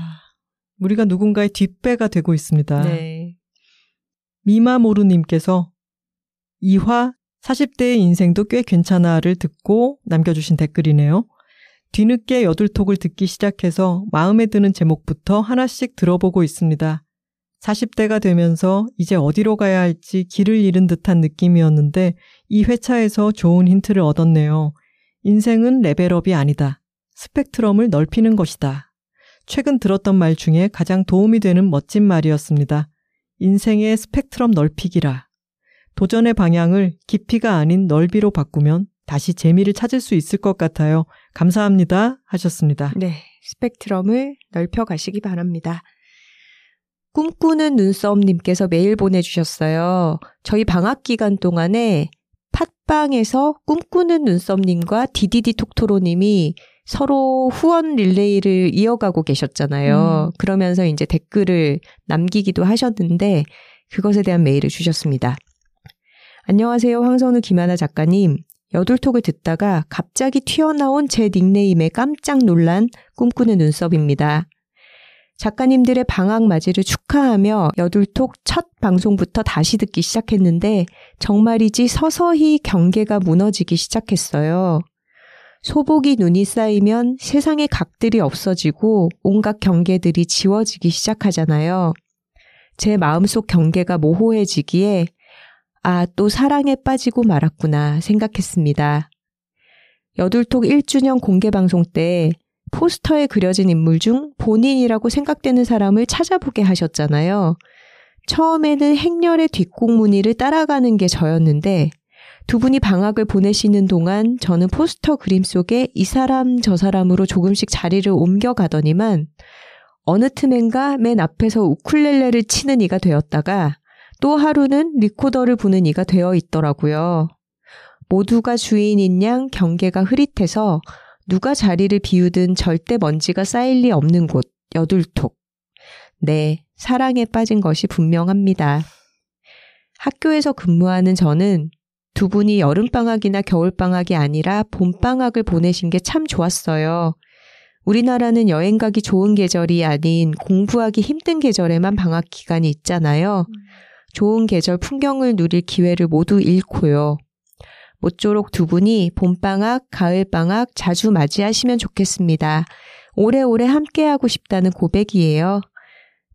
우리가 누군가의 뒷배가 되고 있습니다. 네. 미마모루님께서 이화 사십 대의 인생도 꽤 괜찮아를 듣고 남겨주신 댓글이네요. 뒤늦게 여둘톡을 듣기 시작해서 마음에 드는 제목부터 하나씩 들어보고 있습니다. 사십 대가 되면서 이제 어디로 가야 할지 길을 잃은 듯한 느낌이었는데 이 회차에서 좋은 힌트를 얻었네요. 인생은 레벨업이 아니다. 스펙트럼을 넓히는 것이다. 최근 들었던 말 중에 가장 도움이 되는 멋진 말이었습니다. 인생의 스펙트럼 넓히기라. 도전의 방향을 깊이가 아닌 넓이로 바꾸면 다시 재미를 찾을 수 있을 것 같아요. 감사합니다 하셨습니다. 네, 스펙트럼을 넓혀가시기 바랍니다. 꿈꾸는 눈썹님께서 메일 보내주셨어요. 저희 방학 기간 동안에 팟빵에서 꿈꾸는 눈썹님과 디디디 톡토로님이 서로 후원 릴레이를 이어가고 계셨잖아요. 음. 그러면서 이제 댓글을 남기기도 하셨는데 그것에 대한 메일을 주셨습니다. 안녕하세요. 황선우 김하나 작가님. 여둘톡을 듣다가 갑자기 튀어나온 제 닉네임에 깜짝 놀란 꿈꾸는 눈썹입니다. 작가님들의 방학 맞이를 축하하며 여둘톡 첫 방송부터 다시 듣기 시작했는데 정말이지 서서히 경계가 무너지기 시작했어요. 소복이 눈이 쌓이면 세상의 각들이 없어지고 온갖 경계들이 지워지기 시작하잖아요. 제 마음속 경계가 모호해지기에 아, 또 사랑에 빠지고 말았구나 생각했습니다. 여둘톡 일 주년 공개방송 때 포스터에 그려진 인물 중 본인이라고 생각되는 사람을 찾아보게 하셨잖아요. 처음에는 행렬의 뒷공무니를 따라가는 게 저였는데 두 분이 방학을 보내시는 동안 저는 포스터 그림 속에 이 사람 저 사람으로 조금씩 자리를 옮겨가더니만 어느 틈엔가 맨 앞에서 우쿨렐레를 치는 이가 되었다가 또 하루는 리코더를 부는 이가 되어 있더라고요. 모두가 주인인 양 경계가 흐릿해서 누가 자리를 비우든 절대 먼지가 쌓일 리 없는 곳, 여둘톡. 네, 사랑에 빠진 것이 분명합니다. 학교에서 근무하는 저는 두 분이 여름방학이나 겨울방학이 아니라 봄방학을 보내신 게 참 좋았어요. 우리나라는 여행 가기 좋은 계절이 아닌 공부하기 힘든 계절에만 방학 기간이 있잖아요. 좋은 계절 풍경을 누릴 기회를 모두 잃고요. 모쪼록 두 분이 봄방학, 가을방학 자주 맞이하시면 좋겠습니다. 오래오래 함께하고 싶다는 고백이에요.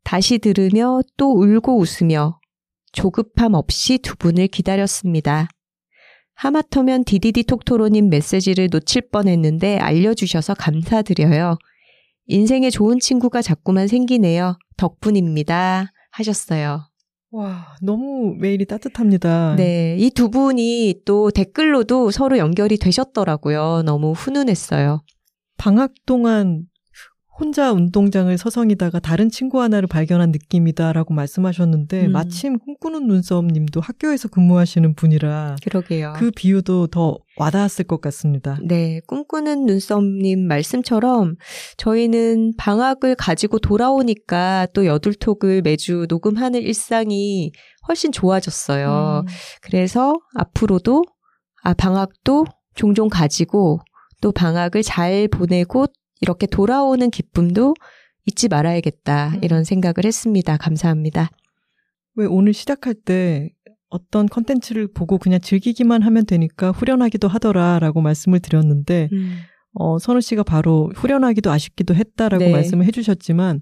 다시 들으며 또 울고 웃으며 조급함 없이 두 분을 기다렸습니다. 하마터면 디디디톡토로님 메시지를 놓칠 뻔했는데 알려주셔서 감사드려요. 인생에 좋은 친구가 자꾸만 생기네요. 덕분입니다. 하셨어요. 와, 너무 메일이 따뜻합니다. 네, 이 두 분이 또 댓글로도 서로 연결이 되셨더라고요. 너무 훈훈했어요. 방학 동안 혼자 운동장을 서성이다가 다른 친구 하나를 발견한 느낌이다라고 말씀하셨는데 음. 마침 꿈꾸는 눈썹님도 학교에서 근무하시는 분이라 그러게요. 그 비유도 더 와닿았을 것 같습니다. 네, 꿈꾸는 눈썹님 말씀처럼 저희는 방학을 가지고 돌아오니까 또 여둘톡을 매주 녹음하는 일상이 훨씬 좋아졌어요. 음. 그래서 앞으로도 아 방학도 종종 가지고 또 방학을 잘 보내고 이렇게 돌아오는 기쁨도 잊지 말아야겠다 음. 이런 생각을 했습니다. 감사합니다. 왜 오늘 시작할 때 어떤 컨텐츠를 보고 그냥 즐기기만 하면 되니까 후련하기도 하더라라고 말씀을 드렸는데 음. 어, 선우 씨가 바로 후련하기도 아쉽기도 했다라고 네. 말씀을 해주셨지만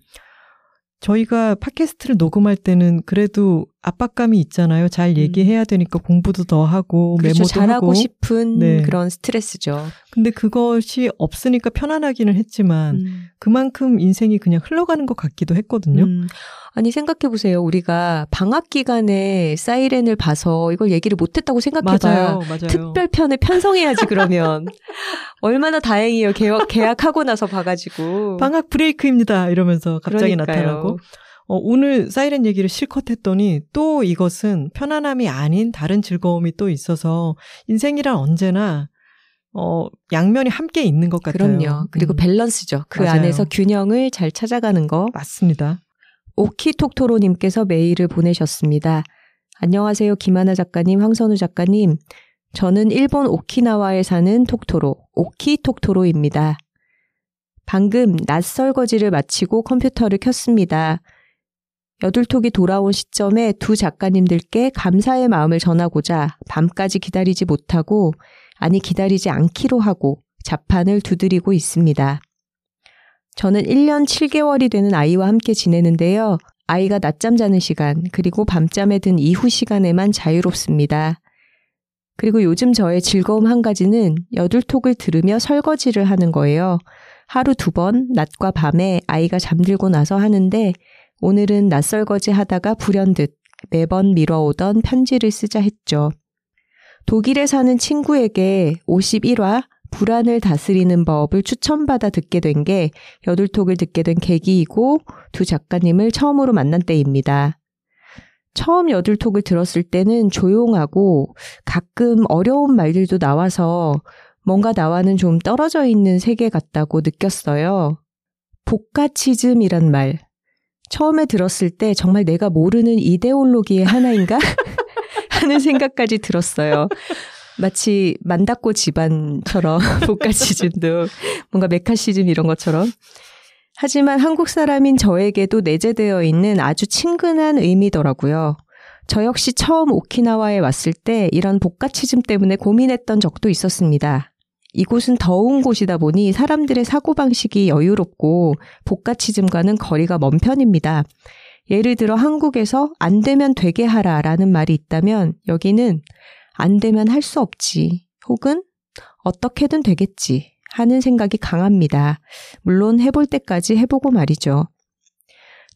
저희가 팟캐스트를 녹음할 때는 그래도 압박감이 있잖아요. 잘 얘기해야 되니까 공부도 더 하고 그렇죠, 메모도 잘하고 하고. 싶은 네. 그런 스트레스죠. 근데 그것이 없으니까 편안하기는 했지만 음. 그만큼 인생이 그냥 흘러가는 것 같기도 했거든요. 음. 아니 생각해보세요. 우리가 방학 기간에 사이렌을 봐서 이걸 얘기를 못했다고 생각해봐요. 특별편을 편성해야지 그러면. 얼마나 다행이에요. 계약, 계약하고 나서 봐가지고. 방학 브레이크입니다. 이러면서 갑자기 그러니까요. 나타나고. 어, 오늘 사이렌 얘기를 실컷 했더니 또 이것은 편안함이 아닌 다른 즐거움이 또 있어서 인생이란 언제나 어, 양면이 함께 있는 것 같아요. 그럼요. 그리고 음. 밸런스죠. 그 맞아요. 안에서 균형을 잘 찾아가는 거. 맞습니다. 오키톡토로님께서 메일을 보내셨습니다. 안녕하세요. 김하나 작가님, 황선우 작가님. 저는 일본 오키나와에 사는 톡토로, 오키톡토로입니다. 방금 낮 설거지를 마치고 컴퓨터를 켰습니다. 여둘톡이 돌아온 시점에 두 작가님들께 감사의 마음을 전하고자 밤까지 기다리지 못하고 아니 기다리지 않기로 하고 자판을 두드리고 있습니다. 저는 일 년 칠 개월이 되는 아이와 함께 지내는데요. 아이가 낮잠 자는 시간 그리고 밤잠에 든 이후 시간에만 자유롭습니다. 그리고 요즘 저의 즐거움 한 가지는 여둘톡을 들으며 설거지를 하는 거예요. 하루 두 번 낮과 밤에 아이가 잠들고 나서 하는데 오늘은 낯설거지 하다가 불현듯 매번 미뤄오던 편지를 쓰자 했죠. 독일에 사는 친구에게 오십일 화 불안을 다스리는 법을 추천받아 듣게 된 게 여둘톡을 듣게 된 계기이고 두 작가님을 처음으로 만난 때입니다. 처음 여둘톡을 들었을 때는 조용하고 가끔 어려운 말들도 나와서 뭔가 나와는 좀 떨어져 있는 세계 같다고 느꼈어요. 복가치즘이란 말. 처음에 들었을 때 정말 내가 모르는 이데올로기의 하나인가? 하는 생각까지 들었어요. 마치 만다코 집안처럼 복가시즘도 뭔가 메카시즘 이런 것처럼. 하지만 한국 사람인 저에게도 내재되어 있는 아주 친근한 의미더라고요. 저 역시 처음 오키나와에 왔을 때 이런 복가치즘 때문에 고민했던 적도 있었습니다. 이곳은 더운 곳이다 보니 사람들의 사고방식이 여유롭고 복가치즘과는 거리가 먼 편입니다. 예를 들어 한국에서 안 되면 되게 하라 라는 말이 있다면 여기는 안 되면 할 수 없지 혹은 어떻게든 되겠지 하는 생각이 강합니다. 물론 해볼 때까지 해보고 말이죠.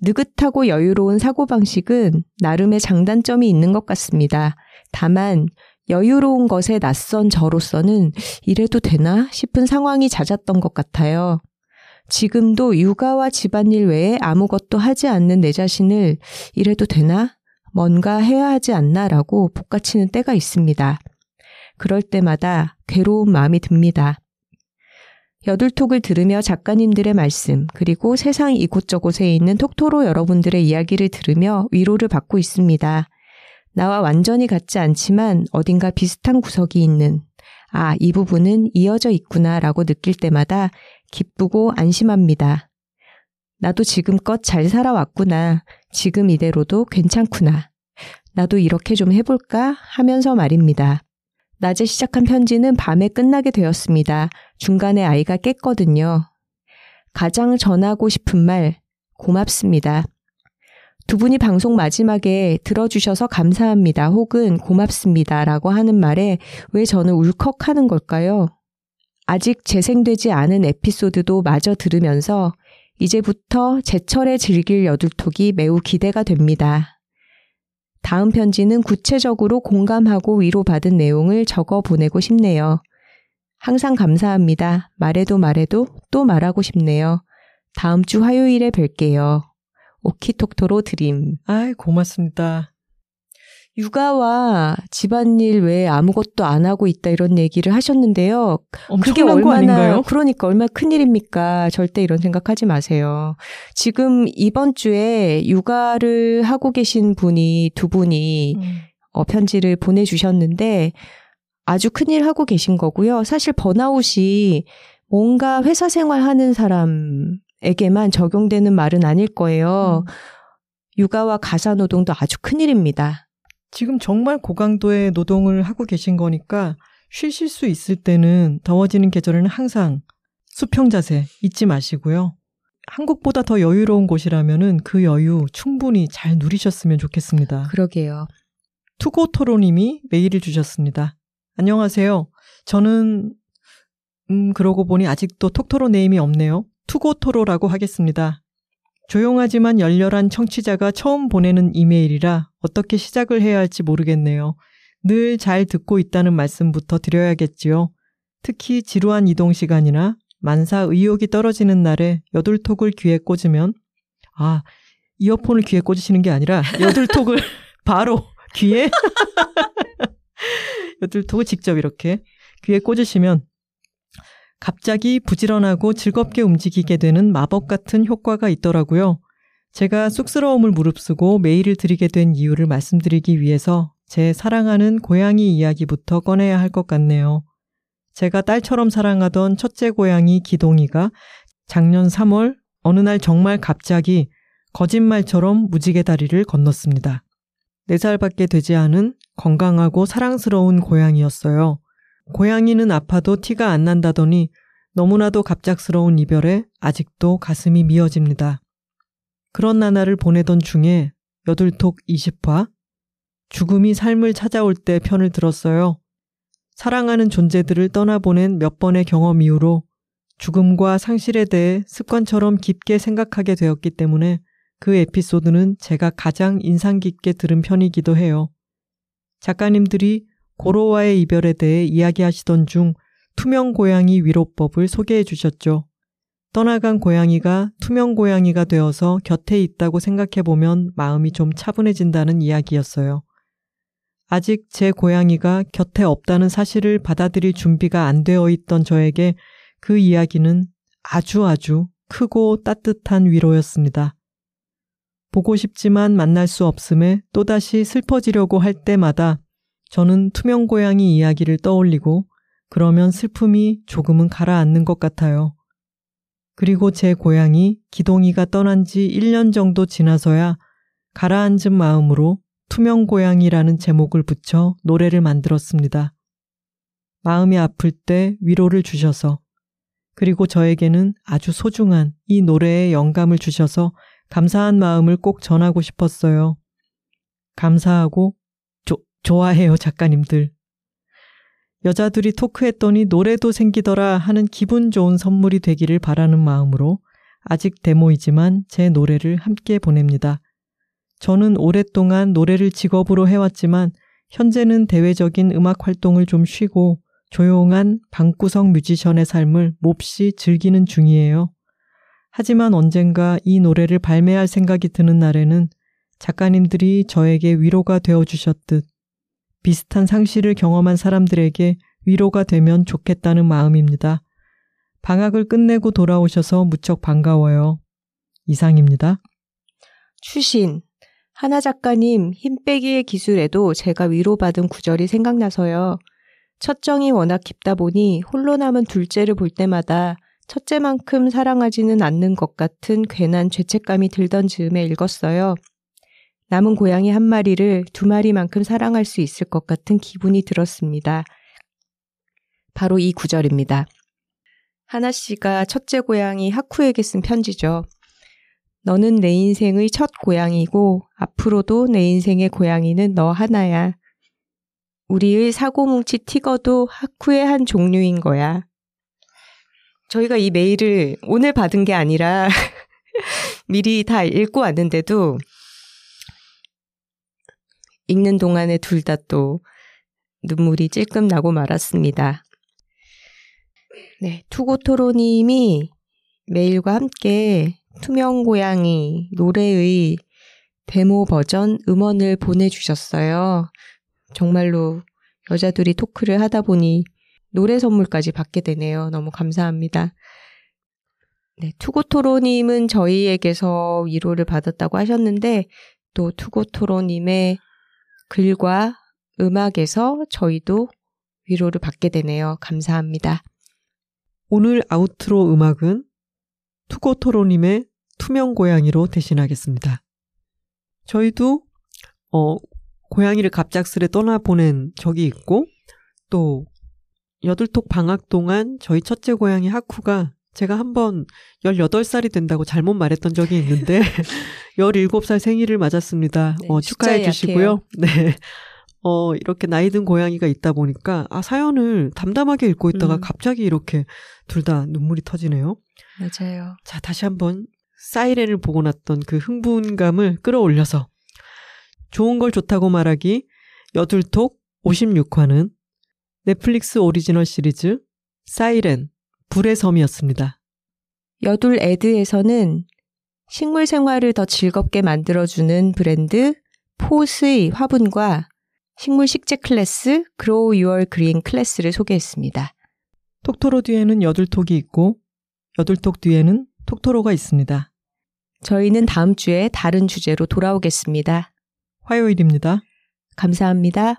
느긋하고 여유로운 사고방식은 나름의 장단점이 있는 것 같습니다. 다만 여유로운 것에 낯선 저로서는 이래도 되나 싶은 상황이 잦았던 것 같아요. 지금도 육아와 집안일 외에 아무것도 하지 않는 내 자신을 이래도 되나? 뭔가 해야 하지 않나라고 복가치는 때가 있습니다. 그럴 때마다 괴로운 마음이 듭니다. 여둘톡을 들으며 작가님들의 말씀 그리고 세상 이곳저곳에 있는 톡토로 여러분들의 이야기를 들으며 위로를 받고 있습니다. 나와 완전히 같지 않지만 어딘가 비슷한 구석이 있는 아, 이 부분은 이어져 있구나 라고 느낄 때마다 기쁘고 안심합니다. 나도 지금껏 잘 살아왔구나. 지금 이대로도 괜찮구나. 나도 이렇게 좀 해볼까 하면서 말입니다. 낮에 시작한 편지는 밤에 끝나게 되었습니다. 중간에 아이가 깼거든요. 가장 전하고 싶은 말, 고맙습니다. 두 분이 방송 마지막에 들어주셔서 감사합니다 혹은 고맙습니다 라고 하는 말에 왜 저는 울컥하는 걸까요? 아직 재생되지 않은 에피소드도 마저 들으면서 이제부터 제 철에 즐길 여둘톡이 매우 기대가 됩니다. 다음 편지는 구체적으로 공감하고 위로받은 내용을 적어 보내고 싶네요. 항상 감사합니다. 말해도 말해도 또 말하고 싶네요. 다음 주 화요일에 뵐게요. 오키톡토로 드림. 아이, 고맙습니다. 육아와 집안일 외에 아무것도 안 하고 있다 이런 얘기를 하셨는데요. 그게 얼마나, 그러니까 얼마나 큰일입니까? 절대 이런 생각하지 마세요. 지금 이번 주에 육아를 하고 계신 분이 두 분이 음. 어, 편지를 보내주셨는데 아주 큰일 하고 계신 거고요. 사실 번아웃이 뭔가 회사 생활하는 사람에게만 적용되는 말은 아닐 거예요. 음. 육아와 가사노동도 아주 큰일입니다. 지금 정말 고강도의 노동을 하고 계신 거니까 쉬실 수 있을 때는 더워지는 계절에는 항상 수평 자세 잊지 마시고요. 한국보다 더 여유로운 곳이라면은 그 여유 충분히 잘 누리셨으면 좋겠습니다. 그러게요. 투고토로님이 메일을 주셨습니다. 안녕하세요. 저는 음 그러고 보니 아직도 톡토로 네임이 없네요. 투고토로라고 하겠습니다. 조용하지만 열렬한 청취자가 처음 보내는 이메일이라 어떻게 시작을 해야 할지 모르겠네요. 늘 잘 듣고 있다는 말씀부터 드려야겠지요. 특히 지루한 이동 시간이나 만사 의욕이 떨어지는 날에 여둘톡을 귀에 꽂으면 아, 이어폰을 귀에 꽂으시는 게 아니라 여둘톡을 바로 귀에 여둘톡을 직접 이렇게 귀에 꽂으시면 갑자기 부지런하고 즐겁게 움직이게 되는 마법 같은 효과가 있더라고요. 제가 쑥스러움을 무릅쓰고 메일을 드리게 된 이유를 말씀드리기 위해서 제 사랑하는 고양이 이야기부터 꺼내야 할 것 같네요. 제가 딸처럼 사랑하던 첫째 고양이 기동이가 작년 삼월 어느 날 정말 갑자기 거짓말처럼 무지개 다리를 건넜습니다. 네 살밖에 되지 않은 건강하고 사랑스러운 고양이였어요. 고양이는 아파도 티가 안 난다더니 너무나도 갑작스러운 이별에 아직도 가슴이 미어집니다. 그런 나날을 보내던 중에 여둘톡 이십 화 죽음이 삶을 찾아올 때 편을 들었어요. 사랑하는 존재들을 떠나보낸 몇 번의 경험 이후로 죽음과 상실에 대해 습관처럼 깊게 생각하게 되었기 때문에 그 에피소드는 제가 가장 인상 깊게 들은 편이기도 해요. 작가님들이 고로와의 이별에 대해 이야기하시던 중 투명 고양이 위로법을 소개해 주셨죠. 떠나간 고양이가 투명 고양이가 되어서 곁에 있다고 생각해보면 마음이 좀 차분해진다는 이야기였어요. 아직 제 고양이가 곁에 없다는 사실을 받아들일 준비가 안 되어 있던 저에게 그 이야기는 아주 아주 크고 따뜻한 위로였습니다. 보고 싶지만 만날 수 없음에 또다시 슬퍼지려고 할 때마다 저는 투명 고양이 이야기를 떠올리고 그러면 슬픔이 조금은 가라앉는 것 같아요. 그리고 제 고양이 기동이가 떠난 지 일 년 정도 지나서야 가라앉은 마음으로 투명 고양이라는 제목을 붙여 노래를 만들었습니다. 마음이 아플 때 위로를 주셔서 그리고 저에게는 아주 소중한 이 노래에 영감을 주셔서 감사한 마음을 꼭 전하고 싶었어요. 감사하고 좋아해요, 작가님들. 여자들이 토크했더니 노래도 생기더라 하는 기분 좋은 선물이 되기를 바라는 마음으로 아직 데모이지만 제 노래를 함께 보냅니다. 저는 오랫동안 노래를 직업으로 해왔지만 현재는 대외적인 음악 활동을 좀 쉬고 조용한 방구석 뮤지션의 삶을 몹시 즐기는 중이에요. 하지만 언젠가 이 노래를 발매할 생각이 드는 날에는 작가님들이 저에게 위로가 되어주셨듯 비슷한 상실을 경험한 사람들에게 위로가 되면 좋겠다는 마음입니다. 방학을 끝내고 돌아오셔서 무척 반가워요. 이상입니다. 추신, 하나 작가님 힘 빼기의 기술에도 제가 위로받은 구절이 생각나서요. 첫 정이 워낙 깊다 보니 홀로 남은 둘째를 볼 때마다 첫째만큼 사랑하지는 않는 것 같은 괜한 죄책감이 들던 즈음에 읽었어요. 남은 고양이 한 마리를 두 마리만큼 사랑할 수 있을 것 같은 기분이 들었습니다. 바로 이 구절입니다. 하나 씨가 첫째 고양이 하쿠에게 쓴 편지죠. 너는 내 인생의 첫 고양이고 앞으로도 내 인생의 고양이는 너 하나야. 우리의 사고뭉치 티거도 하쿠의 한 종류인 거야. 저희가 이 메일을 오늘 받은 게 아니라 미리 다 읽고 왔는데도 읽는 동안에 둘 다 또 눈물이 찔끔 나고 말았습니다. 네, 투고토로님이 메일과 함께 투명 고양이 노래의 데모 버전 음원을 보내주셨어요. 정말로 여자들이 토크를 하다 보니 노래 선물까지 받게 되네요. 너무 감사합니다. 네, 투고토로님은 저희에게서 위로를 받았다고 하셨는데 또 투고토로님의 글과 음악에서 저희도 위로를 받게 되네요. 감사합니다. 오늘 아우트로 음악은 투고토로님의 투명고양이로 대신하겠습니다. 저희도 어, 고양이를 갑작스레 떠나보낸 적이 있고 또 여들톡 방학 동안 저희 첫째 고양이 하쿠가 제가 한번 열여덟 살이 된다고 잘못 말했던 적이 있는데 열일곱 살 생일을 맞았습니다. 네, 어, 축하해 주시고요. 네. 어, 이렇게 나이 든 고양이가 있다 보니까 아, 사연을 담담하게 읽고 있다가 음. 갑자기 이렇게 둘 다 눈물이 터지네요. 맞아요. 자, 다시 한번 사이렌을 보고 났던 그 흥분감을 끌어올려서 좋은 걸 좋다고 말하기 여둘톡 오십육 화는 넷플릭스 오리지널 시리즈 사이렌 불의 섬이었습니다. 여둘 에드에서는 식물 생활을 더 즐겁게 만들어주는 브랜드 포스의 화분과 식물 식재 클래스 Grow Your Green 클래스를 소개했습니다. 톡토로 뒤에는 여둘톡이 있고 여둘톡 뒤에는 톡토로가 있습니다. 저희는 다음 주에 다른 주제로 돌아오겠습니다. 화요일입니다. 감사합니다.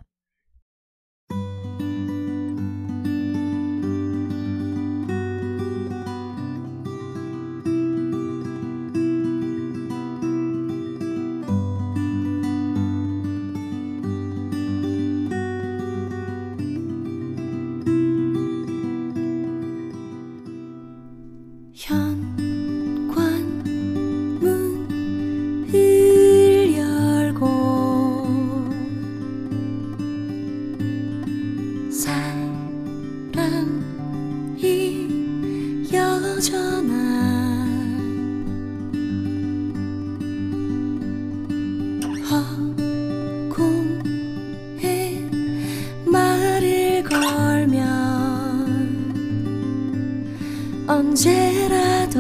언제라도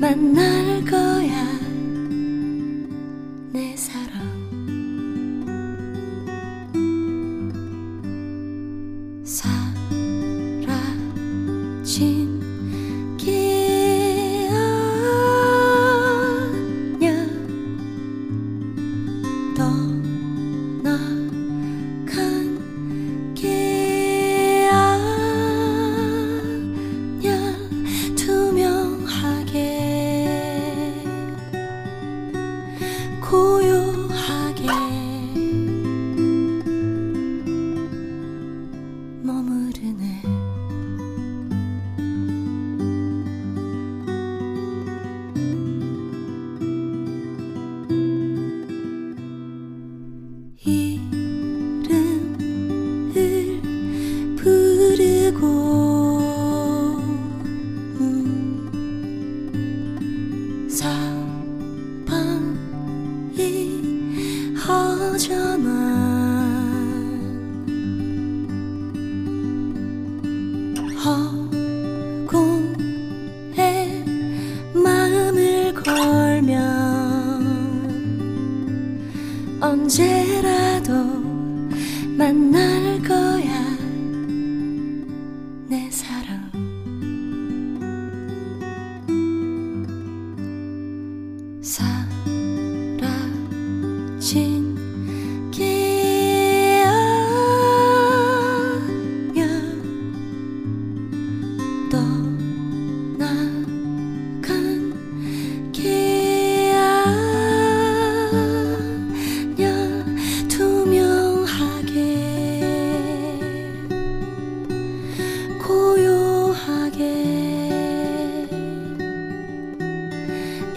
만날 거야 내 사랑 사라진 기억여 떠나간 길 언제라도 만날 거야 내 사랑 사라진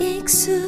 익숙